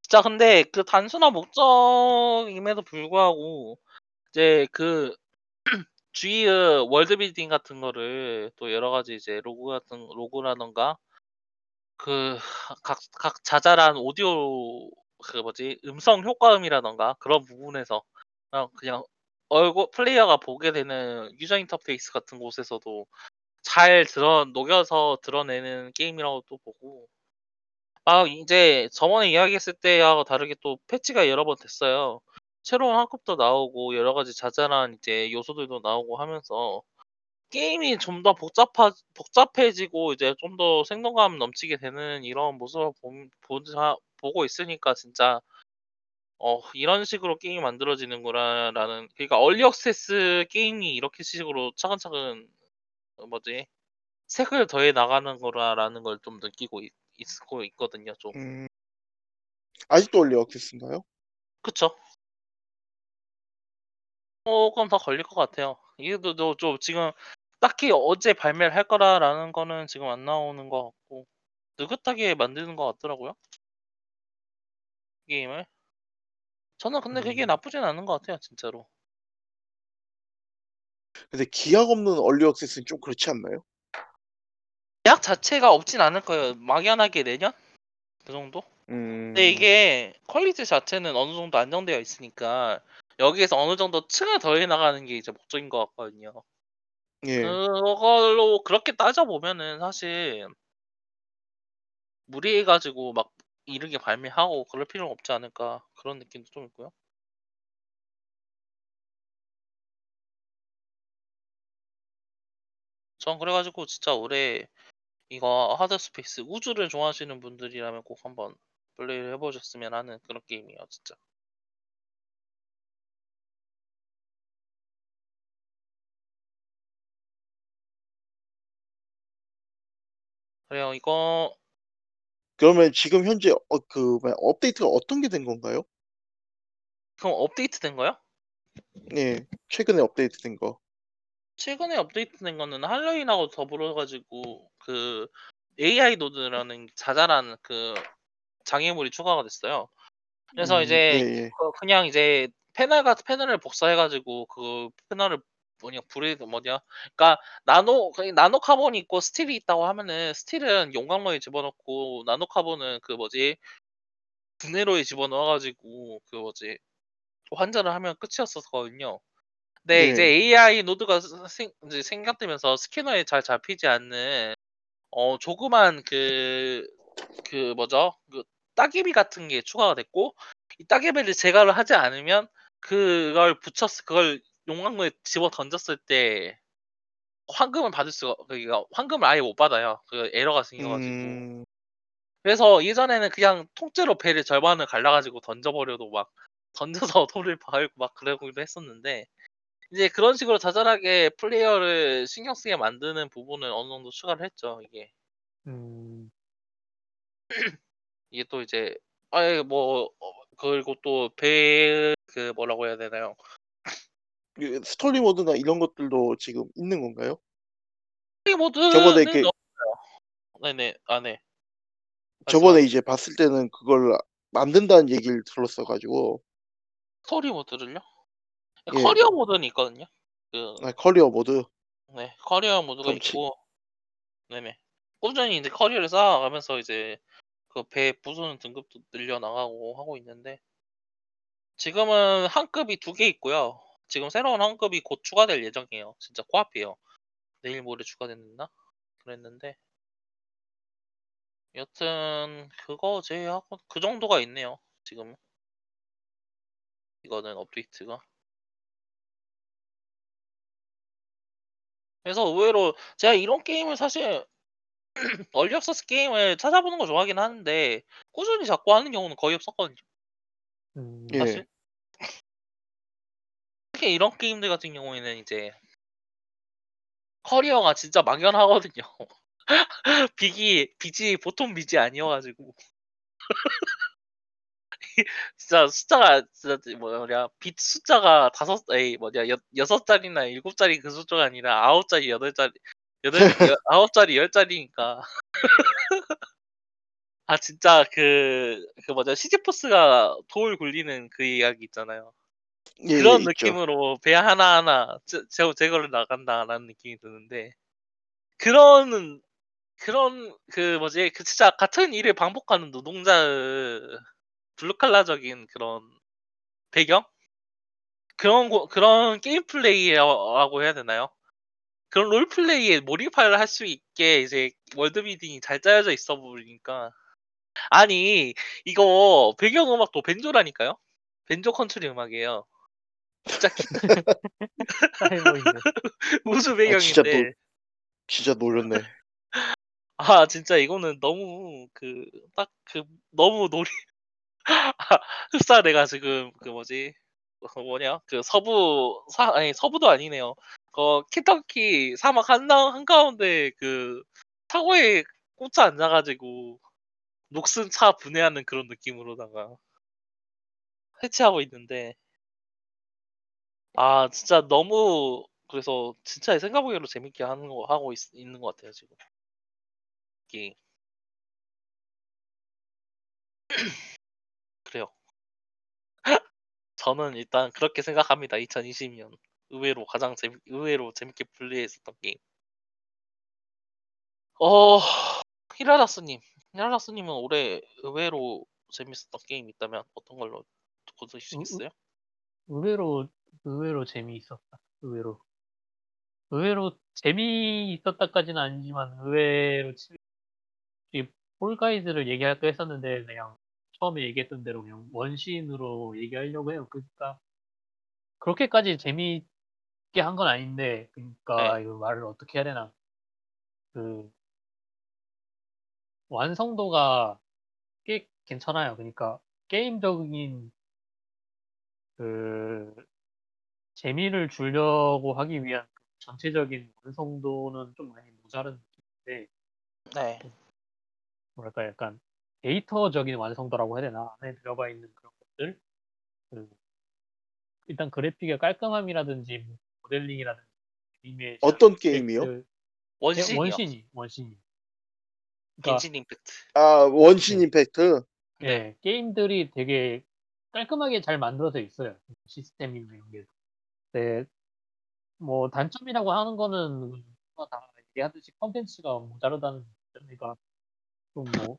진짜 근데 그 단순한 목적임에도 불구하고 이제 그 주위의 월드 빌딩 같은 거를 또 여러 가지 이제 로고 같은 로고라던가 그 각 각 자잘한 오디오 그 뭐지 음성 효과음이라던가 그런 부분에서 그냥, 그냥 얼굴 플레이어가 보게 되는 유저 인터페이스 같은 곳에서도 잘 드러 녹여서 드러내는 게임이라고 또 보고 아 이제 저번에 이야기했을 때하고 다르게 또 패치가 여러 번 됐어요. 새로운 학급도 나오고 여러 가지 자잘한 이제 요소들도 나오고 하면서 게임이 좀 더 복잡하 복잡해지고 이제 좀 더 생동감 넘치게 되는 이런 모습을 보, 보자, 보고 있으니까 진짜 어 이런 식으로 게임이 만들어지는구나라는 그러니까 얼리 억세스 게임이 이렇게 식으로 차근차근 어, 뭐지 색을 더해 나가는 거라라는 걸 좀 느끼고 있, 있고 있거든요 좀 음, 아직도 원래 어땠었나요? 그쵸? 조금 더 걸릴 것 같아요. 이게 또- 또좀 지금 딱히 어제 발매를 할 거라라는 거는 지금 안 나오는 것 같고 느긋하게 만드는 것 같더라고요 게임을. 저는 근데 그게 음. 나쁘진 않은 것 같아요, 진짜로. 근데 기약 없는 얼리 액세스는 좀 그렇지 않나요? 약 자체가 없진 않을 거예요. 막연하게 내년? 그 정도? 근데 음, 이게 퀄리티 자체는 어느 정도 안정되어 있으니까 여기에서 어느 정도 층을 더해 나가는 게 이제 목적인 것 같거든요. 예. 그걸로 그렇게 따져보면은 사실 무리해가지고 막 이르게 발매하고 그럴 필요는 없지 않을까 그런 느낌도 좀 있고요. 전 그래가지고 진짜 올해 이거 하드스페이스 우주를 좋아하시는 분들이라면 꼭 한번 플레이를 해보셨으면 하는 그런 게임이에요, 진짜. 그래요, 이거 그러면 지금 현재 어, 그 뭐야, 업데이트가 어떤 게 된 건가요? 그럼 업데이트된 거요? 예. 최근에 업데이트된 거. 최근에 업데이트된 거는 할로윈하고 더불어가지고 그 에이아이 노드라는 자잘한 그 장애물이 추가가 됐어요. 그래서 음, 예, 이제 예. 그거 그냥 이제 패널 같은 패널을 복사해가지고 그 패널을 뭐냐 브레이드 뭐냐 그러니까 나노 나노 카본이 있고 스틸이 있다고 하면은 스틸은 용광로에 집어넣고 나노 카본은 그 뭐지 분해로에 집어넣어가지고 그 뭐지 환전을 하면 끝이었었거든요. 근데 네. 이제 에이아이 노드가 생, 이제 생각되면서 스캐너에 잘 잡히지 않는 어 조그만 그 그 뭐죠 그 따개비 같은 게 추가가 됐고 이 따개비를 제거를 하지 않으면 그걸 붙였 그걸 용광로에 집어 던졌을 때 환금을 받을 수가 그러니까 환금을 아예 못 받아요. 그 에러가 생겨가지고. 음... 그래서 예전에는 그냥 통째로 배를 절반을 갈라가지고 던져버려도 막 던져서 돌을 박고 막 그러기도 했었는데 이제 그런 식으로 자잘하게 플레이어를 신경 쓰게 만드는 부분을 어느 정도 추가를 했죠. 이게 음... 이게 또 이제 아예 뭐 그리고 또 배 그 뭐라고 해야 되나요? 스토리 모드나 이런 것들도 지금 있는 건가요? 스토리 모드는 저번에 이렇게... 없어요. 네네 안에. 아, 저번에 맞아. 이제 봤을 때는 그걸 만든다는 얘기를 들었어가지고. 스토리 모드를요? 예. 커리어 모드는 있거든요. 그... 아, 커리어 모드. 네, 커리어 모드가 그렇지. 있고. 네네. 꾸준히 이제 커리어를 쌓아가면서 이제 그 배 부수는 등급도 늘려나가고 하고 있는데 지금은 한 급이 두 개 있고요. 지금 새로운 한 급이 곧 추가될 예정이에요. 진짜 코앞이에요. 내일 모레 추가됐나? 그랬는데 여튼 그거 제외하고 그 정도가 있네요. 지금 이거는 업데이트가 그래서 의외로 제가 이런 게임을 사실 얼리 액세스 게임을 찾아보는 거 좋아하긴 하는데 꾸준히 자꾸 하는 경우는 거의 없었거든요. 음, 사실 예. 특히 이런 게임들 같은 경우에는 이제 커리어가 진짜 막연하거든요. 빅이 빚이 보통 빚이 아니어가지고 진짜 숫자가 진짜 뭐냐 빚 숫자가 다섯 에이 뭐냐 여, 여섯 자리나 일곱 자리 그 숫자가 아니라 아홉 자리 여덟 자리 여덟 아홉 자리 열 자리니까 아 진짜 그 그 뭐냐 시지포스가 돌 굴리는 그 이야기 있잖아요. 예, 그런 있죠. 느낌으로 배 하나 하나 제 제거를 나간다라는 느낌이 드는데 그런 그런 그 뭐지 그 진짜 같은 일을 반복하는 노동자의 블루칼라적인 그런 배경 그런 고, 그런 게임 플레이라고 해야 되나요? 그런 롤플레이에 몰입을 할 수 있게 이제 월드비딩이 잘 짜여져 있어 보니까 아니 이거 배경음악도 벤조라니까요? 벤조 컨트리 음악이에요. 진짜 우주 배경인데 아, 진짜, 노, 진짜 놀렸네. 아 진짜 이거는 너무 그 딱 그 너무 놀이 아, 흡사 내가 지금 그 뭐지 뭐냐 그 서부 사 아니 서부도 아니네요. 어, 켄터키 사막 한가운데 한가운데 그 타고에 꽂혀 앉아가지고 녹슨 차 분해하는 그런 느낌으로다가 해체하고 있는데 아 진짜 너무 그래서 진짜 생각보기로 재밌게 하는 거 하고 있, 있는 것 같아요 지금 게임. 그래요. 저는 일단 그렇게 생각합니다. 이천이십 년. 의외로 가장 재미, 의외로 재밌게 플레이했었던 게임. 어, 히라라스님, 히라라스님은 올해 의외로 재밌었던 게임 있다면 어떤 걸로 고르시겠어요? 의외로 의외로 재미있었다. 의외로 의외로 재미있었다까지는 아니지만 의외로 이 폴가이즈를 얘기할까 했었는데 그냥 처음에 얘기했던 대로 그냥 원시인으로 얘기하려고 해요. 그러니까 그렇게까지 재미 게 한 건 아닌데, 그러니까 네. 이거 말을 어떻게 해야 되나? 그 완성도가 꽤 괜찮아요. 그러니까 게임적인 그 재미를 주려고 하기 위한 전체적인 완성도는 좀 많이 모자른 느낌인데, 네. 뭐랄까 약간 데이터적인 완성도라고 해야 되나? 안에 들어가 있는 그런 것들, 그 일단 그래픽의 깔끔함이라든지. 모델링이라는 게임의 어떤 게임이요? 원신이요. 원신이, 원신이. 그러니까, 엔진 임팩트. 아, 원신 네. 임팩트. 네. 네, 게임들이 되게 깔끔하게 잘 만들어져 있어요. 시스템이나 이런 게. 네, 뭐 단점이라고 하는 거는 누가 다 얘기하듯이 컨텐츠가 모자르다는 점이니까 좀 뭐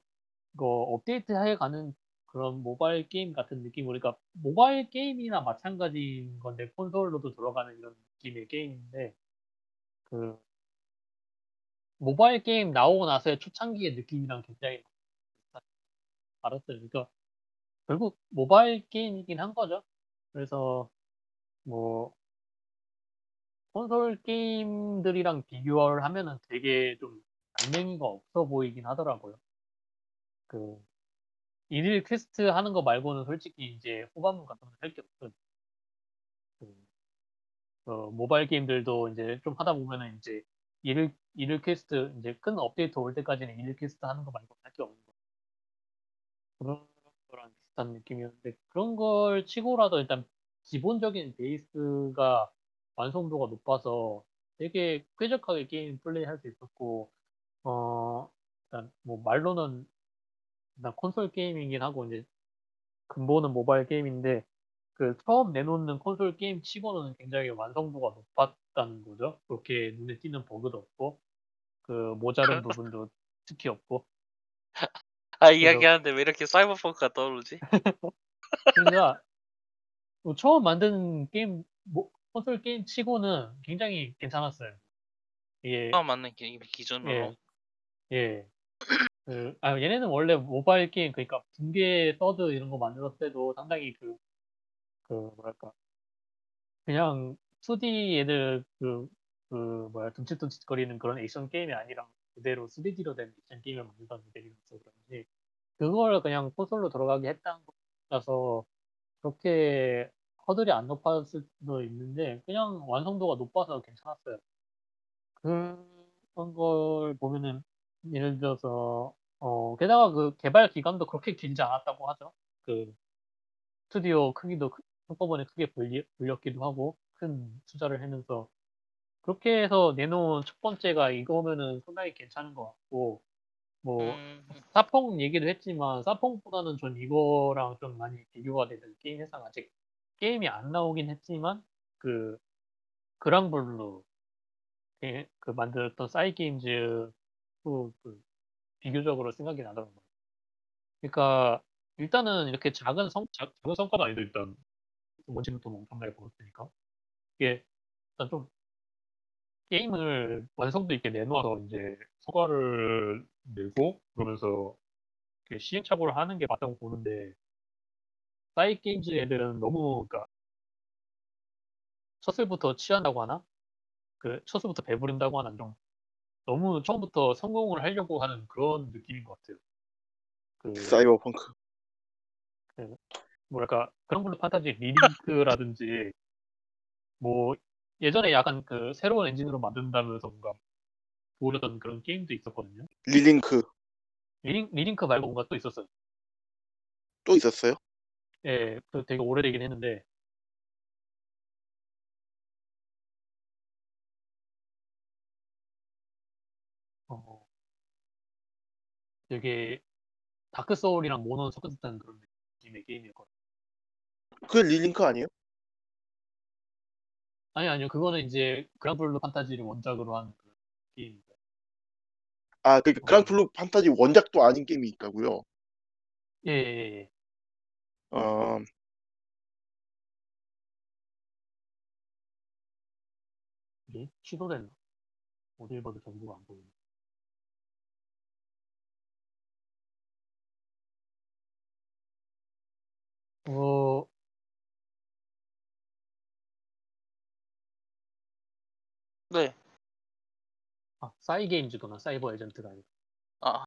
이거 업데이트해 가는 그런 모바일 게임 같은 느낌. 그러니까 모바일 게임이나 마찬가지인 건데 콘솔로도 들어가는 이런 느낌의 게임인데 그 모바일 게임 나오고 나서의 초창기의 느낌이랑 굉장히 알았어요. 그러니까 결국 모바일 게임이긴 한 거죠. 그래서 뭐 콘솔 게임들이랑 비교를 하면은 되게 좀 장면이가 없어 보이긴 하더라고요. 그 일일 퀘스트 하는 거 말고는 솔직히 이제 호감은 같은 건할게 없거든. 그, 어, 모바일 게임들도 이제 좀 하다 보면은 이제 일일 일일 퀘스트 이제 큰 업데이트 올 때까지는 일일 퀘스트 하는 거 말고는 할 게 없는 거. 그런 거랑 비슷한 느낌이었는데 그런 걸 치고라도 일단 기본적인 베이스가 완성도가 높아서 되게 쾌적하게 게임 플레이할 수 있었고 어 일단 뭐 말로는 일단 콘솔 게임이긴 하고 이제 근본은 모바일 게임인데 그 처음 내놓는 콘솔 게임 치고는 굉장히 완성도가 높았다는 거죠. 그렇게 눈에 띄는 버그도 없고 그 모자른 부분도 특히 없고 아 그래서 이야기하는데 왜 이렇게 사이버펑크가 떠오르지? 그러니까 뭐 처음 만든 게임 뭐, 콘솔 게임 치고는 굉장히 괜찮았어요. 이게 처음 맞는 기, 기준으로. 예, 예. 그, 아, 얘네는 원래 모바일 게임, 그러니까 붕괴 서드 이런 거 만들었을 때도 상당히 그, 그, 뭐랄까, 그냥 투디 애들 그, 그, 뭐야, 둠칫둠칫거리는 그런 액션 게임이 아니라 그대로 쓰리디로 된 액션 게임을 만들던 모델이라서 그런지, 그걸 그냥 콘솔로 들어가게 했다는 거라서 그렇게 허들이 안 높았을 수도 있는데, 그냥 완성도가 높아서 괜찮았어요. 그런 걸 보면은, 예를 들어서 어 게다가 그 개발 기간도 그렇게 길지 않았다고 하죠. 그 스튜디오 크기도 크- 한꺼번에 크게 불리, 불렸기도 하고 큰 투자를 하면서 그렇게 해서 내놓은 첫 번째가 이거면은 상당히 괜찮은 것 같고 뭐 음, 사펑 얘기도 했지만 사펑보다는 전 이거랑 좀 많이 비교가 되는 게임 회사가 아직 게임이 안 나오긴 했지만 그 그랑블루 예, 그 만들었던 싸이 게임즈 그, 그 비교적으로 생각이 나더라고요. 그러니까 일단은 이렇게 작은 성 작, 작은 성과가 아니도 일단 원치는 돈 엄청나게 벌었으니까 이게 일단 좀 게임을 완성도 있게 내놓아서 이제 성과를 내고 그러면서 이렇게 시행착오를 하는 게 맞다고 보는데 사이 게임즈 애들은 너무 그러니까 첫술부터 취한다고 하나 그 첫술부터 배부른다고 하나 좀 너무 처음부터 성공을 하려고 하는 그런 느낌인 것 같아요. 그 사이버펑크. 그 뭐랄까 그런 걸로 판타지 리메이크라든지 뭐 예전에 약간 그 새로운 엔진으로 만든다면서 뭔가 보려던 그런 게임도 있었거든요. 리링크 리링, 리링크 말고 뭔가 또 있었어요. 또 있었어요? 예, 그 되게 오래되긴 했는데 어, 되게 다크 소울이랑 모노 섞어졌다는 그런 느낌의 게임이었거든요. 그 리링크 아니에요? 아니 아니요, 그거는 이제 그랑블루 판타지를 원작으로 한 그런 게임입니다. 아, 그러니까 어, 그랑블루 판타지 원작도 아닌 게임이 있다고요? 예, 예, 예. 어, 이게 취소됐나? 어딜 봐도 정보가 안 보이네. 어, 네. 아, 싸이 게임즈구나. 사이버 에이전트가 아니고. 아,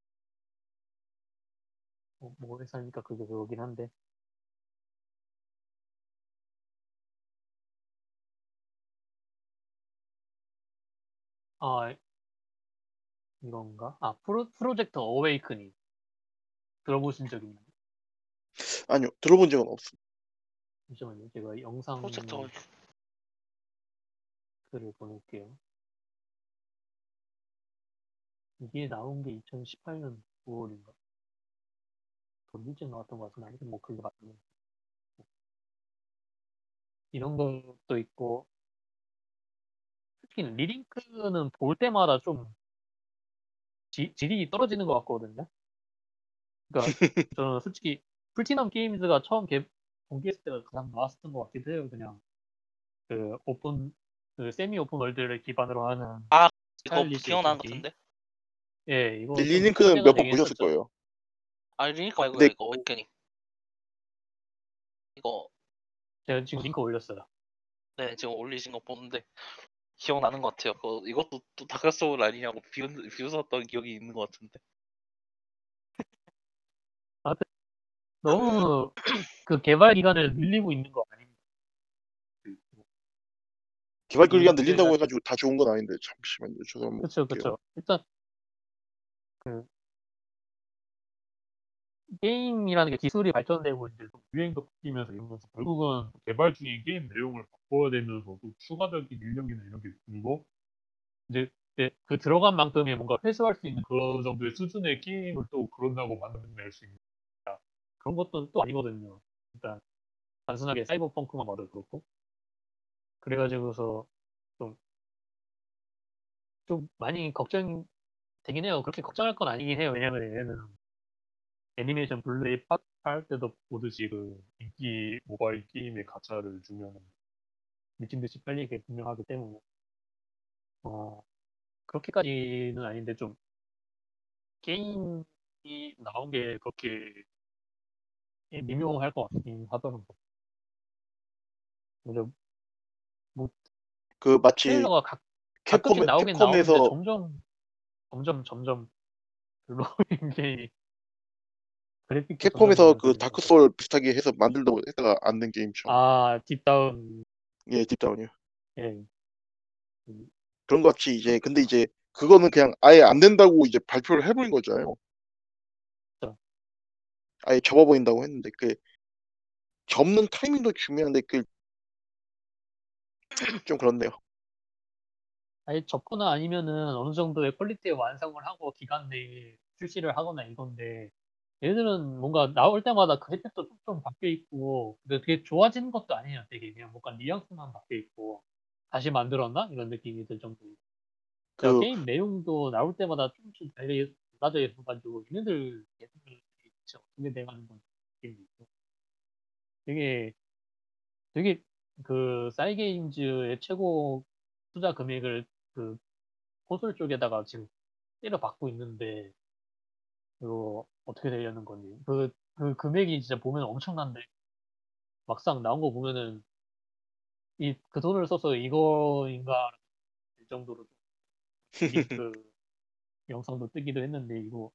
어, 뭐 회사니까 그게 그거긴 한데. 아, 이건가? 아, 프로, 프로젝트 어웨이크닝. 들어보신 적 있나요? 아니요. 들어본 적은 없어요. 잠시만요. 제가 프로젝트 영상 얼- 글을 보낼게요. 이게 나온 게 이천십팔 년 구월인가? 더 일찍 나왔던 것 같은데, 아무튼 뭐 그게 맞는. 이런 것도 있고, 특히 리링크는 볼 때마다 좀 지, 질이 떨어지는 것 같거든요. 그러니까 저는 솔직히 플티넘 게임즈가 처음 개, 공개했을 때가 가장 나았었던 것 같기도 해요. 그냥 그 오픈 그 세미 오픈 월드를 기반으로 하는 아 이거 기억나는 것 같은데. 예, 이거 리링크는 몇 번 보셨을 거예요. 아 리링크 말고 근데... 이거 어깨니 이거 제가 지금 링크 올렸어요. 네, 지금 올리신 거 보는데 기억나는 것 같아요. 그거, 이것도 또 다크소울 소울 아니냐고 비웃었던 기억이 있는 것 같은데. 아, 너무 그 개발 기간을 늘리고 있는 거 아닙니까? 개발 기간 늘린다고 해가지고 다 좋은 건 아닌데 잠시만요. 저도 한번 그렇죠, 그렇죠. 일단 그 게임이라는 게 기술이 발전되고 이제 유행도 바뀌면서 이러면서 결국은 개발 중인 게임 내용을 바꿔야 되면서도 추가적인 인력이나 이런 게 들고 이제 그 들어간 만큼의 뭔가 회수할 수 있는 그런 정도의 수준의 게임을 또 그런다고 만들어낼 수 있는 그런 것도 또 아니거든요. 일단 단순하게 사이버펑크만 봐도 그렇고 그래가지고서 좀 좀 많이 걱정 되긴 해요. 그렇게 걱정할 건 아니긴 해요. 왜냐면 얘는 애니메이션 블루레이 할 때도 보듯이 그 인기 모바일 게임의 가차를 주면 미친듯이 빨리 분명하기 때문에 어 그렇게까지는 아닌데 좀 게임이 나온 게 그렇게 미묘할 것 같긴 하더라고요. 근데 뭐 그 마치 트레일러가 각, 캡콤, 나오긴 캡콤에서 나오는데 점점 점점 점점 별로 굉장히 캡콤에서 그 다크소울 비슷하게 해서 만들려고 했다가 안 된 게임처럼. 아, 딥다운. 예, 딥다운이요. 예. 그런 것 같이 이제 근데 이제 그거는 그냥 아예 안 된다고 이제 발표를 해버린 거잖아요. 그렇죠. 아예 접어버린다고 했는데 그 접는 타이밍도 중요한데 그 좀 그렇네요. 아예 접거나 아니면은 어느 정도의 퀄리티의 완성을 하고 기간 내에 출시를 하거나 이건데. 얘들은 뭔가 나올 때마다 그 혜택도 좀 바뀌어 있고 근데 되게 좋아지는 것도 아니에요. 되게 그냥 뭔가 뉘앙스만 바뀌어 있고 다시 만들었나? 이런 느낌이 들 정도. 그 게임 내용도 나올 때마다 조금씩 달라져 있어가지고 얘네들 얘네들이 진짜 어떻게 돼가는 건지 느낌이고 되게 되게 그 싸이게임즈의 최고 투자 금액을 그 호솔 쪽에다가 지금 때려 박고 있는데 이거 어떻게 되려는 건지 그, 그 금액이 진짜 보면 엄청난데 막상 나온 거 보면은 이 그 돈을 써서 이거인가 이 정도로 그 영상도 뜨기도 했는데 이거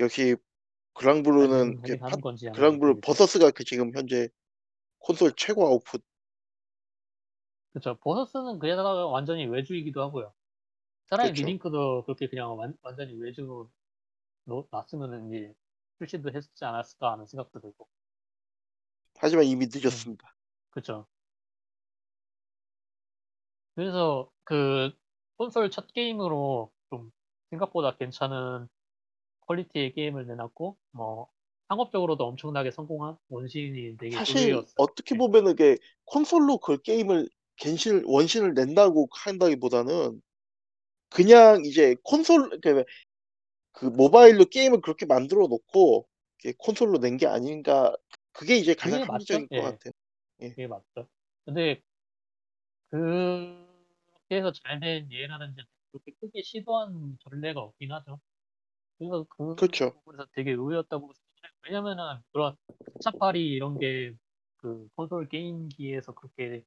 역시 그랑블루는 그랑블루 버서스가 그 지금 현재 콘솔 최고 아웃풋 그렇죠. 버서스는 그에다가 완전히 외주이기도 하고요. 차라리 리링크도 그렇게 그냥 완, 완전히 외주로 놨으면은 이제 출시도 했지 않았을까 하는 생각도 들고. 하지만 이미 늦었습니다. 음, 그렇죠. 그래서 그 콘솔 첫 게임으로 좀 생각보다 괜찮은 퀄리티의 게임을 내놨고, 뭐 상업적으로도 엄청나게 성공한 원신이 되게 사실 어떻게 보면 이게 콘솔로 그 게임을 갠실 원신을 낸다고 한다기보다는 그냥 이제 콘솔 그. 그 모바일로 게임을 그렇게 만들어 놓고 콘솔로 낸 게 아닌가 그게 이제 가장 합리적인 것 예. 같아요. 예. 그게 맞죠. 근데 그렇게 해서 잘된 예라든지 그렇게 크게 시도한 전례가 없긴 하죠. 그래서 그 그렇죠. 부분에서 되게 의외였다고 생각해요. 왜냐면은 그런 사파리 이런 게 그 콘솔 게임기에서 그렇게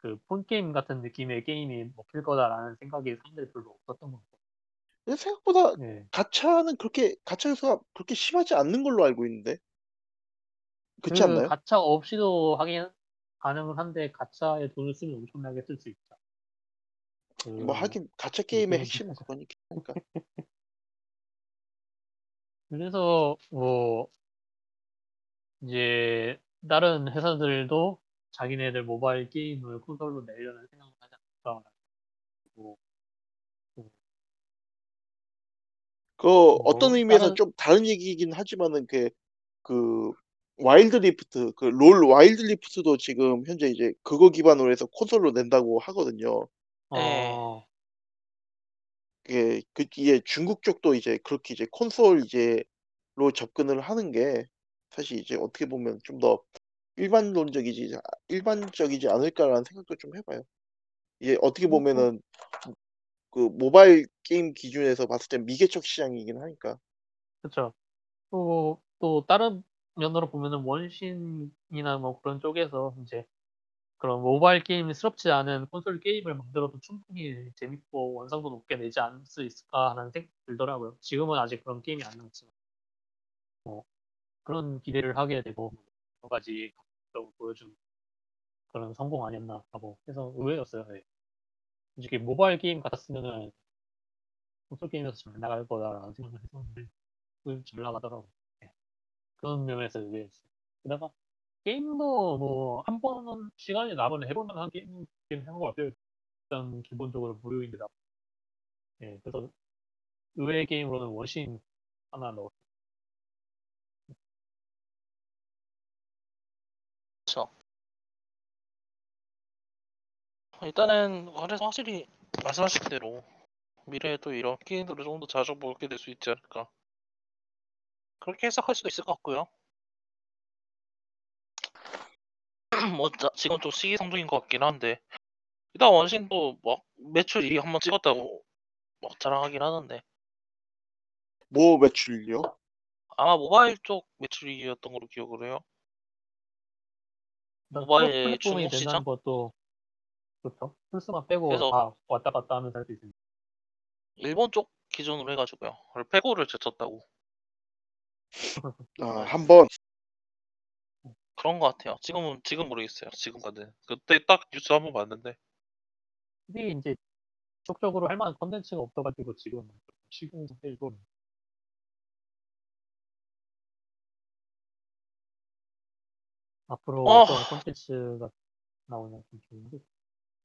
그 폰 게임 같은 느낌의 게임이 먹힐 거다라는 생각이 사람들이 별로 없었던 것 같아요. 생각보다 네. 가차는 그렇게 가차 요소가 그렇게 심하지 않는 걸로 알고 있는데 그렇지 그 않나요? 가차 없이도 하긴 가능은 한데 가차에 돈을 쓰면 엄청나게 쓸 수 있다. 음... 뭐 하긴 가차 게임의 핵심은 그거니까. 그래서 뭐 이제 다른 회사들도 자기네들 모바일 게임을 콘솔로 내려는 생각을 하지 않을까. 뭐. 그 뭐, 어떤 의미에서 다른... 좀 다른 얘기이긴 하지만은 그, 그 와일드 리프트 그 롤 와일드 리프트도 지금 현재 이제 그거 기반으로 해서 콘솔로 낸다고 하거든요. 네. 어... 예, 그 이제 중국 쪽도 이제 그렇게 이제 콘솔 이제로 접근을 하는 게 사실 이제 어떻게 보면 좀 더 일반론적이지 아, 일반적이지 않을까라는 생각도 좀 해봐요. 이게 어떻게 음. 보면은 그 모바일 게임 기준에서 봤을 땐 미개척 시장이긴 하니까. 그쵸. 또, 또 다른 면으로 보면은 원신이나 뭐 그런 쪽에서 인제 그런 모바일 게임스럽지 않은 콘솔 게임을 만들어도 충분히 재밌고 완성도 높게 내지 않을 수 있을까 하는 생각이 들더라고요. 지금은 아직 그런 게임이 안 나왔지만. 뭐 그런 기대를 하게 되고 여러 가지 적으로 보여준 그런 성공 아니었나 하고 해서 의외였어요. 예. 솔직히 모바일 게임 같았으면은 '콘솔 게임에서 잘 나갈 거다.'라는 생각을 했었는데 그 잘 나가더라고요. 예. 그런 면에서 의외였어요. 게다가 게임도 뭐 한 번은 시간이 남으면 해 볼 만한 게임이긴 한 것 같아요. 일단 기본적으로 무료입니다. 예. 그래서 의외의 게임으로는 원신 하나 넣었 그쵸. 일단은 그래서 확실히 말씀하신 대로 미래에도 이런 게임들을 좀 더 자주 보게 될 수 있지 않을까. 그렇게 해석할 수도 있을 것 같고요. 뭐 자 지금 좀 시기상조인 것 같긴 한데 일단 원신도 막 매출 일 위 한 번 찍었다고 막 자랑하긴 하던데. 뭐 매출이요? 아마 모바일 쪽 매출 일 위였던 걸로 기억을 해요. 일단 크로스 모바일 플랫폼이 중국 시장? 된다는 것도 그렇죠. 플스만 빼고 그래서 다 왔다 갔다 하면서 할 수 있으니 일본 쪽 기준으로 해 가지고요. 그걸 패고를 제쳤다고. 아 정말 한 번. 음. 그런 것 같아요. 지금은 지금 모르겠어요. 지금까지는. 그때 딱 뉴스 한 번 봤는데. 근데 인제 지속적으로 할 만한 콘텐츠가 없어 가지고 지금 쉬고 있는 상태이고 앞으로 어. 어떤 콘텐츠가 나오냐 좀 좋은데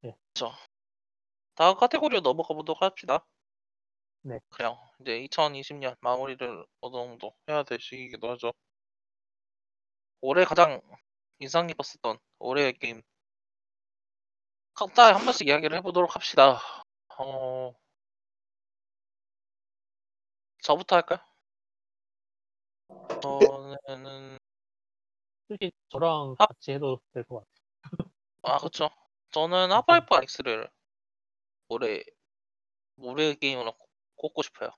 예. 그쵸. 다음 카테고리로 넘어가 보도록 합시다. 네. 그래요. 이제 이천이십 년 마무리를 어느 정도 해야 될 시기이기도 하죠. 올해 가장 인상 깊었었던 올해의 게임. 각자 한 번씩 이야기를 해 보도록 합시다. 어. 저부터 할까요? 네. 저는 솔직히 저랑 합 같이 해도 될 것 같아요. 아 그쵸. 저는 약간 하프라이프 아닉스를 올해 올해의 게임으로 꼽 꼽고 싶어요.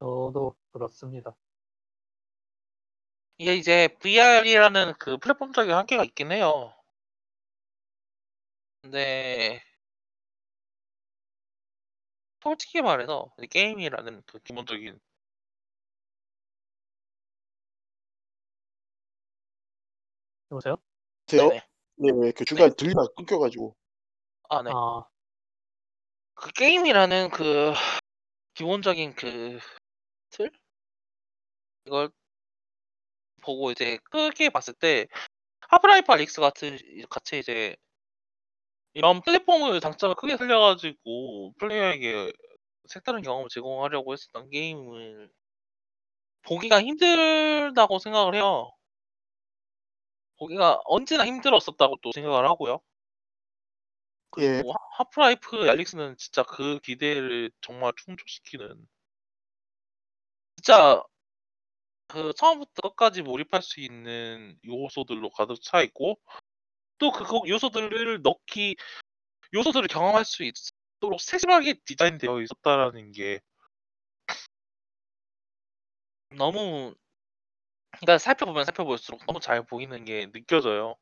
저도 그렇습니다. 이게 이제 VR이라는 그 플랫폼적인 한계가 있긴 해요. 근데 솔직히 말해서 이 게임이라는 그 기본적인 여보세요? 보세요. 네네. 네네. 그 네. 중간에 들리다가 끊겨 가지고. 아 네. 아. 그 게임이라는 그 기본적인 그 틀? 이걸 보고 이제 크게 봤을 때 하프라이프 아닉스 같은 이 같이 이제 이런 플랫폼을 장점을 크게 살려 가지고 플레이어에게 색다른 경험을 제공하려고 했었던 게임을 보기가 힘들다고 생각을 해요. 보기가 언제나 힘들었었다고 또 생각을 하고요. 예. 그리고 하 하프라이프 아닉스는 진짜 그 기대를 정말 충족시키는 진짜 그 처음부터 끝까지 몰입할 수 있는 요소들로 가득 차 있고 또 그거 요소들을 넣기 요소들을 경험할 수 있도록 세심하게 디자인되어 있었다라는 게 너무 그러니까 살펴보면 살펴볼수록 너무 잘 보이는 게 느껴져요.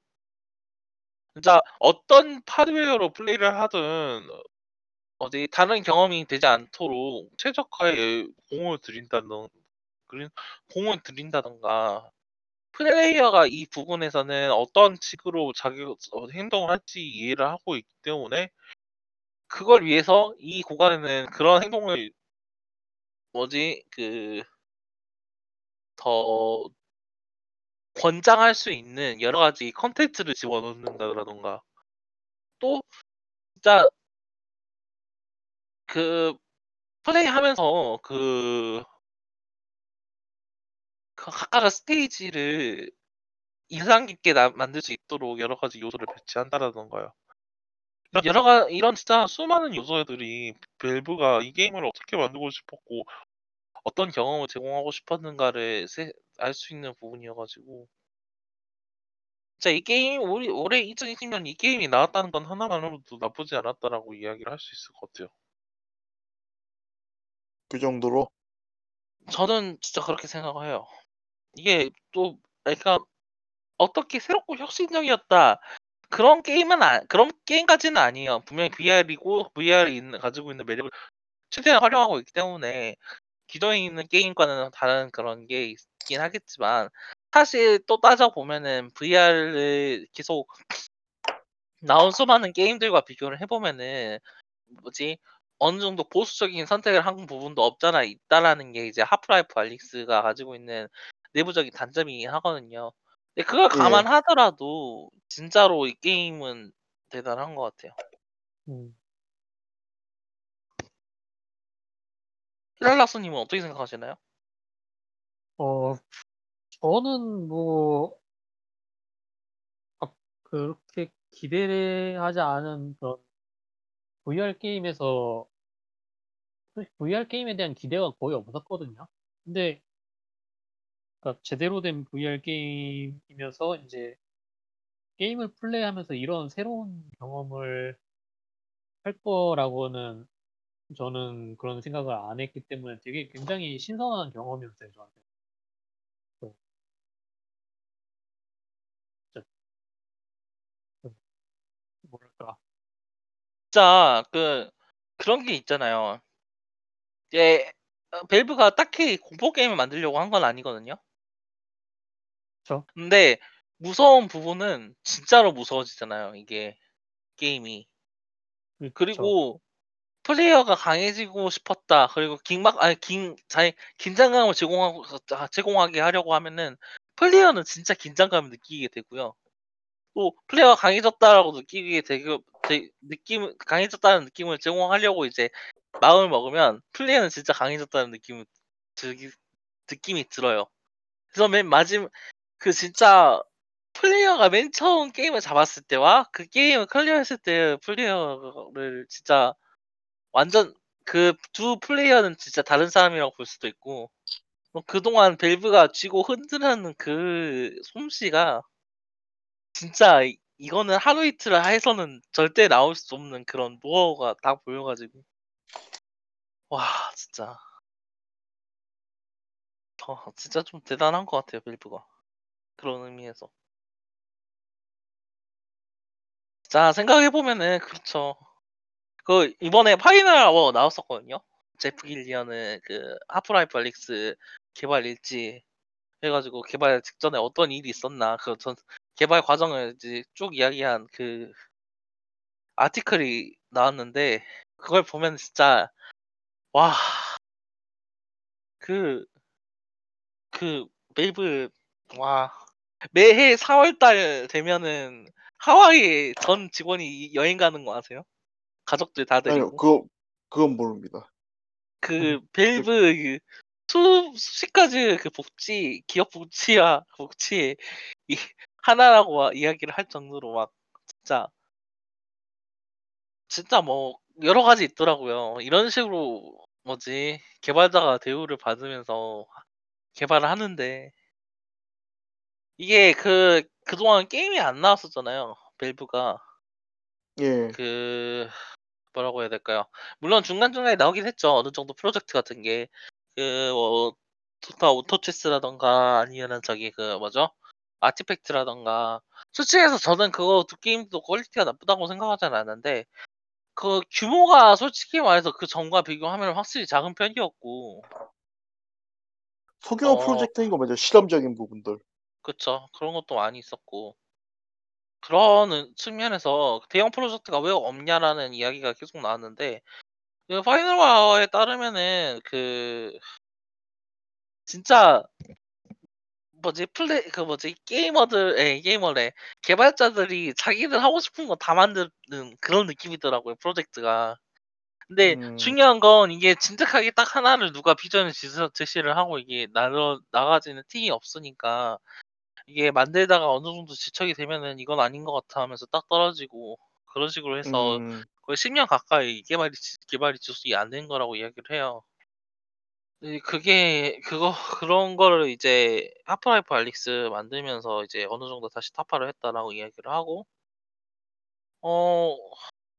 진짜 어떤 하드웨어로 플레이를 하든 어디 다른 경험이 되지 않도록 최적화에 공을 들인다든 그린 공을 들인다든가 플레이어가 이 부분에서는 어떤 식으로 자기가 어 행동을 할지 이해를 하고 있기 때문에 그걸 위해서 이 구간에는 그런 행동을 뭐지? 그 더 권장할 수 있는 여러 가지 콘텐츠를 집어넣는다라든가 또 진짜 그 플레이하면서 그 그 각각의 스테이지를 인상 깊게 나 만들 수 있도록 여러 가지 요소를 배치한다라든가요. 이런 여러 가 이런 진짜 수많은 요소들이 밸브가 이 게임을 어떻게 만들고 싶었고 어떤 경험을 제공하고 싶었는가를 알 수 있는 부분이어 가지고 진짜 이 게임 올 올해 이천이십 년 이 게임이 나왔다는 건 하나만으로도 나쁘지 않았다라고 이야기를 할 수 있을 것 같아요. 그 정도로? 저는 진짜 그렇게 생각을 해요. 이게 또 그러니까 어떻게 새롭고 혁신적이었다 그런 게임은 아 그런 게임까지는 아니에요. 분명히 VR이고 VR이 있는 가지고 있는 매력을 최대한 활용하고 있기 때문에 기존에 있는 게임과는 다른 그런 게 있긴 하겠지만 사실 또 따져보면은 브이알을 계속 나온 수많은 게임들과 비교를 해보면은 뭐지 어느 정도 보수적인 선택을 한 부분도 없잖아 있다라는 게 이제 하프라이프 알릭스가 가지고 있는 내부적인 단점이긴 하거든요. 근데 그걸 예. 감안하더라도 진짜로 이 게임은 대단한 것 같아요. 음. 히랄락스님은 어떻게 생각하시나요? 어, 저는 뭐 아, 그렇게 기대를 하지 않은 그런 브이알 게임에서 브이알 게임에 대한 기대가 거의 없었거든요. 근데 그러니까 제대로 된 브이알 게임이면서 이제 게임을 플레이하면서 이런 새로운 경험을 할 거라고는 저는 그런 생각을 안 했기 때문에 되게 굉장히 신선한 경험이었어요, 저한테. 네. 진짜, 음, 뭐랄까. 진짜 그 그런 게 있잖아요. 이제 어, 밸브가 딱히 공포 게임을 만들려고 한 건 아니거든요. 그쵸? 근데 무서운 부분은 진짜로 무서워지잖아요, 이게 게임이. 그쵸? 그리고 플레이어가 강해지고 싶었다. 그리고 긴막 아니 긴 자기 긴장감을 제공하고 아, 제공하게 하려고 하면은 플레이어는 진짜 긴장감을 느끼게 되고요. 또 플레이어가 강해졌다라고 느끼게 되고 되, 느낌 강해졌다는 느낌을 제공하려고 이제 마음을 먹으면 플레이어는 진짜 강해졌다는 느낌을 들기, 느낌이 들어요. 그래서 맨 마지막 그 진짜 플레이어가 맨 처음 게임을 잡았을 때와 그 게임을 클리어했을 때 플레이어를 진짜 완전 그 두 플레이어는 진짜 다른 사람이라고 볼 수도 있고 뭐 그동안 밸브가 쥐고 흔드는 그 솜씨가 진짜 이- 이거는 하루 이틀을 해서는 절대 나올 수 없는 그런 노하우가 다 보여가지고 와 진짜 더 진짜 좀 대단한 것 같아요 밸브가 그런 의미에서 자 생각해보면은 그렇죠 그 이번에 파이널 아워 나왔었거든요 제프 길리언은 그 하프라이프 알릭스 개발 일지 해가지고 개발 직전에 어떤 일이 있었나 그 전 개발 과정을 이제 쭉 이야기한 그 아티클이 나왔는데 그걸 보면 진짜 와 그 그 밸브 와 매해 사월 달 되면은 하와이 전 직원이 여행 가는 거 아세요? 가족들 다 아니요, 데리고 그거, 그건 모릅니다. 그 그, 밸브 그 수, 수십 가지 그 복지 기업 복지와 복지의 이 하나라고 와- 이야기를 할 정도로 막 진짜 진짜 뭐 여러 가지 있더라고요. 이런 식으로 뭐지 개발자가 대우를 받으면서 개발을 하는데 이게 그 그동안 게임이 안 나왔었잖아요. 밸브가 예, 그 뭐라고 해야 될까요? 물론 중간중간에 나오긴 했죠. 어느 정도 프로젝트 같은 게 그뭐 토타 오토체스라던가 아니면은 저기 그 뭐죠? 아티팩트라던가 솔직해서 저는 그거 두 게임도 퀄리티가 나쁘다고 생각하진 않는데 그 규모가 솔직히 말해서 그 전과 비교하면 확실히 작은 편이었고 소규모 어 프로젝트인 거 맞아요. 실험적인 부분들. 그쵸 그런 것도 많이 있었고 그런 의- 측면에서 대형 프로젝트가 왜 없냐라는 이야기가 계속 나왔는데 그 파이널 와워에 따르면은 그 진짜 뭐지 플레이 그 뭐지 게이머들 에 게이머래 개발자들이 자기들 하고 싶은 거 다 만드는 그런 느낌이더라고요 프로젝트가 근데 음, 중요한 건 이게 진득하게 딱 하나를 누가 비전을 지서- 제시를 하고 이게 나눠 나가지는 팀이 없으니까 이게 만들다가 어느 정도 지척이 되면은 이건 아닌 것 같아 하면서 딱 떨어지고 그런 식으로 해서 음, 거의 십 년 가까이 개발이 지- 개발이 지속이 안 된 거라고 이야기를 해요. 근데 그게 그거 그런 거를 이제 하프라이프 알릭스 만들면서 이제 어느 정도 다시 타파를 했다라고 이야기를 하고 어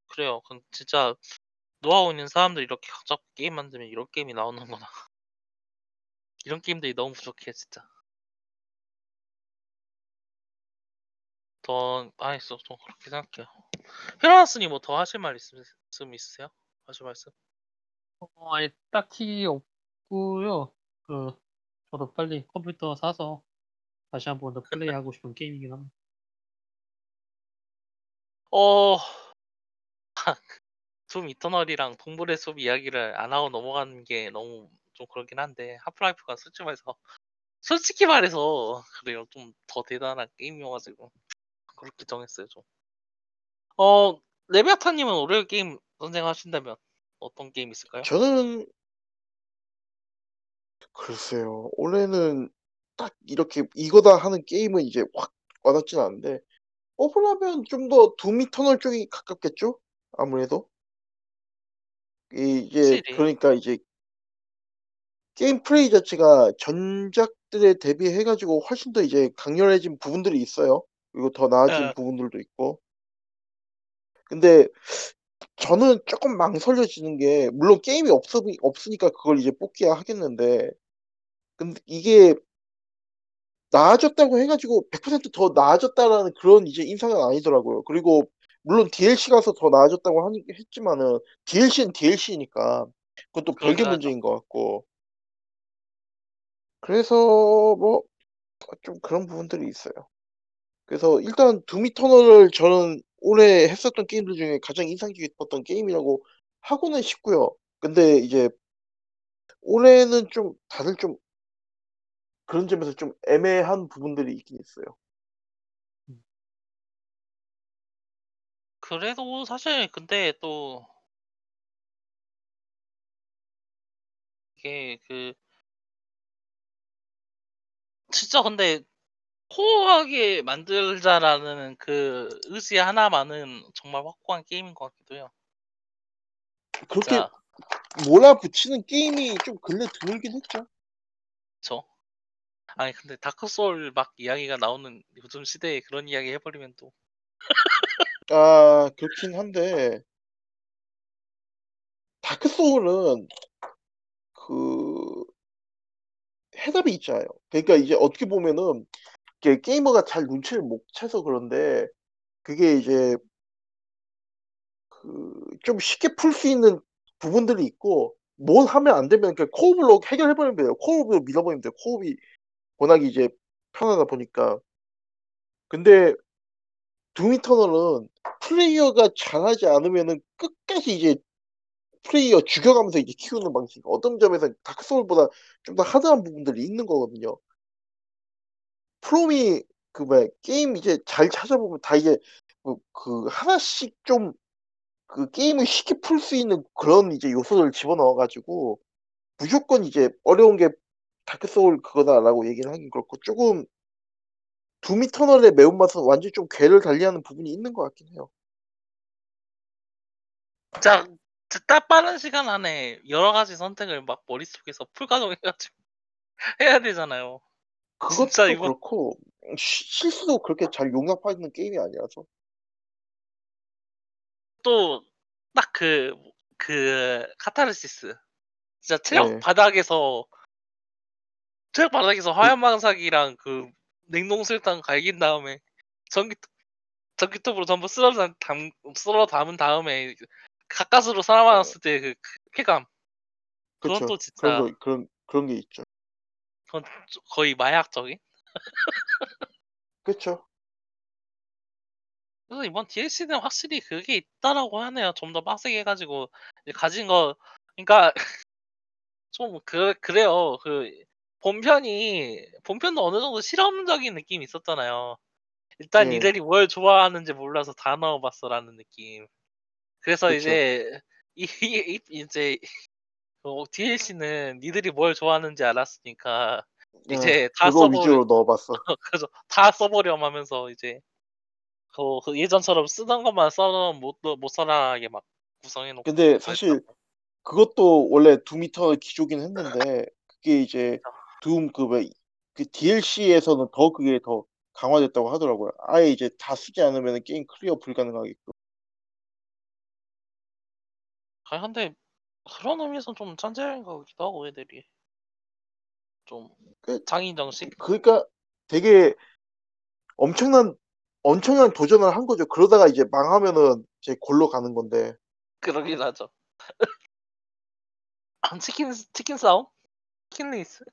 그래요. 그 진짜 노하우 있는 사람들 이렇게 각자 게임 만들면 이런 게임이 나오는구나. 이런 게임들이 너무 부족해 진짜. 더 아니 저, 저 그렇게 생각해요. 헤라스님 뭐 더 하실 말 있음, 있음 있으세요? 하실 말씀? 어, 아니, 딱히 없고요. 그, 저도 빨리 컴퓨터 사서 다시 한 번 더 플레이하고 싶은 게임이긴 합니다. 어, 둠 이터널이랑 동물의 숲 이야기를 안 하고 넘어가는 게 너무 좀 그렇긴 한데 하프라이프가 솔직히 말해서 솔직히 말해서 그래요 좀 더 대단한 게임이어가지고 그렇게 정했어요 좀. 어 레비아타님은 올해 게임 선생하신다면 어떤 게임 있을까요? 저는 글쎄요. 올해는 딱 이렇게 이거다 하는 게임은 이제 확 와닿진 않은데 뽑으라면 좀 더 둠 이터널 쪽이 가깝겠죠? 아무래도 이게 확실히 그러니까 이제 게임 플레이 자체가 전작들에 대비해가지고 훨씬 더 이제 강렬해진 부분들이 있어요. 그리고 더 나아진 예. 부분들도 있고. 근데 저는 조금 망설여지는 게 물론 게임이 없어 없으니까 그걸 이제 뽑기야 하겠는데 근데 이게 나아졌다고 해가지고 백 퍼센트 더 나아졌다라는 그런 이제 인상은 아니더라고요. 그리고 물론 디엘씨 가서 더 나아졌다고 하니, 했지만은 디엘씨는 디엘씨니까 그것도 별개 그렇긴 하죠. 문제인 것 같고 그래서 뭐 좀 그런 부분들이 있어요. 그래서 일단 둠 이터널을 저는 올해 했었던 게임들 중에 가장 인상 깊었던 게임이라고 하고는 싶고요. 근데 이제 올해는 좀 다들 좀 그런 점에서 좀 애매한 부분들이 있긴 있어요. 음. 그래도 사실 근데 또 이게 그 진짜 근데 코어하게 만들자라는 그 의지 하나만은 정말 확고한 게임인 것 같기도 해요. 그렇게 진짜 몰아붙이는 게임이 좀 근래 드물긴 했죠. 저 아니 근데 다크 소울 막 이야기가 나오는 요즘 시대에 그런 이야기 해버리면 또 아, 그렇긴 한데 다크 소울은 그 해답이 있잖아요. 그러니까 이제 어떻게 보면은 이게 게이머가 잘 눈치를 못 채서 그런데 그게 이제 그 좀 쉽게 풀 수 있는 부분들이 있고 뭘 하면 안 되면 그냥 코어블로 해결해버리면 돼요. 코어블로 밀어버리면 돼요. 코어이 워낙 이제 편하다 보니까. 근데 둠이터널은 플레이어가 잘하지 않으면은 끝까지 이제 플레이어 죽여가면서 이제 키우는 방식. 어떤 점에서 다크소울보다 좀 더 하드한 부분들이 있는 거거든요. 프롬이 그 뭐야 게임 이제 잘 찾아보면 다 이제 그, 그 하나씩 좀 그 게임을 쉽게 풀 수 있는 그런 이제 요소를 집어넣어가지고 무조건 이제 어려운 게 다크소울 그거다라고 얘기를 하긴 그렇고 조금 둠이터널의 매운맛은 완전히 좀 궤를 달리하는 부분이 있는 것 같긴 해요. 진짜 진짜 빠른 시간 안에 여러 가지 선택을 막 머릿속에서 풀가동해가지고 해야 되잖아요. 진짜 그것도 이거 그렇고 시- 실수도 그렇게 잘 용납하는 게임이 아니라서 또 딱 그 그 카타르시스 진짜 체력 예. 바닥에서 체력 바닥에서 그, 화염방사기랑 그 냉동실탕 갈긴 다음에 전기 전기톱으로 전부 쓸어 담, 담- 쓸어 담은 다음에 가까스로 어, 살아남았을 때 그 쾌감 그건 그쵸 또 그런 진짜 거 그런 그런 게 있죠. 그건 좀 거의 마약적인. 그쵸 그래서 이번 디엘씨는 확실히 그게 있다라고 하네요. 좀 더 빡세게 해가지고 이제 가진 거 그러니까 좀 그, 그래요. 그 본편이 본편도 어느 정도 실험적인 느낌이 있었잖아요. 일단 예. 이들이 뭘 좋아하는지 몰라서 다 넣어봤어라는 느낌. 그래서 그쵸 이제 이, 이 이- 이제 디엘씨는 니들이 뭘 좋아하는지 알았으니까 예. 이제 다 그거 써버려 위주로 넣어봤어. 그래서 다 써버렴 하면서 이제 그, 그 예전처럼 쓰던 것만 써놓은 못, 못 써나게 막 구성해놓고 근데 사실 그랬다고. 그것도 원래 둠이터널 기조긴 했는데 그게 이제 둠 그 왜 그 디엘씨에서는 더 그게 더 강화됐다고 하더라고요. 아예 이제 다 쓰지 않으면 게임 클리어 불가능하게끔. 아 근데 그런 의미에서는 좀 짠질인 것 같기도 하고 애들이 좀 그, 장인 정식? 그러니까 되게 엄청난 엄청난 도전을 한 거죠. 그러다가 이제 망하면은 이제 골로 가는 건데. 그러긴 하죠. 치킨 치킨 싸움? 치킨 레이스?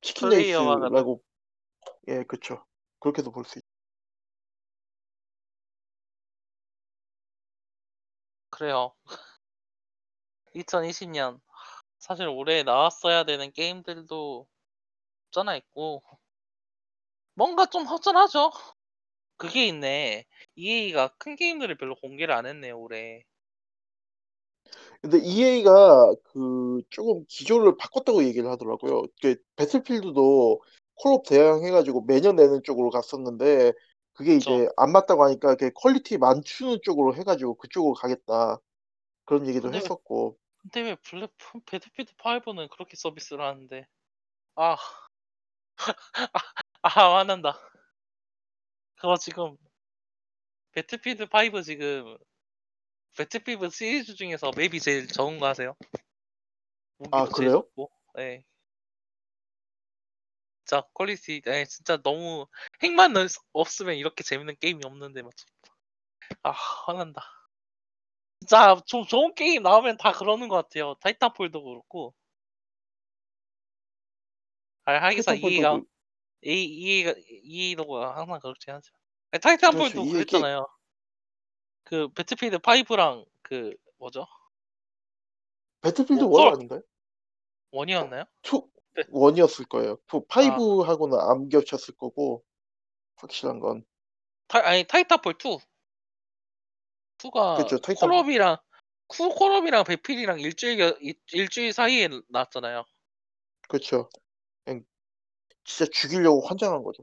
치킨 레이스라고 예, 그렇죠. 그렇게도 볼 수 있죠. 그래요. 이천이십 년 사실 올해 나왔어야 되는 게임들도 없잖아 있고 뭔가 좀 허전하죠. 그게 있네. 이에이가 큰 게임들을 별로 공개를 안 했네요, 올해. 근데 이에이가 그 조금 기조를 바꿨다고 얘기를 하더라고요. 그 배틀필드도 콜옵 대항해가지고 매년 내는 쪽으로 갔었는데 그게 이제 그쵸. 안 맞다고 하니까 그 퀄리티 맞추는 쪽으로 해가지고 그쪽으로 가겠다 그런 얘기도 근데, 했었고. 근데 왜 블랙 배틀필드 파이브는 그렇게 서비스를 하는데 아, 아, 아 화난다. 그거 지금 배틀필드 파이브 지금 배틀필드 시리즈 중에서 맵이 제일 적은 거 아세요? 아 그래요? 적고. 네. 진짜 퀄리티, 네, 진짜 너무 핵만 없으면 이렇게 재밌는 게임이 없는데 맞죠? 아 화난다. 진짜 좀 좋은 게임 나오면 다 그러는 것 같아요. 타이탄폴도 그렇고. 아 하기사 이가 이이가 이도가 항상 그렇긴 하죠. 타이탄폴도 그렇죠, 그랬잖아요. 게임. 그 배틀필드 파이브랑 그 뭐죠? 배틀필드 원 어, 아닌가요? 원이었나요? 투 네. 원이었을 거예요. 파이브하고는 아. 안 겹쳤을 거고 확실한 건 타, 아니 타이탄폴 투. 투가 그렇죠, 타이탄... 콜옵이랑 쿠 콜옵이랑 배필이랑 일주일 일주일 사이에 나왔잖아요. 그렇죠. 진짜 죽이려고 환장한 거죠.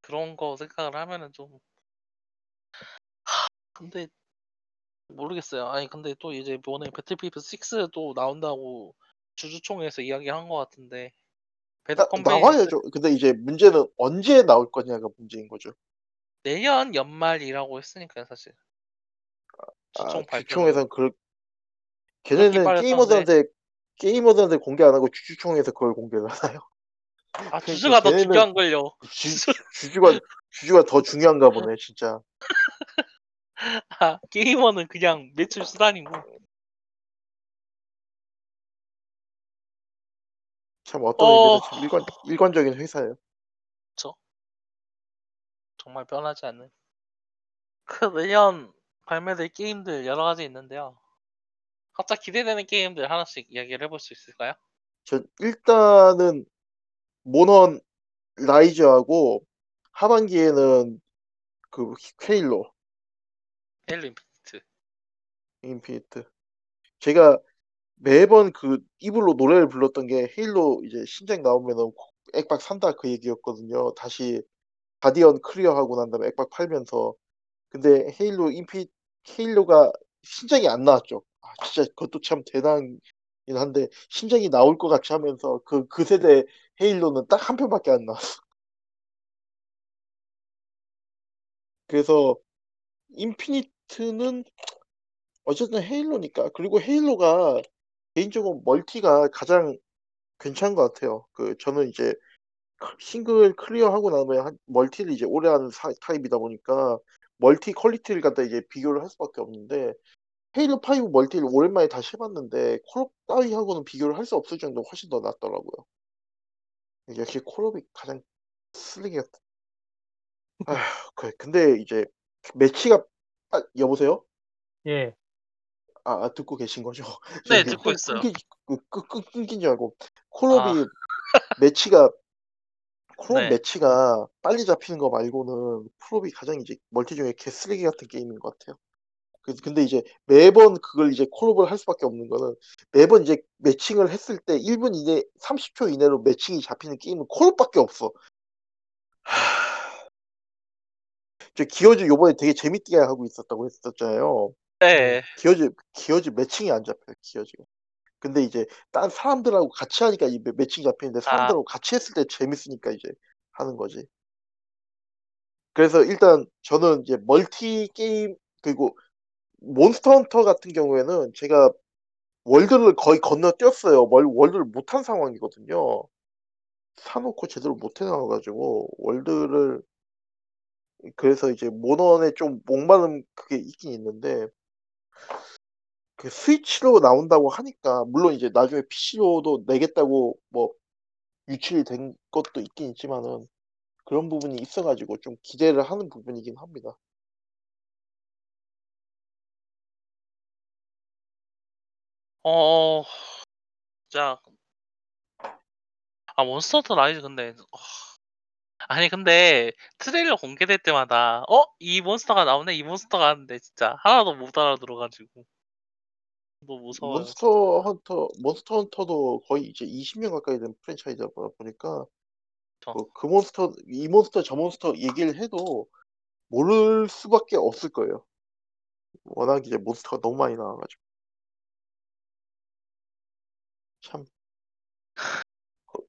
그런 거 생각을 하면은 좀 하, 근데 모르겠어요. 아니 근데 또 이제 이번에 배틀필드 식스도 나온다고 주주총회에서 이야기한 거 같은데 배달 컴퍼니 나와야죠. 근데 이제 문제는 언제 나올 거냐가 문제인 거죠. 내년 연말이라고 했으니까요, 사실. 주총 아, 발표에서는 그 걔네는 게이머들한테 게이머들한테 공개 안 하고 주주총회에서 그걸 공개를 하나요? 아, 주주가 더 중요한 걸요. 주주가 주주가 더 중요한가 보네, 진짜. 아, 게이머는 그냥 매출 수단이고. 참 어떤 어... 의미에서 참 일관 일관적인 회사예요. 그렇죠. 정말 변하지 않는. 그 매년 발매될 게임들 여러 가지 있는데요. 갑자기 기대되는 게임들 하나씩 이야기를 해볼 수 있을까요? 저 일단은. 모넌 라이즈하고 하반기에는 그 헤일로 헤일로 인피니트 인피니트 제가 매번 그 입으로 노래를 불렀던 게 헤일로 이제 신작 나오면은 액박 산다 그 얘기였거든요. 다시 가디언 클리어하고 난 다음에 액박 팔면서 근데 헤일로 인피 헤일로가 신작이 안 나왔죠. 아 진짜 그것도 참 대단한 한데 신작이 나올 것 같이 하면서 그, 그 세대 헤일로는 딱 한 편밖에 안 나왔어. 그래서 인피니트는 어쨌든 헤일로니까 그리고 헤일로가 개인적으로 멀티가 가장 괜찮은 것 같아요. 그 저는 이제 싱글 클리어하고 나면 멀티를 이제 오래 하는 사, 타입이다 보니까 멀티 퀄리티를 갖다 이제 비교를 할 수밖에 없는데 헤일로 파이브 멀티를 오랜만에 다시 해봤는데 콜옵 따위하고는 비교를 할 수 없을 정도로 훨씬 더 낫더라고요. 역시 콜옵이 가장 쓰레기였다. 아, 그래. 근데 이제 매치가 아, 여보세요? 예. 아, 아 듣고 계신 거죠? 네, 듣고 있어요. 끊기, 끊, 끊, 끊긴 줄 알고 콜옵이 아. 매치가 콜옵 네. 매치가 빨리 잡히는 거 말고는 콜옵이 가장 이제 멀티 중에 개 쓰레기 같은 게임인 것 같아요. 근데 이제 매번 그걸 이제 콜옵을 할 수밖에 없는 거는 매번 이제 매칭을 했을 때 일 분 이내 삼십 초 이내로 매칭이 잡히는 게임은 콜옵밖에 없어. 하... 저 기어즈 요번에 되게 재밌게 하고 있었다고 했었잖아요. 네. 기어즈 기어즈 매칭이 안 잡혀요. 기어즈가. 근데 이제 딴 사람들하고 같이 하니까 이 매- 매칭이 잡히는데 사람들하고 같이 했을 때 재밌으니까 이제 하는 거지. 그래서 일단 저는 이제 멀티 게임 그리고 몬스터 헌터 같은 경우에는 제가 월드를 거의 건너뛰었어요. 멀 월드를 못한 상황이거든요. 사놓고 제대로 못 해놔가지고 월드를 그래서 이제 모넌에 좀 목마른 그게 있긴 있는데 그 스위치로 나온다고 하니까 물론 이제 나중에 피씨로도 내겠다고 뭐 유출이 된 것도 있긴 있지만은 그런 부분이 있어가지고 좀 기대를 하는 부분이긴 합니다. 어, 진짜. 아, 몬스터 헌터 라이즈 근데. 어, 아니, 근데 트레일러 공개될 때마다, 어? 이 몬스터가 나오네? 이 몬스터가 하는데, 진짜. 하나도 못 알아들어가지고. 너무 무서워요. 몬스터 헌터, 몬스터 헌터도 거의 이제 이십 년 가까이 된 프랜차이즈다 보니까 저. 뭐그 몬스터, 이 몬스터, 저 몬스터 얘기를 해도 모를 수밖에 없을 거예요. 워낙 이제 몬스터가 너무 많이 나와가지고 참 거-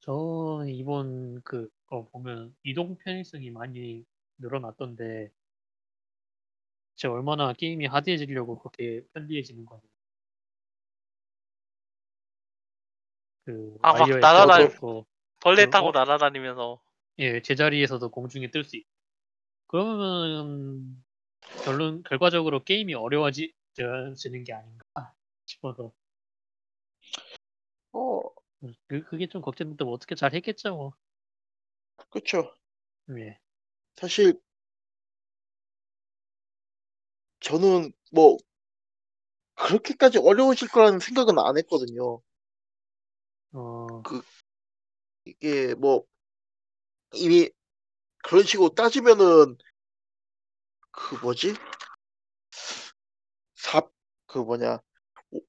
저는 이번 그거 보면 이동 편의성이 많이 늘어났던데 진짜 얼마나 게임이 하드해지려고 그렇게 편리해지는 거냐. 그 아, 막 와이어에 저도 날아다니, 끼워서 벌레 그 타고 어? 날아다니면서. 예, 제자리에서도 공중에 뜰 수 있고. 그러면 결론 결과적으로 게임이 어려워지는 게 아닌가 싶어서 어 그 그게 좀 걱정인데 뭐 어떻게 잘 했겠죠 뭐. 그쵸. 예. 사실 저는 뭐 그렇게까지 어려워질 거라는 생각은 안 했거든요. 어, 그 이게 뭐 이미 그런 식으로 따지면은 그 뭐지? 사 그 뭐냐? 오,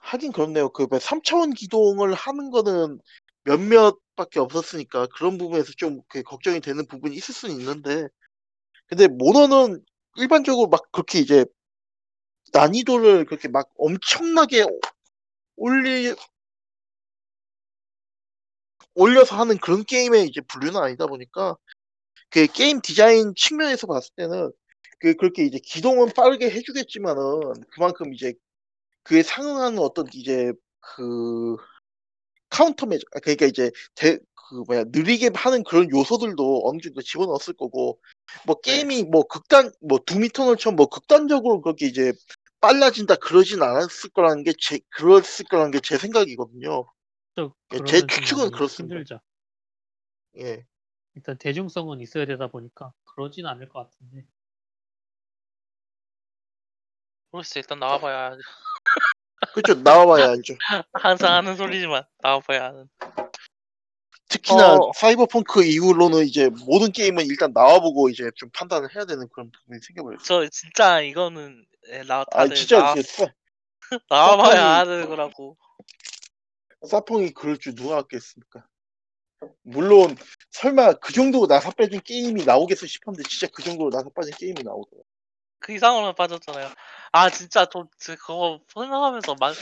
하긴 그렇네요. 그 삼 차원 기동을 하는 거는 몇몇밖에 없었으니까 그런 부분에서 좀그 걱정이 되는 부분이 있을 수는 있는데 근데 모너는 일반적으로 막 그렇게 이제 난이도를 그렇게 막 엄청나게 올리 올려서 하는 그런 게임의 이제 분류는 아니다 보니까 그 게임 디자인 측면에서 봤을 때는 그 그렇게 이제 기동은 빠르게 해주겠지만은 그만큼 이제 그에 상응하는 어떤 이제 그 카운터 매저 아, 그러니까 이제 대, 그 뭐야 느리게 하는 그런 요소들도 어느 정도 집어넣었을 거고 뭐 네. 게임이 뭐 극단 뭐 두미터널처럼 뭐 극단적으로 그렇게 이제 빨라진다 그러진 않았을 거라는 게 제 그랬을 거라는 게 제 생각이거든요. 또 예, 제 그러면 좀 추측은 많이 그렇습니다. 힘들죠. 예. 일단 대중성은 있어야 되다 보니까 그러진 않을 것 같은데. 모르겠어, 일단 나와봐야. 그렇죠. 나와봐야 알죠. 항상 하는 소리지만, 나와봐야 하는. 특히나 어, 사이버펑크 이후로는 이제 모든 게임은 일단 나와보고 이제 좀 판단을 해야 되는 그런 부분이 생겨버렸어요. 저 진짜 이거는, 예, 나, 아 다들 진짜 나와, 이제 싸, 나와봐야 싸펑이 하는 거라고. 싸펑이 그럴 줄 누가 알겠습니까? 물론 설마 그 정도로 나사 빠진 게임이 나오겠어 싶었는데 진짜 그 정도로 나사 빠진 게임이 나오더라고요. 그 이상으로만 빠졌잖아요. 아, 진짜 저, 저 그거 생각하면서 막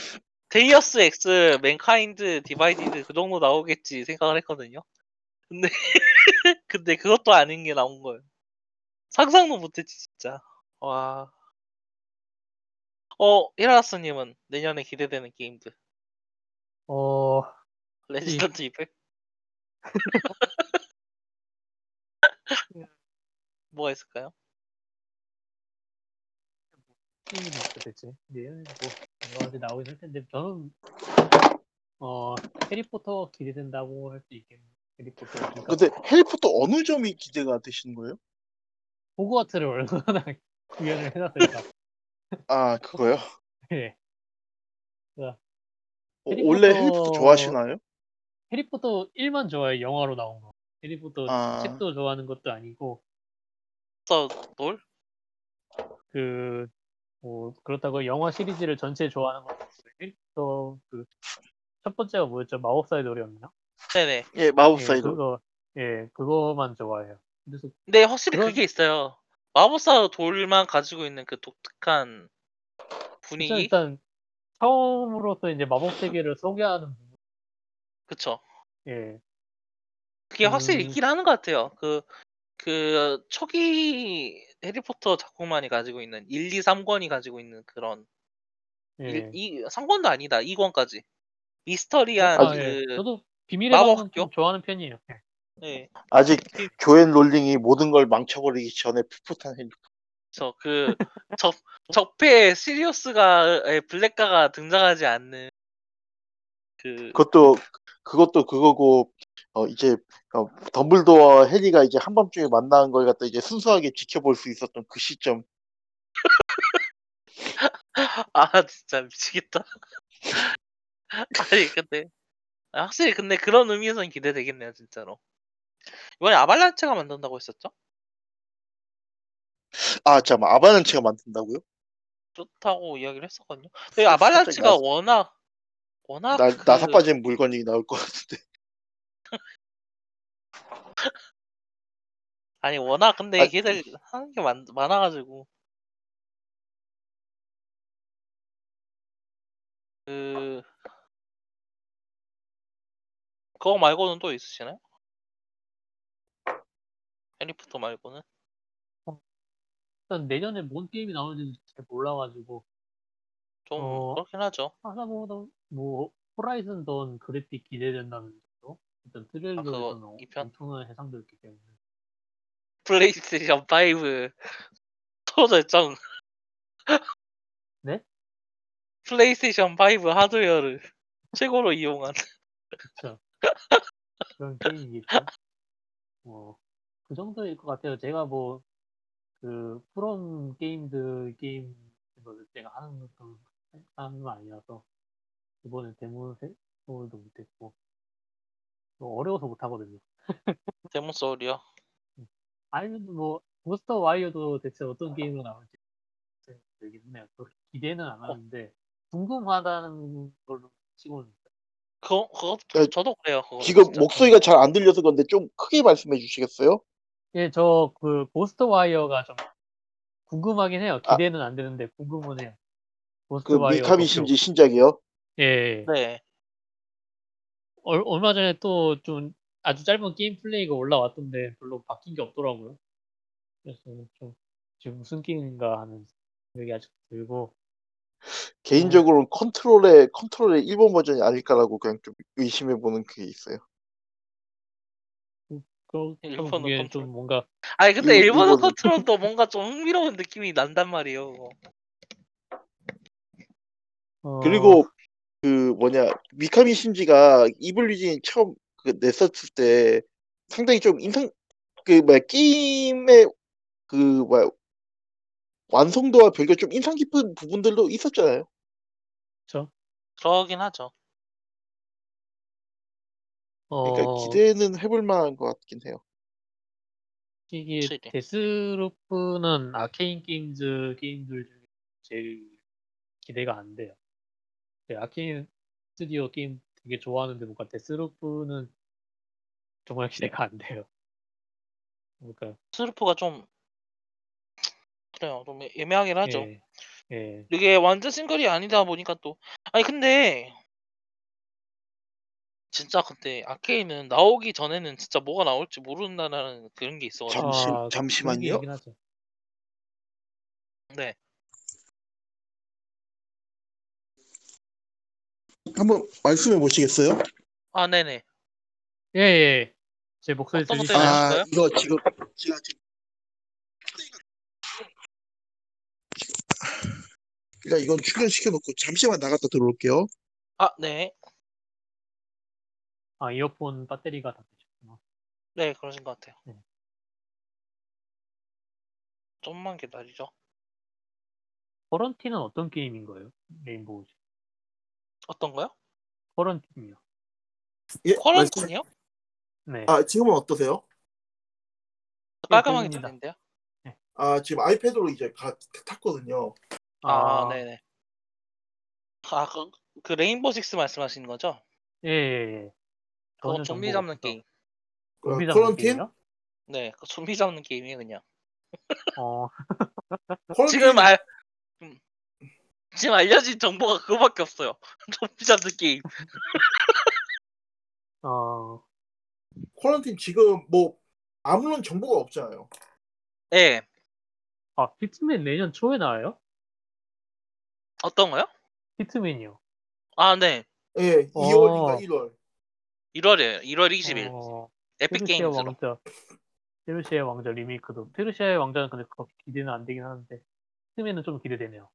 데이어스 엑스, 맨카인드, 디바이디드 그 정도 나오겠지 생각을 했거든요. 근데 근데 그것도 아닌 게 나온 거예요. 상상도 못했지 진짜. 와. 어, 히라라스님은 내년에 기대되는 게임들. 어, 이 레지던트 이블? 뭐가 있을까요? 게임이 어떻게 됐지? 내년에 뭐 여러 가지 나오긴 할 텐데 저는 어 해리포터 기대된다고 할 수 있겠네요. 해리포터 그러니까 근데 해리포터 어느 점이 기대가 되시는 거예요? 호그와트를 얼마나 구현을 해놨을까. 아 그거요? 예. 그러니까 어, 원래 해리포터 해리포터 좋아하시나요? 해리포터 일만 좋아해. 영화로 나온 거. 해리포터 아 책도 좋아하는 것도 아니고 서 놀? 그 뭐 그렇다고 영화 시리즈를 전체 좋아하는 것도 아니고 해리포터 그 첫 번째가 뭐였죠? 마법사의 돌이었나? 네네. 예, 예, 마법사이돌. 그거 예, 그거만 좋아해요. 그래서 근데 확실히 그런 그게 있어요. 마법사 돌만 가지고 있는 그 독특한 진짜 분위기? 일단 처음으로서 이제 마법 세계를 소개하는 부분. 그쵸. 예. 그게 확실히 그 있긴 하는 것 같아요. 그, 그, 초기 해리포터 작품만이 가지고 있는 일, 이, 삼 권이 가지고 있는 그런, 일, 예. 이, 삼 권도 아니다. 이 권까지. 저, 미스터리한 아, 아직 예. 그 저도 비밀의 마법 마법은 좀 학교? 좋아하는 편이에요. 예. 네. 아직 특히 조앤 롤링이 모든 걸 망쳐버리기 전에 풋풋한 해리. 저 그, 적, 적폐 시리우스가, 에, 블랙가가 등장하지 않는 그, 그것도 그것도 그거고 어 이제 어, 덤블도어 해리가 이제 한밤중에 만나는 걸 갖다 이제 순수하게 지켜볼 수 있었던 그 시점. 아, 진짜 미치겠다. 아니, 근데, 아, 확실히 근데 그런 의미에서는 기대되겠네요, 진짜로. 이번에 아발란체가 만든다고 했었죠? 아 잠깐만 아바란체가 만든다고요? 그렇다고 이야기를 했었거든요. 근데 사- 갑자기 아발란체가 워낙, 워낙 나나 나사 그, 빠진 물건이 나올 것 같은데. 아니, 워낙 근데 아 걔들 하는 게 많, 많아가지고. 그, 그거 말고는 또 있으시나요? 해리포터 말고는? 어, 일단 내년에 뭔 게임이 나오는지 잘 몰라가지고 좀 어 그렇긴 하죠. 하다 보다 뭐 호라이즌 던 그래픽 기대된다는 거 일단 아, 그거 트레일러에서는 어- 이 편? 엄청난 해상도 있기 때문에 플레이스테이션 파이브 초절정. 네? 플레이스테이션 파이브 하드웨어를 최고로 이용한. 그쵸 그런 게임이겠죠 뭐그 정도일 것 같아요 제가 뭐 그 프롬 게임들 게임 이거를 제가 하는 그런 사람은 아니라서 이번에 데모 소울도 못했고 또 어려워서 못하거든요 데몬 소울이요. 아니면 뭐 부스터 와이어도 대체 어떤 게임으로 나올지 되긴 하네요. 그렇게 기대는 안 어, 하는데 궁금하다는 걸로 치고는 그거, 그거, 야, 저도 그래요, 그거는 지금 진짜. 예. 목소리가 잘 안 들려서 그런데 좀 크게 말씀해 주시겠어요? 예, 저 그 고스트 와이어가 좀 궁금하긴 해요. 아 그 기대는 안 되는데 궁금은 해요. 고스트 와이어 미카미 도쿄. 신지 신작이요? 예. 예. 네. 얼, 얼마 전에 또 좀 아주 짧은 게임 플레이가 올라왔던데 별로 바뀐 게 없더라고요. 그래서 좀 지금 무슨 게임인가 하는 생각이 아직 들고 어, 개인적으로는 컨트롤의 컨트롤의 일본 버전이 아닐까라고 그냥 좀 의심해 보는 게 있어요. 그- 그렇다고 일본어 보기엔 컨트롤. 좀 뭔가 아니, 근데 일 일본어 일본은 컨트롤도 뭔가 좀 흥미로운 느낌이 난단 말이에요, 그거. 어, 그리고 그 뭐냐 미카미 신지가 이블리진 처음 그 냈었을 때 상당히 좀 인상 그 뭐야 게임의 그 뭐야 완성도와 별개 좀 인상 깊은 부분들도 있었잖아요. 저 그러긴 하죠. 그러니까 어, 기대는 해볼 만한 것 같긴 해요. 이게 확실히. 데스루프는 아케인 게임즈 게임들 중에 제일 기대가 안 돼요. 네, 아케인 스튜디오 게임 되게 좋아하는데 뭔가 데스루프는 정말 기대가 안 돼요. 그러니까 스루프가 좀, 그래요. 좀 애매하긴 하죠. 예, 예, 이게 완전 싱글이 아니다 보니까 또. 아니, 근데, 진짜 근데 아케인은 나오기 전에는 진짜 뭐가 나올지 모른다는 그런 게 있어가지고. 잠시 아 그런 게 잠시만요. 있긴 하죠. 네. 한번 말씀해 보시겠어요? 아, 네네. 예, 예. 제 목소리 어떤 것 때문에 들리시나요? 아, 나오는 거예요? 이거 지금 제가 지금 일단 이건 출연시켜 놓고 잠시만 나갔다 들어올게요. 아, 네. 아 이어폰 배터리가 다 되셨구나. 네, 그러신 것 같아요. 네. 좀만 기다리죠. 허런티는 어떤 게임인 거예요? 레인보우 어떤 거요? 허런티요. 예, 말씀. 쿼런틴이요? 네, 아, 지금은 어떠세요? 예 깔끔하게 들립니다. 들리는데요? 네. 아, 지금 아이패드로 이제 가, 탔거든요. 아, 아, 네네. 아, 그, 그 레인보우 식스 말씀하시는 거죠? 예, 예, 예. 그거 전혀 정보가 좀비 잡는 없어서 게임. 좀비 잡는 콜런틴? 게임이요? 네, 좀비 잡는 게임이에요 그냥. 어. 지금 알 음. 지금 알려진 정보가 그거밖에 없어요. 좀비 잡는 게임. 어. 콜런틴 지금 뭐 아무런 정보가 없잖아요. 네. 아, 히트맨 내년 초에 나와요? 어떤 거요? 히트맨이요. 아, 네. 예, 네, 어... 이월인가 일월. 일월이에요. 일월 이십일. 어... 에픽 게임즈로. 페르시아의 왕자 리메이크도. 페르시아의 왕자는 근데 그렇게 기대는 안 되긴 하는데 히트맨은 좀 기대되네요.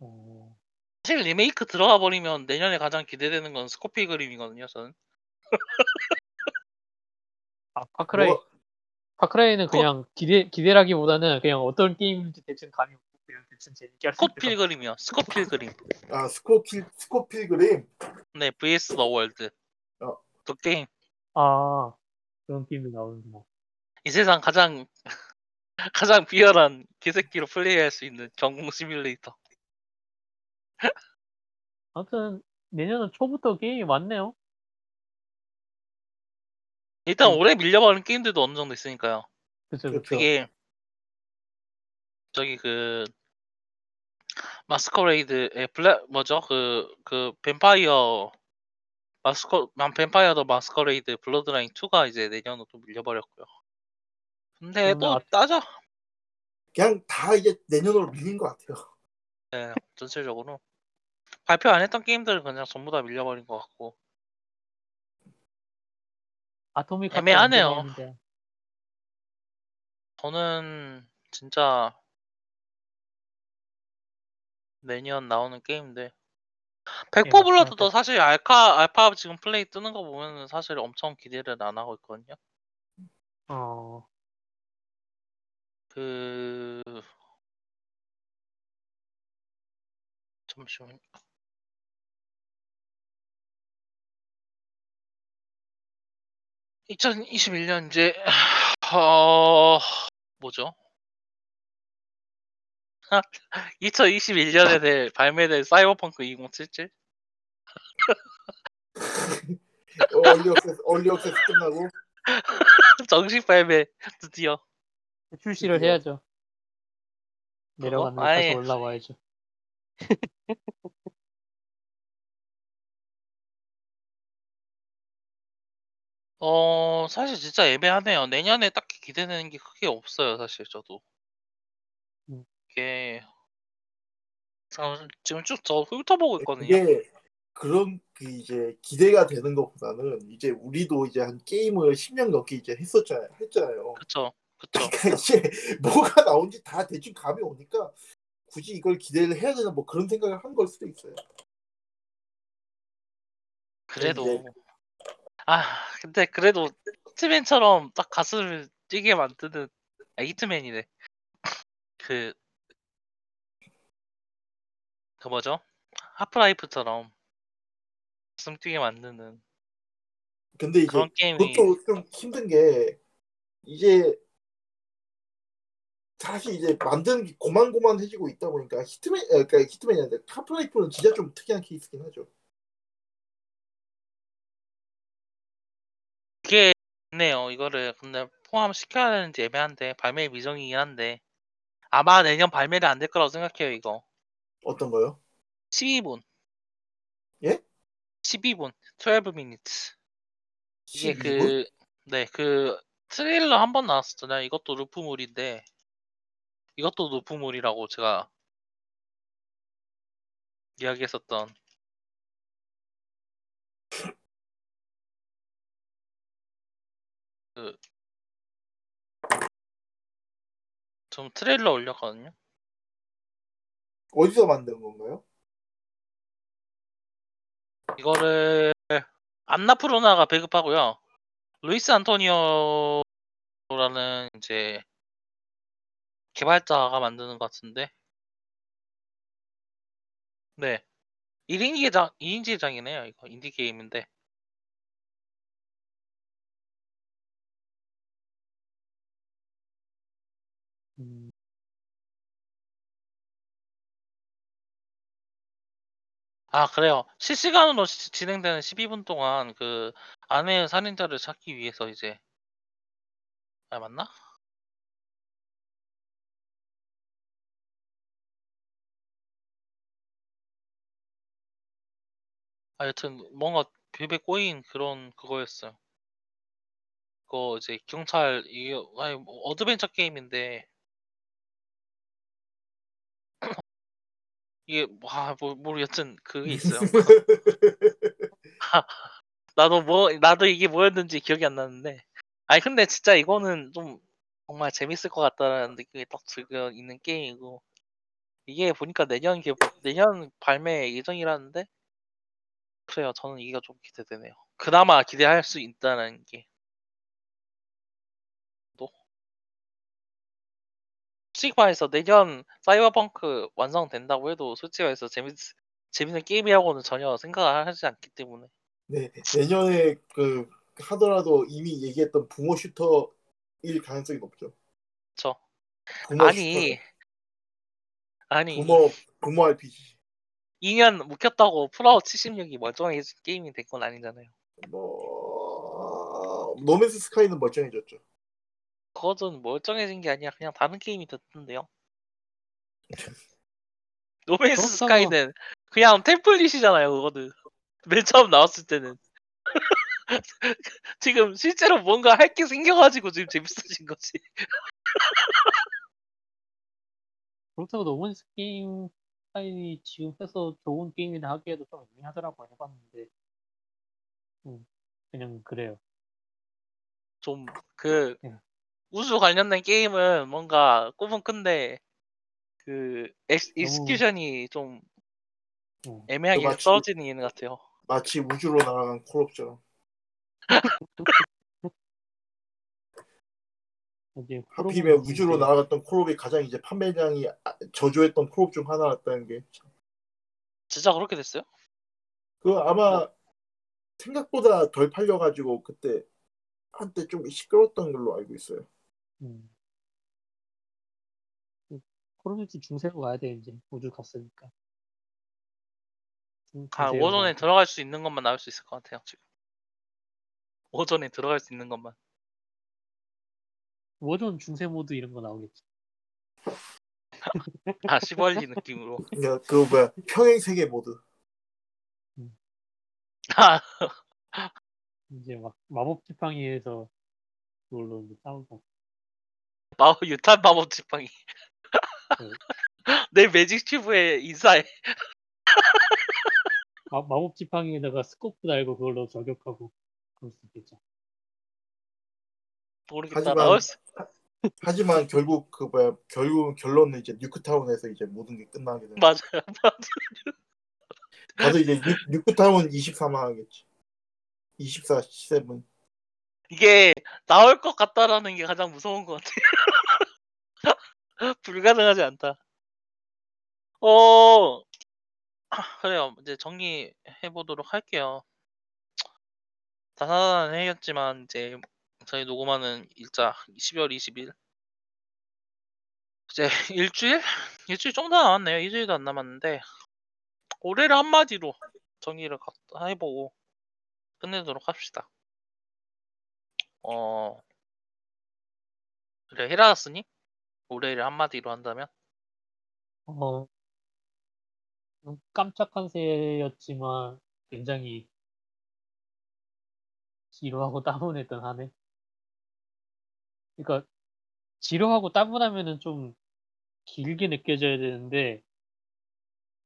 어... 사실 리메이크 들어가 버리면 내년에 가장 기대되는 건 스코피 그림이거든요, 저는. 아, 파크라이. 뭐... 파크라이는 그냥 어... 기대 기대라기보다는 그냥 어떤 게임인지 대충 감이 오고 그냥 대충 재밌게 할 수 있는. 스코필 그림이요. 스코필 그림. 아, 스코필 스코필 그림. 네, 브이에스 더 월드. 어, 그 게임. 아, 그런 게임이 나오는구나. 이 세상 가장 가장 비열한 개새끼로 플레이할 수 있는 전공 시뮬레이터. 아무튼 내년은 초부터 게임이 많네요. 일단 음. 올해 밀려버린 게임들도 어느 정도 있으니까요. 그쵸, 그쵸. 그게 저기 그 마스커레이드의 블랙 뭐죠? 그 그 뱀파이어 마스커 난 뱀파이어 더 마스커레이드 블러드라인 이가 이제 내년으로 또 밀려버렸고요. 근데 음, 또 아... 따져 그냥 다 이제 내년으로 밀린 것 같아요. 네, 전체적으로 발표 안 했던 게임들은 그냥 전부 다 밀려버린 것 같고. 아토믹 애매하네요. 저는 진짜 내년 나오는 게임인데 백퍼 블러드도 사실 알파 알파 지금 플레이 뜨는 거 보면은 사실 엄청 기대를 안 하고 있거든요. 어. 그 잠시만요. 이천이십일 년 이제 어... 뭐죠? 이천이십일 년에 될, 발매될 사이버펑크 이공칠칠? 얼리 액세스, 얼리 액세스 끝나고 정식 발매 드디어 출시를 드디어. 해야죠. 내려가는 데까지 올라와야죠. 어, 사실 진짜 애매하네요. 내년에 딱히 기대되는 게 크게 없어요, 사실 저도. 이게 지금 쭉 저 훑어보고 있거든요. 이게 그런 그 이제 기대가 되는 것보다는 이제 우리도 이제 한 게임을 십 년 넘게 이제 했었잖아요. 했잖아요. 그렇죠, 그렇죠. 그러니까 이제 뭐가 나온지 다 대충 감이 오니까 굳이 이걸 기대를 해야 되나 뭐 그런 생각을 한 걸 수도 있어요. 그래도. 아 근데 그래도 히트맨처럼 딱 가슴을 뛰게 만드는 아 히트맨이래 그, 그 뭐죠? 하프라이프처럼 가슴 뛰게 만드는 근데 이제 그런 게임이 그것도 좀 힘든 게 이제 사실 이제 만드는 게 고만고만해지고 있다 보니까 히트맨 그러니까 히트맨이 아니라 하프라이프는 진짜 좀 특이한 케이스긴 하죠. 이게 있네요. 이거를 근데 포함시켜야 되는지 애매한데 발매 미정이긴 한데 아마 내년 발매를 안 될 거라고 생각해요. 이거 어떤 거요? 십이 분. 예? 십이 분 십이 minutes. 이게 그 네 그 트레일러 한 번 나왔었잖아요. 이것도 루프물인데 이것도 루프물이라고 제가 이야기했었던. 그, 좀 트레일러 올렸거든요. 어디서 만든 건가요? 이거를 안나푸르나가 배급하고요. 루이스 안토니오라는 이제 개발자가 만드는 것 같은데. 네. 일 인 제작, 이 인 제작이네요. 이거 인디 게임인데. 음. 아, 그래요. 실시간으로 시- 진행되는 십이 분 동안 그 아내의 살인자를 찾기 위해서 이제 아, 맞나? 아, 여튼 뭔가 벽에 꼬인 그런 그거였어요. 그거 이제 경찰 이게 아니 뭐 어드벤처 게임인데 이게 와뭐뭐 여튼 그게 있어요. 나도 뭐 나도 이게 뭐였는지 기억이 안 나는데. 아니 근데 진짜 이거는 좀 정말 재밌을 것 같다는 느낌이 딱 들고 있는 게임이고 이게 보니까 내년 개 내년 발매 예정이라는데 그래요. 저는 이게 좀 기대되네요. 그나마 기대할 수 있다는 게 또. 솔직히 말해서 내년 사이버펑크 완성된다고 해도 솔직히 말해서 재밌 재밌는 게임이라고는 전혀 생각을 하지 않기 때문에 네, 내년에 그 하더라도 이미 얘기했던 붕어 슈터일 가능성이 높죠. 저 붕어 슈터죠. 아니 아니 붕어 붕어 알피지. 이 년 묵혔다고 풀아웃 칠십육이 멀쩡해진 게임이 된 건 아니잖아요. 뭐 노맨스 스카이는 멀쩡해졌죠. 그거는 멀쩡해진 게 아니라 그냥 다른 게임이 됐던데요. 노맨스 그렇다고 스카이는 그냥 템플릿이잖아요. 그거는 맨 처음 나왔을 때는 지금 실제로 뭔가 할 게 생겨가지고 지금 재밌어진 거지. 그렇다고 노먼스 게임 스타일이 지금 해서 좋은 게임이라 하기에도 좀 애매하더라고 해봤는데 음, 그냥 그래요. 좀 그 그냥 우주 관련된 게임은 뭔가 꿈은 큰데 그 엑스, 너무 익스큐션이 좀 음, 그 애매하게 마치 떨어지는 이유는 같아요. 마치 우주로 날아간 콜옵처럼 이제 하필이면 콜옵은 우주로 이제 날아갔던 콜옵이 가장 이제 판매량이 아- 저조했던 콜옵 중 하나였다는 게 참. 진짜 그렇게 됐어요? 그 뭐 아마 생각보다 덜 팔려가지고 그때 한때 좀 시끄러웠던 걸로 알고 있어요. 음, 콜옵이 중세로 가야 돼 이제 우주 갔으니까 중, 아, 중세로 가야 워존에 돼. 들어갈 수 있는 것만 나올 수 있을 것 같아요. 지금 워존에 들어갈 수 있는 것만. 워존 중세 모드 이런 거 나오겠지. 아, 시벌리 느낌으로. 그러니까 그 뭐야 평행 세계 모드. 음, 아, 이제 막 마법 지팡이에서 그걸로 이제 싸우고 마법 유탄 마법 지팡이. 그 내 매직 튜브에 인사해. 마, 마법 지팡이에다가 스코프 달고 그걸로 저격하고 그럴 수 있겠죠. 모르겠다. 나올 하지만 수. 하지만 결국 그 뭐야 결국 결론은 이제 뉴크타운에서 이제 모든 게 끝나게 되는 거죠. 맞아요. 다들 이제 뉴, 뉴크타운 이십사만 하겠지. 이십사 세븐. 이게 나올 것 같다라는 게 가장 무서운 것 같아요. 불가능하지 않다. 어, 그래요. 이제 정리해 보도록 할게요. 다사다난 회의였지만 이제 저희 녹음하는 일자 십이월 이십 일 이제 일주일? 일주일 정도 안 남았네요. 일주일도 안 남았는데 올해를 한마디로 정리를 가- 해보고 끝내도록 합시다. 어, 그래 헤라스님 올해를 한마디로 한다면 어, 깜짝한 새였지만 굉장히 지루하고 따분했던 한 해. 그러니까 지루하고 따분하면은 좀 길게 느껴져야 되는데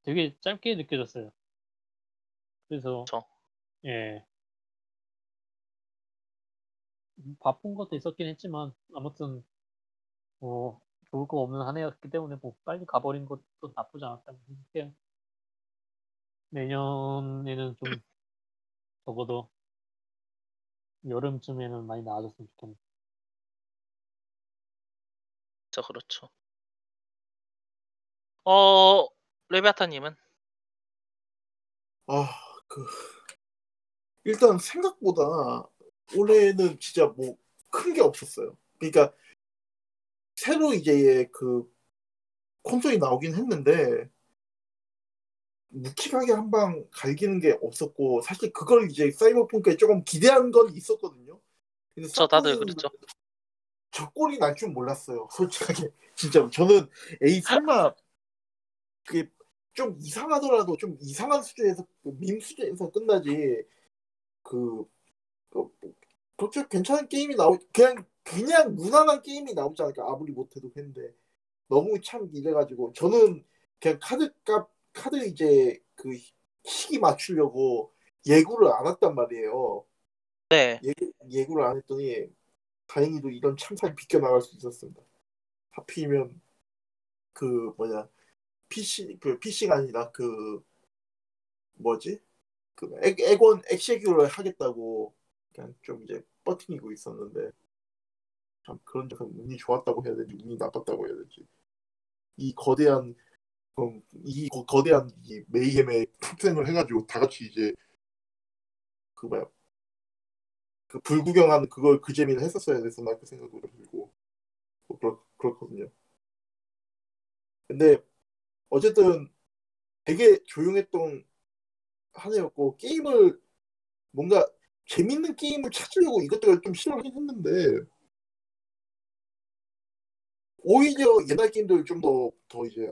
되게 짧게 느껴졌어요. 그래서 저 예, 바쁜 것도 있었긴 했지만 아무튼 뭐 좋을 거 없는 한 해였기 때문에 뭐 빨리 가버린 것도 나쁘지 않았다고 생각해요. 내년에는 좀 적어도 여름쯤에는 많이 나아졌으면 좋겠네요. 저 그렇죠. 어 레베아타님은 아, 그 일단 생각보다 올해는 진짜 뭐 큰 게 없었어요. 그러니까 새로 이제 그 콘솔이 나오긴 했는데 묵직하게 한 방 갈기는 게 없었고, 사실 그걸 이제 사이버펑크에 조금 기대한 건 있었거든요. 근데 저 다들 그랬죠. 저 꼴이 날 줄 몰랐어요. 솔직하게 진짜 저는 에이 설마 그게 좀 이상하더라도 좀 이상한 수준에서 밈 수준에서 끝나지 그 도대체 괜찮은 게임이 나오 그냥 그냥 무난한 게임이 나오지 않을까 아무리 못해도 했는데 너무 참 이래가지고 저는 그냥 카드값 카드 이제 그 시기 맞추려고 예고를 안 했단 말이에요. 네. 예구, 예고를 안 했더니 다행히도 이런 참사를 비껴나갈 수 있었습니다. 하필이면 그 뭐냐 피씨 그 피씨가 아니라 그 뭐지 그 액, 액원 액세규를 하겠다고 그냥 좀 이제 버티고 있었는데 참 그런 데서 운이 좋았다고 해야 되지 운이 나빴다고 해야 되지 이 거대한 이 거대한 이 메이엠에 탑승을 해가지고 다 같이 이제 그 뭐야 그 불구경하는 그걸 그 재미를 했었어야 돼서 나 그 생각도 들고 뭐 그렇 그렇거든요. 근데 어쨌든 되게 조용했던 한 해였고 게임을 뭔가 재밌는 게임을 찾으려고 이것저것 좀 시도하긴 했는데 오히려 옛날 게임들 좀 더 더 이제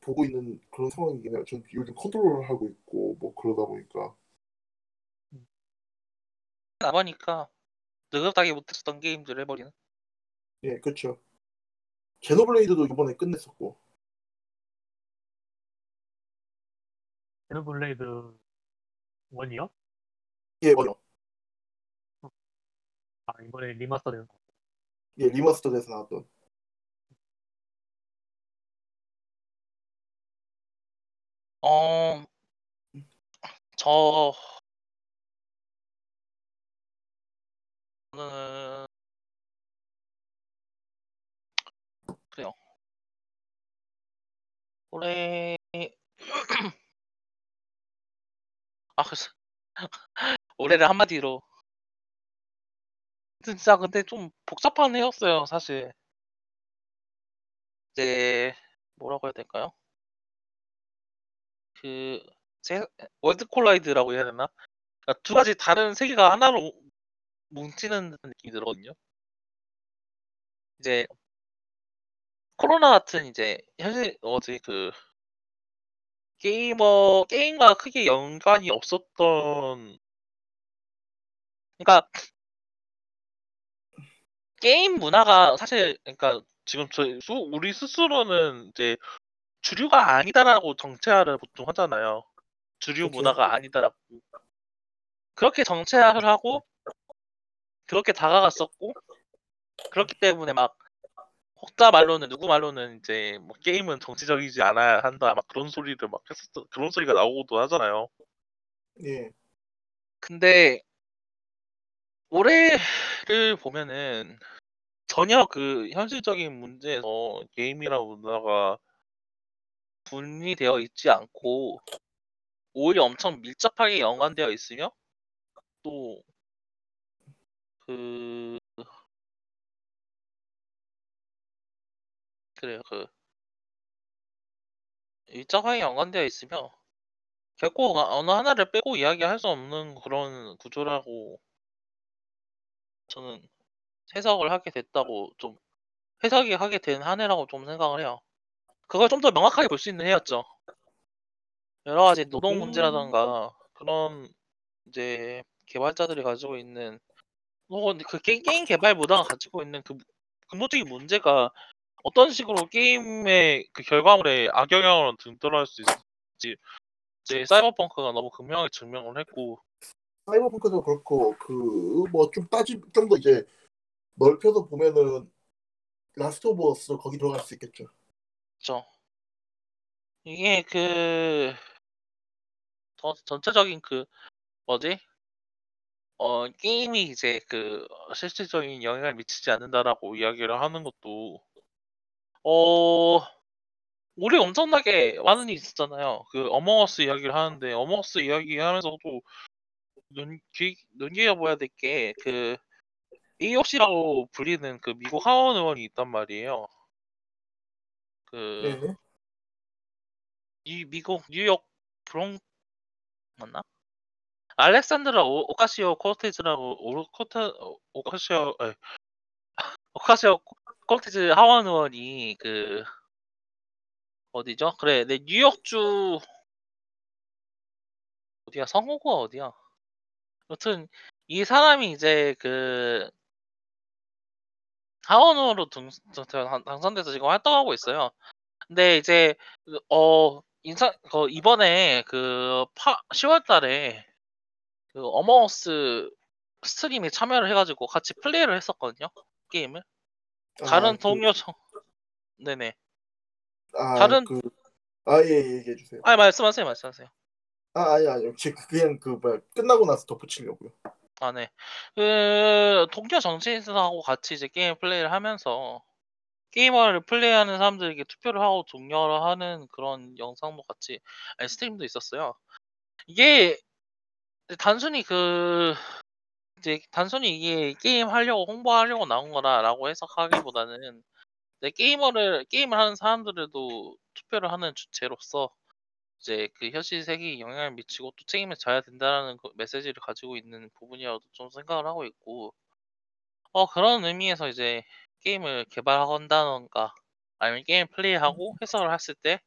보고 있는 그런 상황이긴 해요. 전 요즘 컨트롤을 하고 있고 뭐 그러다 보니까 나보니까 느긋하게 못했었던 게임들을 해버리는. 예, 그렇죠. 제노블레이드도 이번에 끝냈었고. 제노블레이드 원이요? 예, 원이요. 아 이번에 리마스터돼서. 예, 리마스터돼서 나왔던. 어, 저 저는 그래요. 올해 아 글쎄 올해를 한마디로 진짜 근데 좀 복잡한 해였어요 사실. 이제 뭐라고 해야 될까요? 그 세, 월드 콜라이드라고 해야 되나? 그러니까 두 가지 다른 세계가 하나로 뭉치는 느낌이 들거든요. 이제 코로나 같은 이제 현실 어제 그 게이머 게임과 크게 연관이 없었던 그러니까 게임 문화가 사실 그러니까 지금 저희 수, 우리 스스로는 이제 주류가 아니다라고 정체화를 보통 하잖아요. 주류 그렇죠. 문화가 아니다라고 그렇게 정체화를 하고 그렇게 다가갔었고 그렇기 때문에 막 혹자 말로는 누구 말로는 이제 뭐 게임은 정치적이지 않아야 한다 막 그런 소리를 막 했었 그런 소리가 나오고도 하잖아요. 예. 근데 올해를 보면은 전혀 그 현실적인 문제에서 게임이라는 문화가 분리되어 있지 않고 오히려 엄청 밀접하게 연관되어 있으며 또 그 그래요 그 일자화에 연관되어 있으며 결코 어느 하나를 빼고 이야기할 수 없는 그런 구조라고 저는 해석을 하게 됐다고 좀 해석이 하게 된 한 해라고 좀 생각을 해요. 그걸 좀 더 명확하게 볼 수 있는 해였죠. 여러 가지 노동 문제라던가 그런 이제 개발자들이 가지고 있는 뭐 그 게임 개발 문화가 가지고 있는 그 근본적인 문제가 어떤 식으로 게임의 그 결과물에 악영향을 등떠할 수 있을지 이제 사이버펑크가 너무 극명하게 증명을 했고 사이버펑크도 그렇고 그 뭐 좀 따지 좀 더 이제 넓혀서 보면은 라스트 오브 어스로 거기 들어갈 수 있겠죠. 그렇죠. 이게 그 전, 전체적인 그 뭐지? 어 게임이 이제 그 실질적인 영향을 미치지 않는다라고 이야기를 하는 것도 어 올해 엄청나게 많은 일이 있었잖아요. 그 어몽어스 이야기를 하는데 어몽어스 이야기하면서도 눈 귀 눈여겨봐야 될 게 그 에이오씨라고 불리는 그 미국 하원 의원이 있단 말이에요. 그 이 미국 뉴욕 브롱 맞나? 알렉산드라 오, 오카시오 코르테즈라고 오르 코테 오- 오카시오 에, 오카시오 코- 코르테즈 하원 의원이 그 어디죠? 그래, 내 뉴욕주 어디야? 성호구가 어디야? 여튼 이 사람이 이제 그 하원으로 등, 등- 당- 당선돼서 지금 활동하고 있어요. 근데 이제 그, 어 인사 그 이번에 그 파, 시월달에 그 어머어스 스트림에 참여를 해가지고 같이 플레이를 했었거든요. 게임을 아, 다른 그, 동료 청 네네 아, 다른 그, 아, 예, 예, 얘기해 주세요. 아 말씀하세요 말씀하세요. 아, 아니, 아니, 제 그냥 그, 뭐야, 끝나고 나서 덧붙이려고요. 아 네. 그 동료 정치인들하고 같이 이제 게임 플레이를 하면서 게이머를 플레이하는 사람들에게 투표를 하고 독려를 하는 그런 영상도 같이 아니, 스트림도 있었어요. 이게 단순히 그 이제 단순히 이게 게임 하려고 홍보하려고 나온 거라라고 해석하기보다는 내 게이머를 게임을 하는 사람들에도 투표를 하는 주체로서 이제 그 현실 세계에 영향을 미치고 또 책임을 져야 된다라는 그 메시지를 가지고 있는 부분이라고 좀 생각을 하고 있고 어 그런 의미에서 이제 게임을 개발한다던가 아니면 게임 플레이하고 해설을 했을 때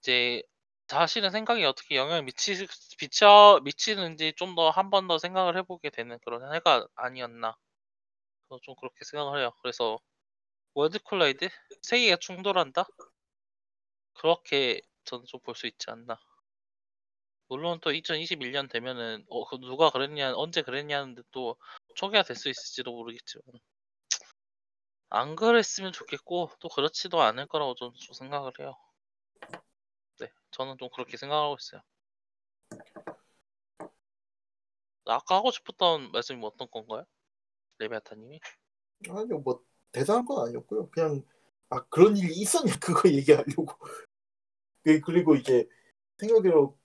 이제 자신의 생각이 어떻게 영향을 미치, 미쳐, 미치는지 좀 더 한 번 더 생각을 해보게 되는 그런 해가 아니었나. 저는 좀 그렇게 생각을 해요. 그래서 월드 콜라이드? 세계가 충돌한다? 그렇게 저는 좀 볼 수 있지 않나. 물론 또 이천이십일 년 되면은 어, 그 누가 그랬냐, 언제 그랬냐는데 또 초기화 될 수 있을지도 모르겠지만 안 그랬으면 좋겠고 또 그렇지도 않을 거라고 저는 좀 생각을 해요. 네, 저는 좀 그렇게 생각하고 있어요. 아까 하고 싶었던 말씀이 뭐 어떤 건가요? 레베아타님이? 아니, 뭐, 대단한 건 아니었고요. 그냥, 아, 그런 일이 있었냐, 그거 얘기하려고. 그- 그리고 이제, 생각으로,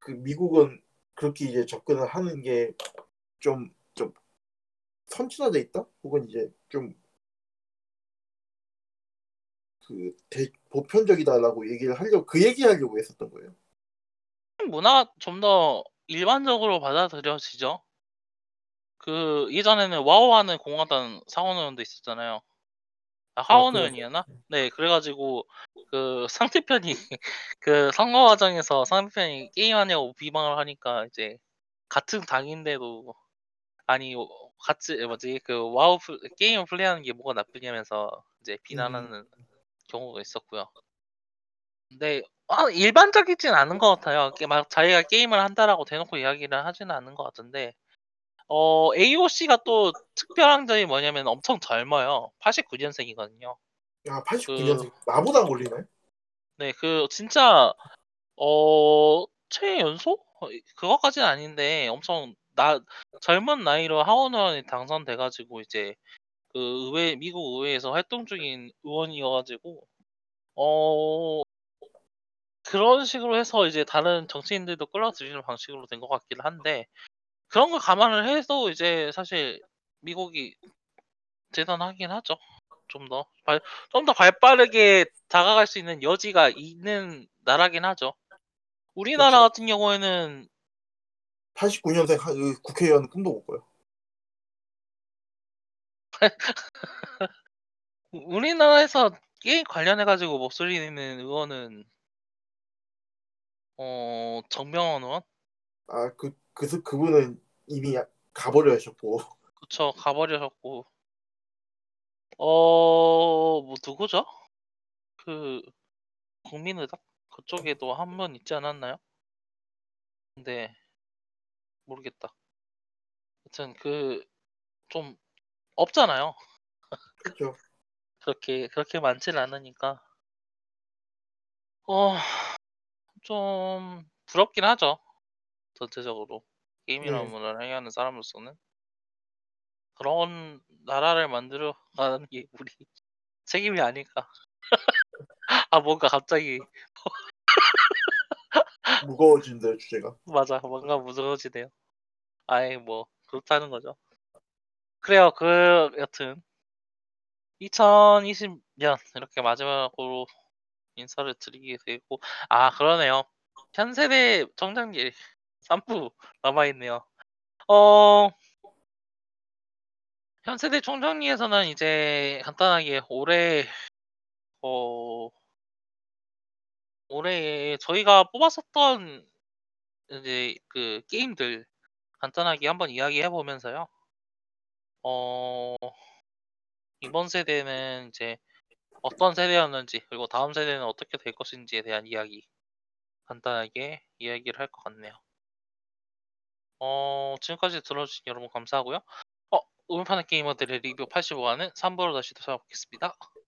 그, 미국은 그렇게 이제 접근을 하는 게 좀, 좀 선진화돼 있다? 혹은 이제 좀, 그, 대, 보편적이다라고 얘기를 하려고, 그 얘기하려고 했었던 거예요. 문화가 좀 더 일반적으로 받아들여지죠. 그 예전에는 와우하는 공화당 상원 의원도 있었잖아요. 아, 아, 하원 그래서, 의원이었나? 네, 그래가지고 그 상대편이 그 선거 과정에서 상대편이 게임하냐고 비방을 하니까 이제 같은 당인데도 아니 어, 같이 에, 뭐지 그 와우 플- 게임을 플레이하는 게 뭐가 나쁘냐면서 이제 음, 비난하는 경우가 있었고요. 근데 아, 일반적이진 않은 것 같아요. 이렇게 막 자기가 게임을 한다라고 대놓고 이야기를 하지는 않는 것 같은데 어, 에이오씨가 또 특별한 점이 뭐냐면 엄청 젊어요. 팔십구 년생이거든요. 아, 그, 팔십구 년생. 나보다 안 걸리네. 네, 그, 진짜, 어, 최연소? 어, 이- 그거까지는 아닌데, 엄청, 나, 젊은 나이로 하원 의원이 당선돼가지고, 이제, 그, 의회, 미국 의회에서 활동 중인 의원이어가지고, 어, 그런 식으로 해서 이제 다른 정치인들도 끌어들이는 방식으로 된 것 같긴 한데, 그런 걸 감안을 해도 이제 사실 미국이 대단하긴 하죠. 좀 더, 발, 좀 더 발빠르게 다가갈 수 있는 여지가 있는 나라긴 하죠. 우리나라 그렇죠. 같은 경우에는, 팔십구 년생 국회의원 꿈도 못 꿔요. 우- 우리나라에서 게임 관련해가지고 목소리 내는 의원은, 어, 정명원 의원? 아, 그, 그, 그분은 이미 가버려 하셨고. 그쵸, 가버리셨고. 어, 뭐, 누구죠? 그, 국민의당? 그쪽에도 한 번 있지 않았나요? 근데, 모르겠다. 하여튼, 그, 좀, 없잖아요. 그렇죠. 그렇게, 그렇게 많지는 않으니까. 어, 좀 부럽긴 하죠. 전체적으로 게임이라는 네. 문화를 행하는 사람으로서는 그런 나라를 만들어 가는 게 우리 책임이 아닐까. 아 뭔가 갑자기 무거워진대요, 주제가. 맞아 뭔가 무서워지네요. 아예 뭐 그렇다는 거죠. 그래요. 그 여튼 이천이십 년 이렇게 마지막으로 인사를 드리게 되고 아 그러네요. 현세대 정장기 삼 부 남아있네요. 어, 현세대 총정리에서는 이제 간단하게 올해, 어, 올해 저희가 뽑았었던 이제 그 게임들 간단하게 한번 이야기해보면서요. 어, 이번 세대는 이제 어떤 세대였는지, 그리고 다음 세대는 어떻게 될 것인지에 대한 이야기, 간단하게 이야기를 할 것 같네요. 어, 지금까지 들어주신 여러분 감사하고요. 어, 음판의 게이머들의 리뷰 팔십오 화는 삼 부로 다시 찾아뵙겠습니다.